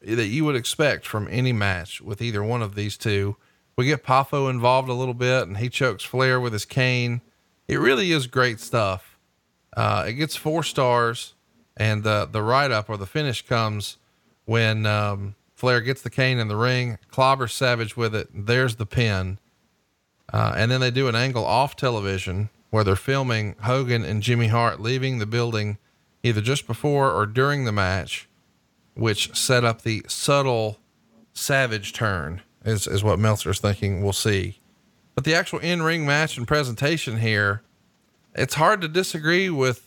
you would expect from any match with either one of these two. We get Poffo involved a little bit, and he chokes Flair with his cane. It really is great stuff. It gets 4 stars, and the write-up or the finish comes when Flair gets the cane in the ring, clobbers Savage with it. There's the pin. And then they do an angle off television where they're filming Hogan and Jimmy Hart leaving the building either just before or during the match, which set up the subtle Savage turn is what Meltzer's thinking we'll see. But the actual in-ring match and presentation here, it's hard to disagree with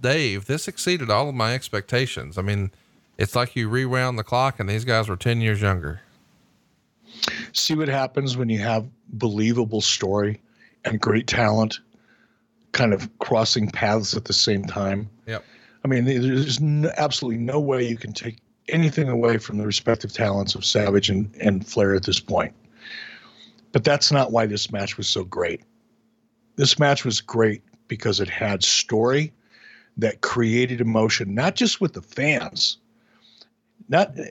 Dave. This exceeded all of my expectations. I mean, it's like you rewound the clock and these guys were 10 years younger. See what happens when you have believable story and great talent kind of crossing paths at the same time. Yep. I mean, there's absolutely no way you can take anything away from the respective talents of Savage and Flair at this point. But that's not why this match was so great. This match was great because it had story that created emotion, not just with the fans. The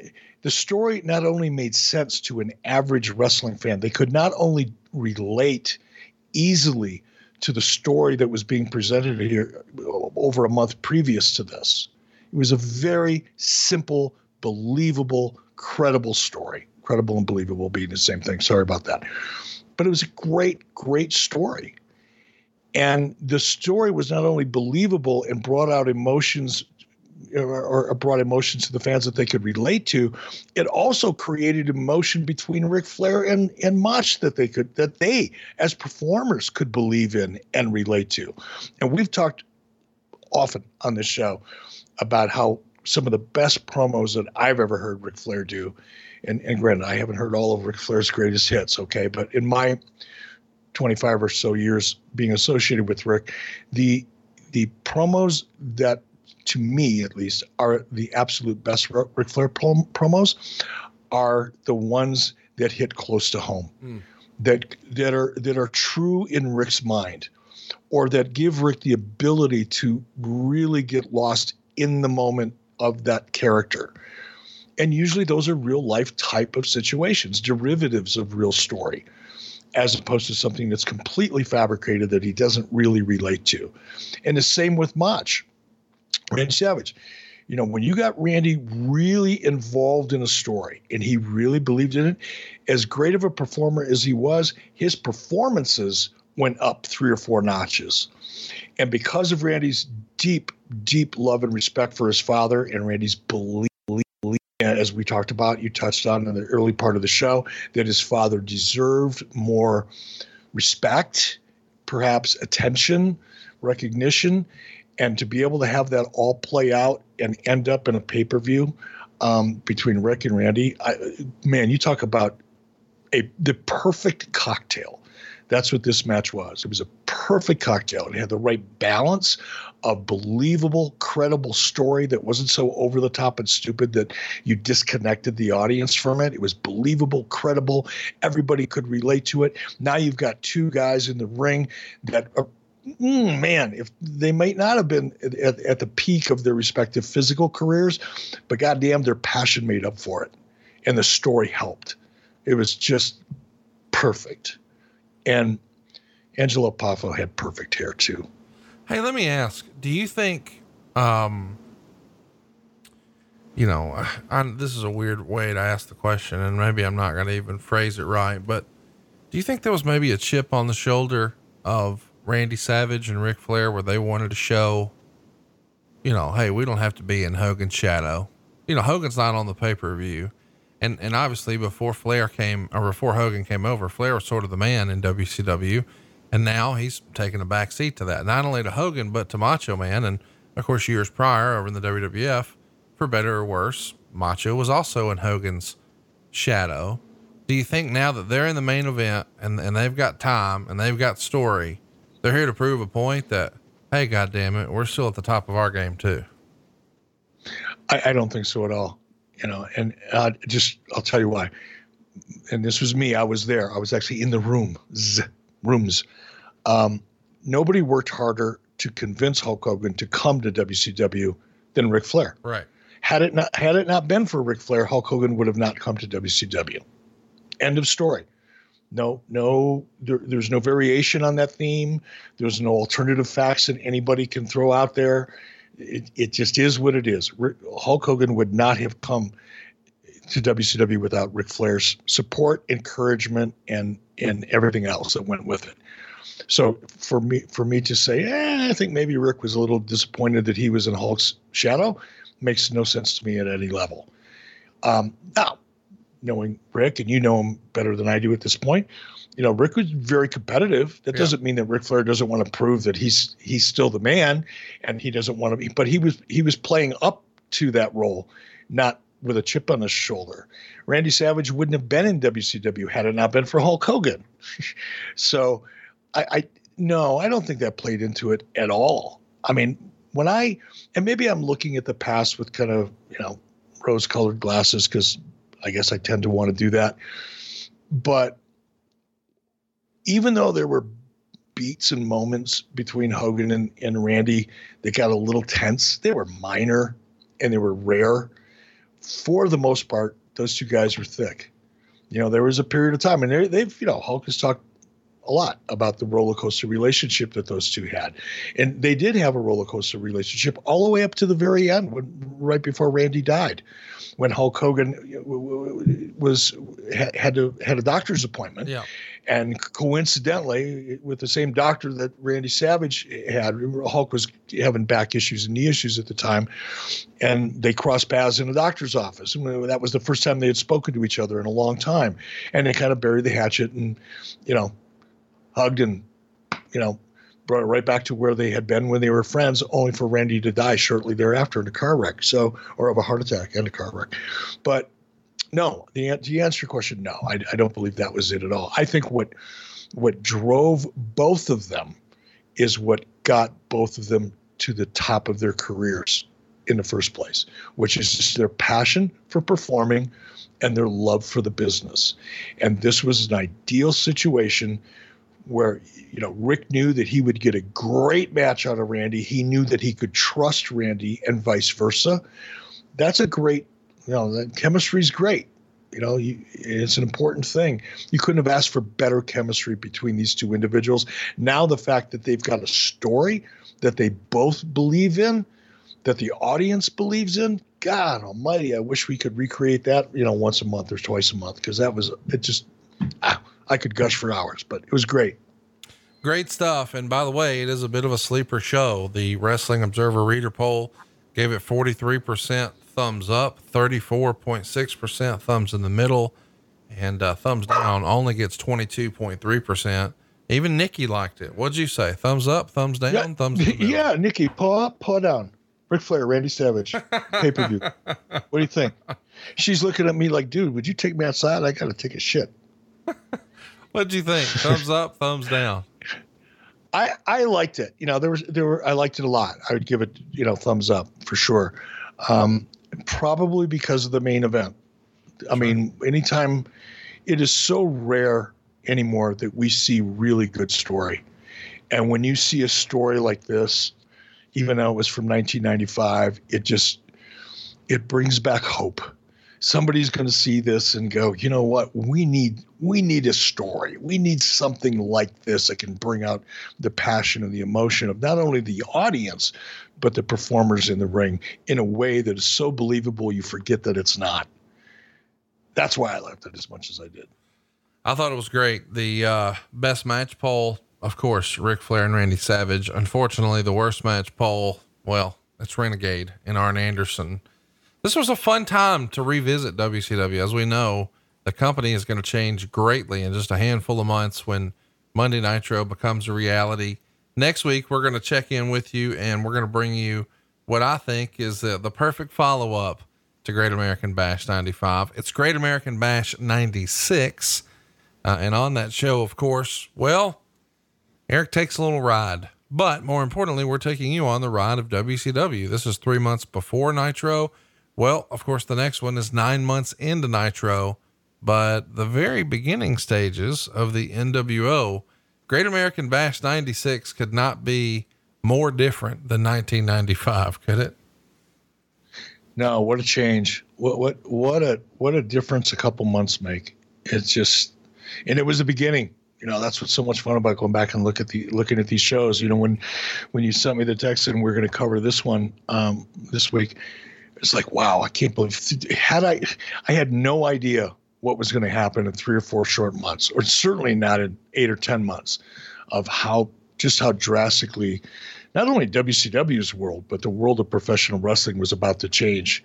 story not only made sense to an average wrestling fan, they could not only relate easily to the story that was being presented here over a month previous to this. It was a very simple, believable, credible story. Credible and believable being the same thing. Sorry about that. But it was a great, great story. And the story was not only believable and brought out emotions or brought emotions to the fans that they could relate to, it also created emotion between Ric Flair and Mach that they as performers could believe in and relate to. And we've talked often on this show about how some of the best promos that I've ever heard Ric Flair do. And granted, I haven't heard all of Ric Flair's greatest hits, okay? But in my 25 or so years being associated with Ric, the promos that, to me at least, are the absolute best Ric Flair promos are the ones that hit close to home, that are true in Ric's mind, or that give Ric the ability to really get lost in the moment of that character. And usually those are real life type of situations, derivatives of real story, as opposed to something that's completely fabricated that he doesn't really relate to. And the same with Mach, Randy Savage. You know, when you got Randy really involved in a story and he really believed in it, as great of a performer as he was, his performances went up 3 or 4 notches. And because of Randy's deep, deep love and respect for his father and Randy's belief, as we talked about, you touched on in the early part of the show, that his father deserved more respect, perhaps attention, recognition, and to be able to have that all play out and end up in a pay-per-view between Ric and Randy, man, you talk about the perfect cocktail. That's what this match was. It was a perfect cocktail. It had the right balance of believable, credible story that wasn't so over the top and stupid that you disconnected the audience from it. It was believable, credible. Everybody could relate to it. Now you've got two guys in the ring that are, man, if they might not have been at the peak of their respective physical careers, but goddamn, their passion made up for it. And the story helped. It was just perfect. And Angelo Poffo had perfect hair too. Hey, let me ask, do you think, you know, this is a weird way to ask the question, and maybe I'm not going to even phrase it right, but do you think there was maybe a chip on the shoulder of Randy Savage and Ric Flair where they wanted to show, you know, hey, we don't have to be in Hogan's shadow. You know, Hogan's not on the pay-per-view. And obviously before Hogan came over, Flair was sort of the man in WCW. And now he's taken a back seat to that, not only to Hogan, but to Macho Man. And of course, years prior over in the WWF, for better or worse, Macho was also in Hogan's shadow. Do you think now that they're in the main event and they've got time and they've got story, they're here to prove a point that, hey, goddamn it, we're still at the top of our game too? I don't think so at all. You know, and I'll tell you why. And this was me. I was there. I was actually in the rooms. Nobody worked harder to convince Hulk Hogan to come to WCW than Ric Flair. Right. Had it not been for Ric Flair, Hulk Hogan would have not come to WCW. End of story. No, there's no variation on that theme. There's no alternative facts that anybody can throw out there. It just is what it is. Hulk Hogan would not have come to WCW without Ric Flair's support, encouragement, and everything else that went with it. So for me to say, I think maybe Ric was a little disappointed that he was in Hulk's shadow, makes no sense to me at any level. Now, knowing Ric, and you know him better than I do at this point, you know, Ric was very competitive. That doesn't mean that Ric Flair doesn't want to prove that he's still the man, and he doesn't want to be, but he was playing up to that role, not with a chip on his shoulder. Randy Savage wouldn't have been in WCW had it not been for Hulk Hogan. So I don't think that played into it at all. I mean, and maybe I'm looking at the past with kind of, you know, rose colored glasses, 'cause I guess I tend to want to do that. But even though there were beats and moments between Hogan and Randy that got a little tense, they were minor and they were rare. For the most part, those two guys were thick. You know, there was a period of time, and Hulk has talked a lot about the roller coaster relationship that those two had. And they did have a roller coaster relationship all the way up to the very end, right before Randy died, when Hulk Hogan had a doctor's appointment. Yeah. And coincidentally, with the same doctor that Randy Savage had, Hulk was having back issues and knee issues at the time, and they crossed paths in the doctor's office. And that was the first time they had spoken to each other in a long time. And they kind of buried the hatchet and, you know, hugged and, you know, brought it right back to where they had been when they were friends, only for Randy to die shortly thereafter in a car wreck. So, or of a heart attack and a car wreck. But no, to answer your question, no, I don't believe that was it at all. I think what drove both of them is what got both of them to the top of their careers in the first place, which is just their passion for performing and their love for the business. And this was an ideal situation where, you know, Rick knew that he would get a great match out of Randy. He knew that he could trust Randy and vice versa. That's a great, you know, that chemistry's great. You know, it's an important thing. You couldn't have asked for better chemistry between these two individuals. Now the fact that they've got a story that they both believe in, that the audience believes in, God almighty, I wish we could recreate that, you know, once a month or twice a month, because that was, it just, I could gush for hours, but it was great. Great stuff. And by the way, it is a bit of a sleeper show. The Wrestling Observer Reader Poll gave it 43% thumbs up, 34.6% thumbs in the middle, and thumbs down only gets 22.3%. Even Nikki liked it. What'd you say? Thumbs up, thumbs down, yeah, thumbs down. Yeah, Nikki, paw up, paw down. Ric Flair, Randy Savage, pay-per-view. What do you think? She's looking at me like, dude, would you take me outside? I got to take a shit. What'd you think? Thumbs up, thumbs down. I liked it. You know, I liked it a lot. I would give it, you know, thumbs up for sure. Probably because of the main event. I mean, anytime, it is so rare anymore that we see really good story. And when you see a story like this, even though it was from 1995, it brings back hope. Somebody's going to see this and go, you know what? We need a story. We need something like this that can bring out the passion and the emotion of not only the audience, but the performers in the ring in a way that is so believable you forget that it's not. That's why I liked it as much as I did. I thought it was great. The best match poll, of course, Ric Flair and Randy Savage. Unfortunately, the worst match poll, well, it's Renegade and Arn Anderson. This was a fun time to revisit WCW. As we know, the company is going to change greatly in just a handful of months when Monday Nitro becomes a reality. Next week, we're going to check in with you, and we're going to bring you what I think is the perfect follow-up to Great American Bash 95. It's Great American Bash 96. And on that show, of course, well, Eric takes a little ride, but more importantly, we're taking you on the ride of WCW. This is 3 months before Nitro. Well, of course, the next one is 9 months into Nitro, but the very beginning stages of the NWO. Great American Bash 96 could not be more different than 1995, could it? No, what a change. What a difference a couple months make. It's just, and it was the beginning. You know, that's what's so much fun about going back and looking at these shows. You know, when you sent me the text and we're going to cover this one this week, it's like, wow, I can't believe I had no idea what was going to happen in 3 or 4 short months, or certainly not in 8 or 10 months, of how drastically not only WCW's world, but the world of professional wrestling was about to change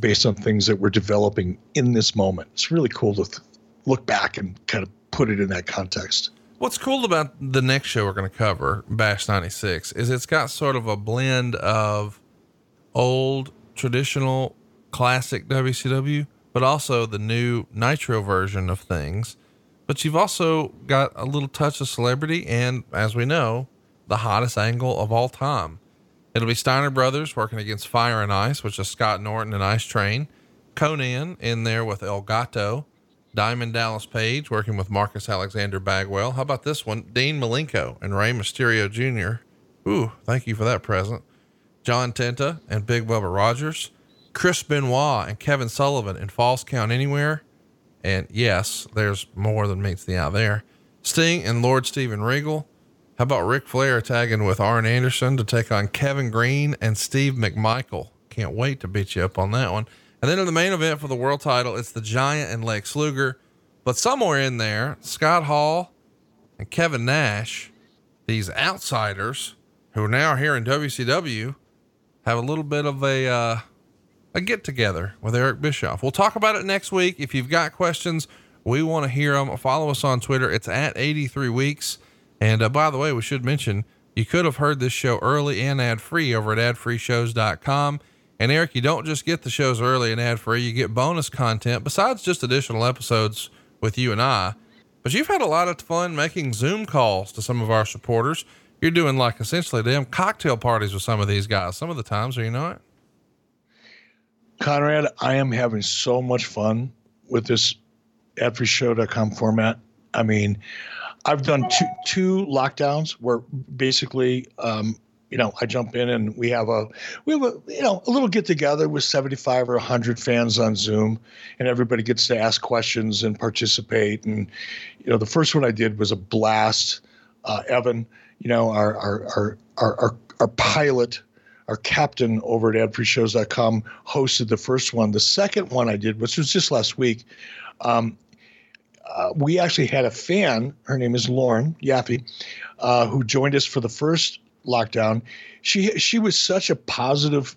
based on things that were developing in this moment. It's really cool to look back and kind of put it in that context. What's cool about the next show we're going to cover, Bash 96, is it's got sort of a blend of old traditional classic WCW, but also the new Nitro version of things. But you've also got a little touch of celebrity. And as we know, the hottest angle of all time, it'll be Steiner Brothers working against Fire and Ice, which is Scott Norton and Ice Train, Conan in there with El Gato, Diamond Dallas Page working with Marcus Alexander Bagwell. How about this one? Dean Malenko and Rey Mysterio Jr. Ooh, thank you for that present. John Tenta and Big Bubba Rogers, Chris Benoit and Kevin Sullivan in Falls Count Anywhere. And yes, there's more than meets the eye there. Sting and Lord Steven Regal. How about Ric Flair tagging with Arn Anderson to take on Kevin Green and Steve McMichael? Can't wait to beat you up on that one. And then in the main event for the world title, it's the Giant and Lex Luger, but somewhere in there, Scott Hall and Kevin Nash, these outsiders who are now here in WCW, have a little bit of a get together with Eric Bischoff. We'll talk about it next week. If you've got questions, we want to hear them. Follow us on Twitter. It's @83weeks. And by the way, we should mention, You could have heard this show early and ad-free over at adfreeshows.com. And Eric, you don't just get the shows early and ad-free, you get bonus content besides just additional episodes with you and I. But you've had a lot of fun making Zoom calls to some of our supporters. You're doing like essentially damn cocktail parties with some of these guys. Some of the times, are you not? Conrad, I am having so much fun with this adfreeshow.com format. I mean, I've done two lockdowns where basically, I jump in and we have a little get together with 75 or 100 fans on Zoom, and everybody gets to ask questions and participate. And, the first one I did was a blast. Evan, our pilot, our captain over at adfreeshows.com, hosted the first one. The second one I did, which was just last week, we actually had a fan, her name is Lauren Yaffe, who joined us for the first lockdown. She was such a positive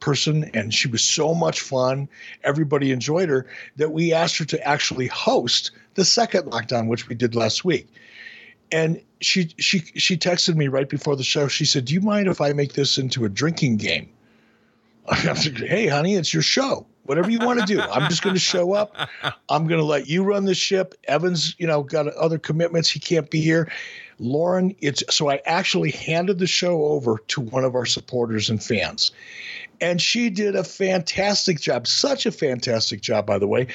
person and she was so much fun. Everybody enjoyed her that we asked her to actually host the second lockdown, which we did last week. And she texted me right before the show. She said, "Do you mind if I make this into a drinking game?" I was like, "Hey, honey, it's your show. Whatever you want to do. I'm just going to show up. I'm going to let you run the ship. Evan's, got other commitments. He can't be here. Lauren, so I actually handed the show over to one of our supporters and fans. And she did a fantastic job, such a fantastic job, by the way,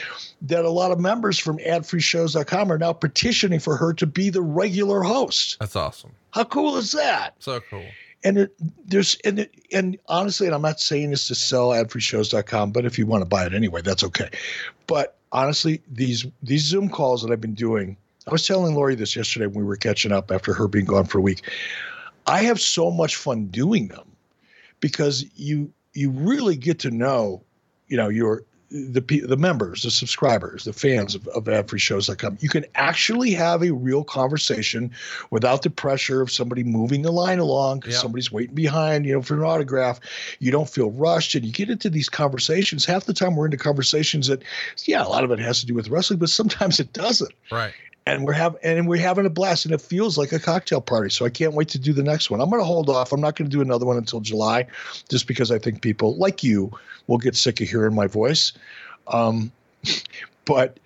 that a lot of members from adfreeshows.com are now petitioning for her to be the regular host. That's awesome. How cool is that? So cool. And honestly, and I'm not saying this to sell adfreeshows.com, but if you want to buy it anyway, that's okay. But honestly, these Zoom calls that I've been doing, I was telling Lori this yesterday when we were catching up after her being gone for a week. I have so much fun doing them because you really get to know, your the members, the subscribers, the fans of adfreeshows.com. You can actually have a real conversation without the pressure of somebody moving the line along because somebody's waiting behind, for an autograph. You don't feel rushed and you get into these conversations. Half the time we're into conversations that, a lot of it has to do with wrestling, but sometimes it doesn't. Right. And we're having a blast and it feels like a cocktail party. So I can't wait to do the next one. I'm going to hold off. I'm not going to do another one until July just because I think people like you will get sick of hearing my voice. But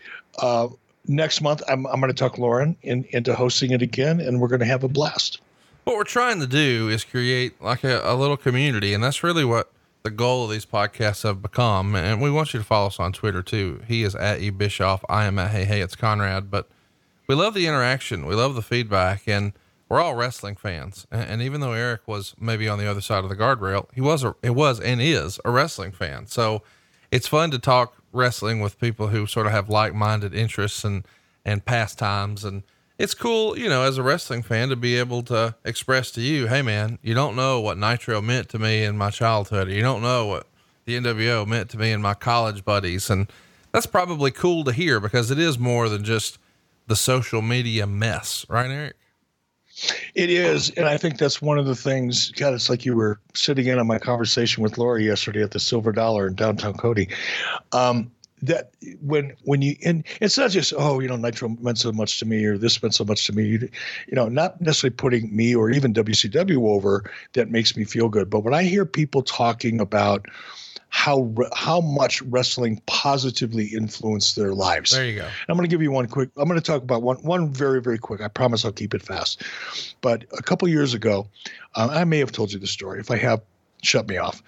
next month I'm going to talk Lauren into hosting it again and we're going to have a blast. What we're trying to do is create like a little community. And that's really what the goal of these podcasts have become. And we want you to follow us on Twitter too. He is at eBischoff. I am at Hey, it's Conrad, but we love the interaction. We love the feedback, and we're all wrestling fans. And even though Eric was maybe on the other side of the guardrail, he was and is a wrestling fan. So it's fun to talk wrestling with people who sort of have like-minded interests and pastimes. And it's cool, as a wrestling fan to be able to express to you, "Hey man, you don't know what Nitro meant to me in my childhood. You don't know what the NWO meant to me and my college buddies." And that's probably cool to hear because it is more than just the social media mess, right, Eric? It is. And I think that's one of the things, God, it's like you were sitting in on my conversation with Lori yesterday at the Silver Dollar in downtown Cody. That when you, and it's not just, Nitro meant so much to me or this meant so much to me, not necessarily putting me or even WCW over, that makes me feel good. But when I hear people talking about how much wrestling positively influenced their lives. There you go. And I'm going to give you I'm going to talk about one very, very quick. I promise I'll keep it fast. But a couple years ago, I may have told you the story. If I have, shut me off.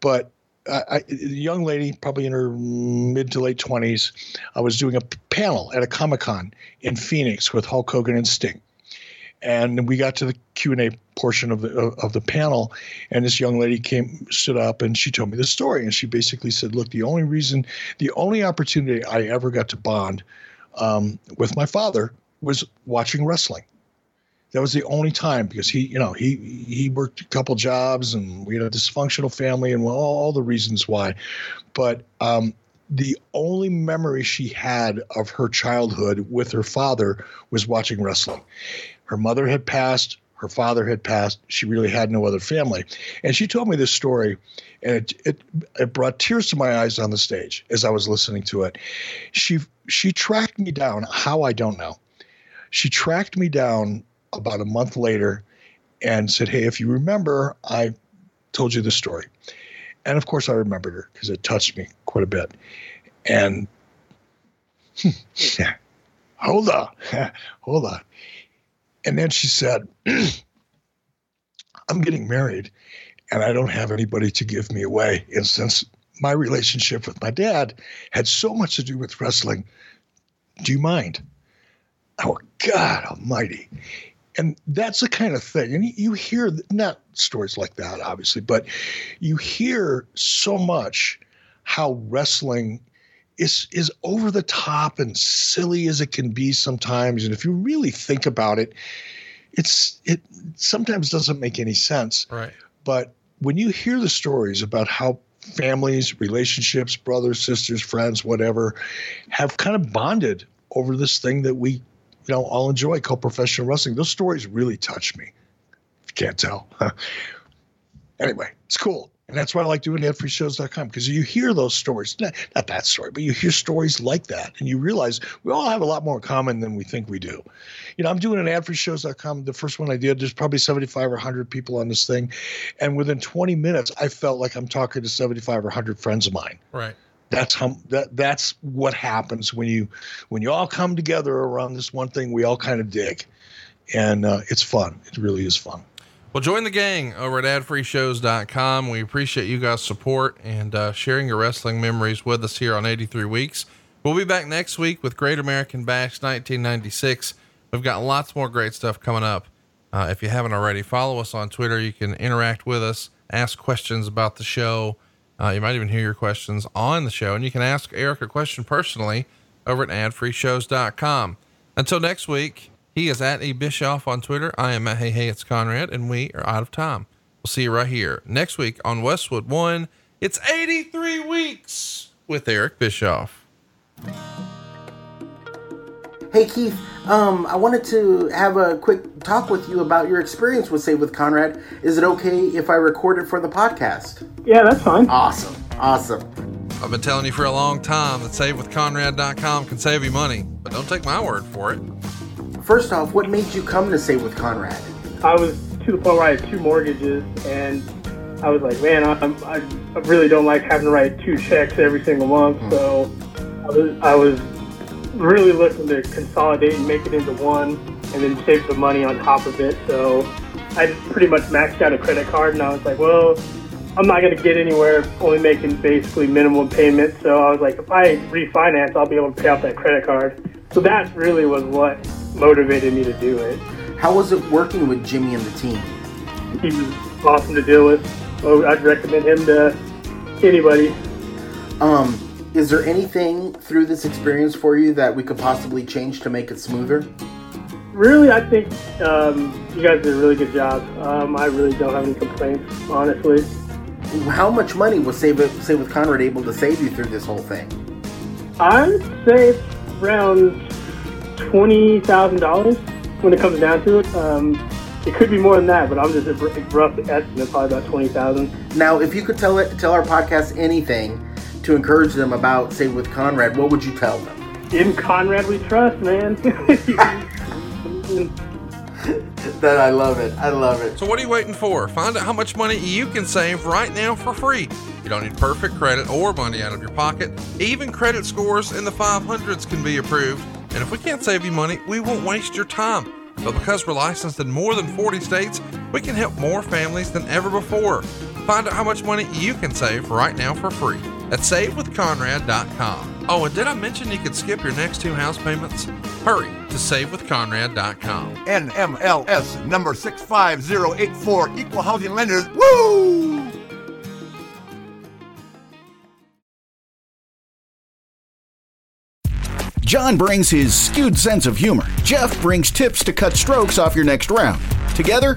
But a young lady, probably in her mid to late 20s, I was doing a panel at a Comic-Con in Phoenix with Hulk Hogan and Sting. And we got to the Q&A portion of the panel, and this young lady stood up, and she told me the story. And she basically said, "Look, the only opportunity I ever got to bond with my father was watching wrestling. That was the only time because he worked a couple jobs, and we had a dysfunctional family, and all the reasons why. But the only memory she had of her childhood with her father was watching wrestling." Her mother had passed. Her father had passed. She really had no other family. And she told me this story, and it brought tears to my eyes on the stage as I was listening to it. She tracked me down. How, I don't know. She tracked me down about a month later and said, hey, if you remember, I told you the story. And of course I remembered her because it touched me quite a bit. And hold on. And then she said, I'm getting married and I don't have anybody to give me away. And since my relationship with my dad had so much to do with wrestling, do you mind? Oh, God almighty. And that's the kind of thing. And you hear, not stories like that, obviously, but you hear so much how wrestling is over the top and silly as it can be sometimes. And if you really think about it, it sometimes doesn't make any sense. Right. But when you hear the stories about how families, relationships, brothers, sisters, friends, whatever, have kind of bonded over this thing that we, all enjoy, called professional wrestling, those stories really touch me. If you can't tell. Anyway, it's cool. And that's why I like doing adfreeshows.com, because you hear those stories, not that story, but you hear stories like that, and you realize we all have a lot more in common than we think we do. I'm doing an adfreeshows.com. The first one I did, there's probably 75 or 100 people on this thing. And within 20 minutes, I felt like I'm talking to 75 or 100 friends of mine. Right. That's what happens when you all come together around this one thing we all kind of dig, and it's fun. It really is fun. Well, join the gang over at adfreeshows.com. We appreciate you guys' support and sharing your wrestling memories with us here on 83 Weeks. We'll be back next week with Great American Bash 1996. We've got lots more great stuff coming up. If you haven't already, follow us on Twitter. You can interact with us, ask questions about the show. You might even hear your questions on the show, and you can ask Eric a question personally over at adfreeshows.com. Until next week, he is at @ebischoff on Twitter. I am at hey, it's Conrad, and we are out of time. We'll see you right here next week on Westwood One. It's 83 Weeks with Eric Bischoff. Hey Keith, I wanted to have a quick talk with you about your experience with Save with Conrad. Is it okay if I record it for the podcast? Yeah, that's fine. Awesome. I've been telling you for a long time that SaveWithConrad.com can save you money, but don't take my word for it. First off, what made you come to Save with Conrad? I was to the point where I had two mortgages, and I was like, man, I really don't like having to write two checks every single month, so I was really looking to consolidate and make it into one and then save the money on top of it. So I pretty much maxed out a credit card, and I was like, well, I'm not going to get anywhere only making basically minimum payments. So I was like, if I refinance, I'll be able to pay off that credit card. So that really was what motivated me to do it. How was it working with Jimmy and the team? He was awesome to deal with. I'd recommend him to anybody. Is there anything through this experience for you that we could possibly change to make it smoother? Really, I think you guys did a really good job. I really don't have any complaints, honestly. How much money was Save with Conrad able to save you through this whole thing? I'd say it's around $20,000 when it comes down to it. It could be more than that, but I'm just a rough estimate, probably about $20,000. Now, if you could tell our podcast anything to encourage them about Save with Conrad, what would you tell them? In Conrad we trust, man. That I love it. So what are you waiting for? Find out how much money you can save right now for free. You don't need perfect credit or money out of your pocket. Even credit scores in the 500s can be approved. And if we can't save you money, we won't waste your time. But because we're licensed in more than 40 states, we can help more families than ever before. Find out how much money you can save right now for free at SaveWithConrad.com. Oh, and did I mention you could skip your next two house payments? Hurry to SaveWithConrad.com. NMLS number 65084, Equal Housing Lenders. Woo! John brings his skewed sense of humor. Jeff brings tips to cut strokes off your next round. Together,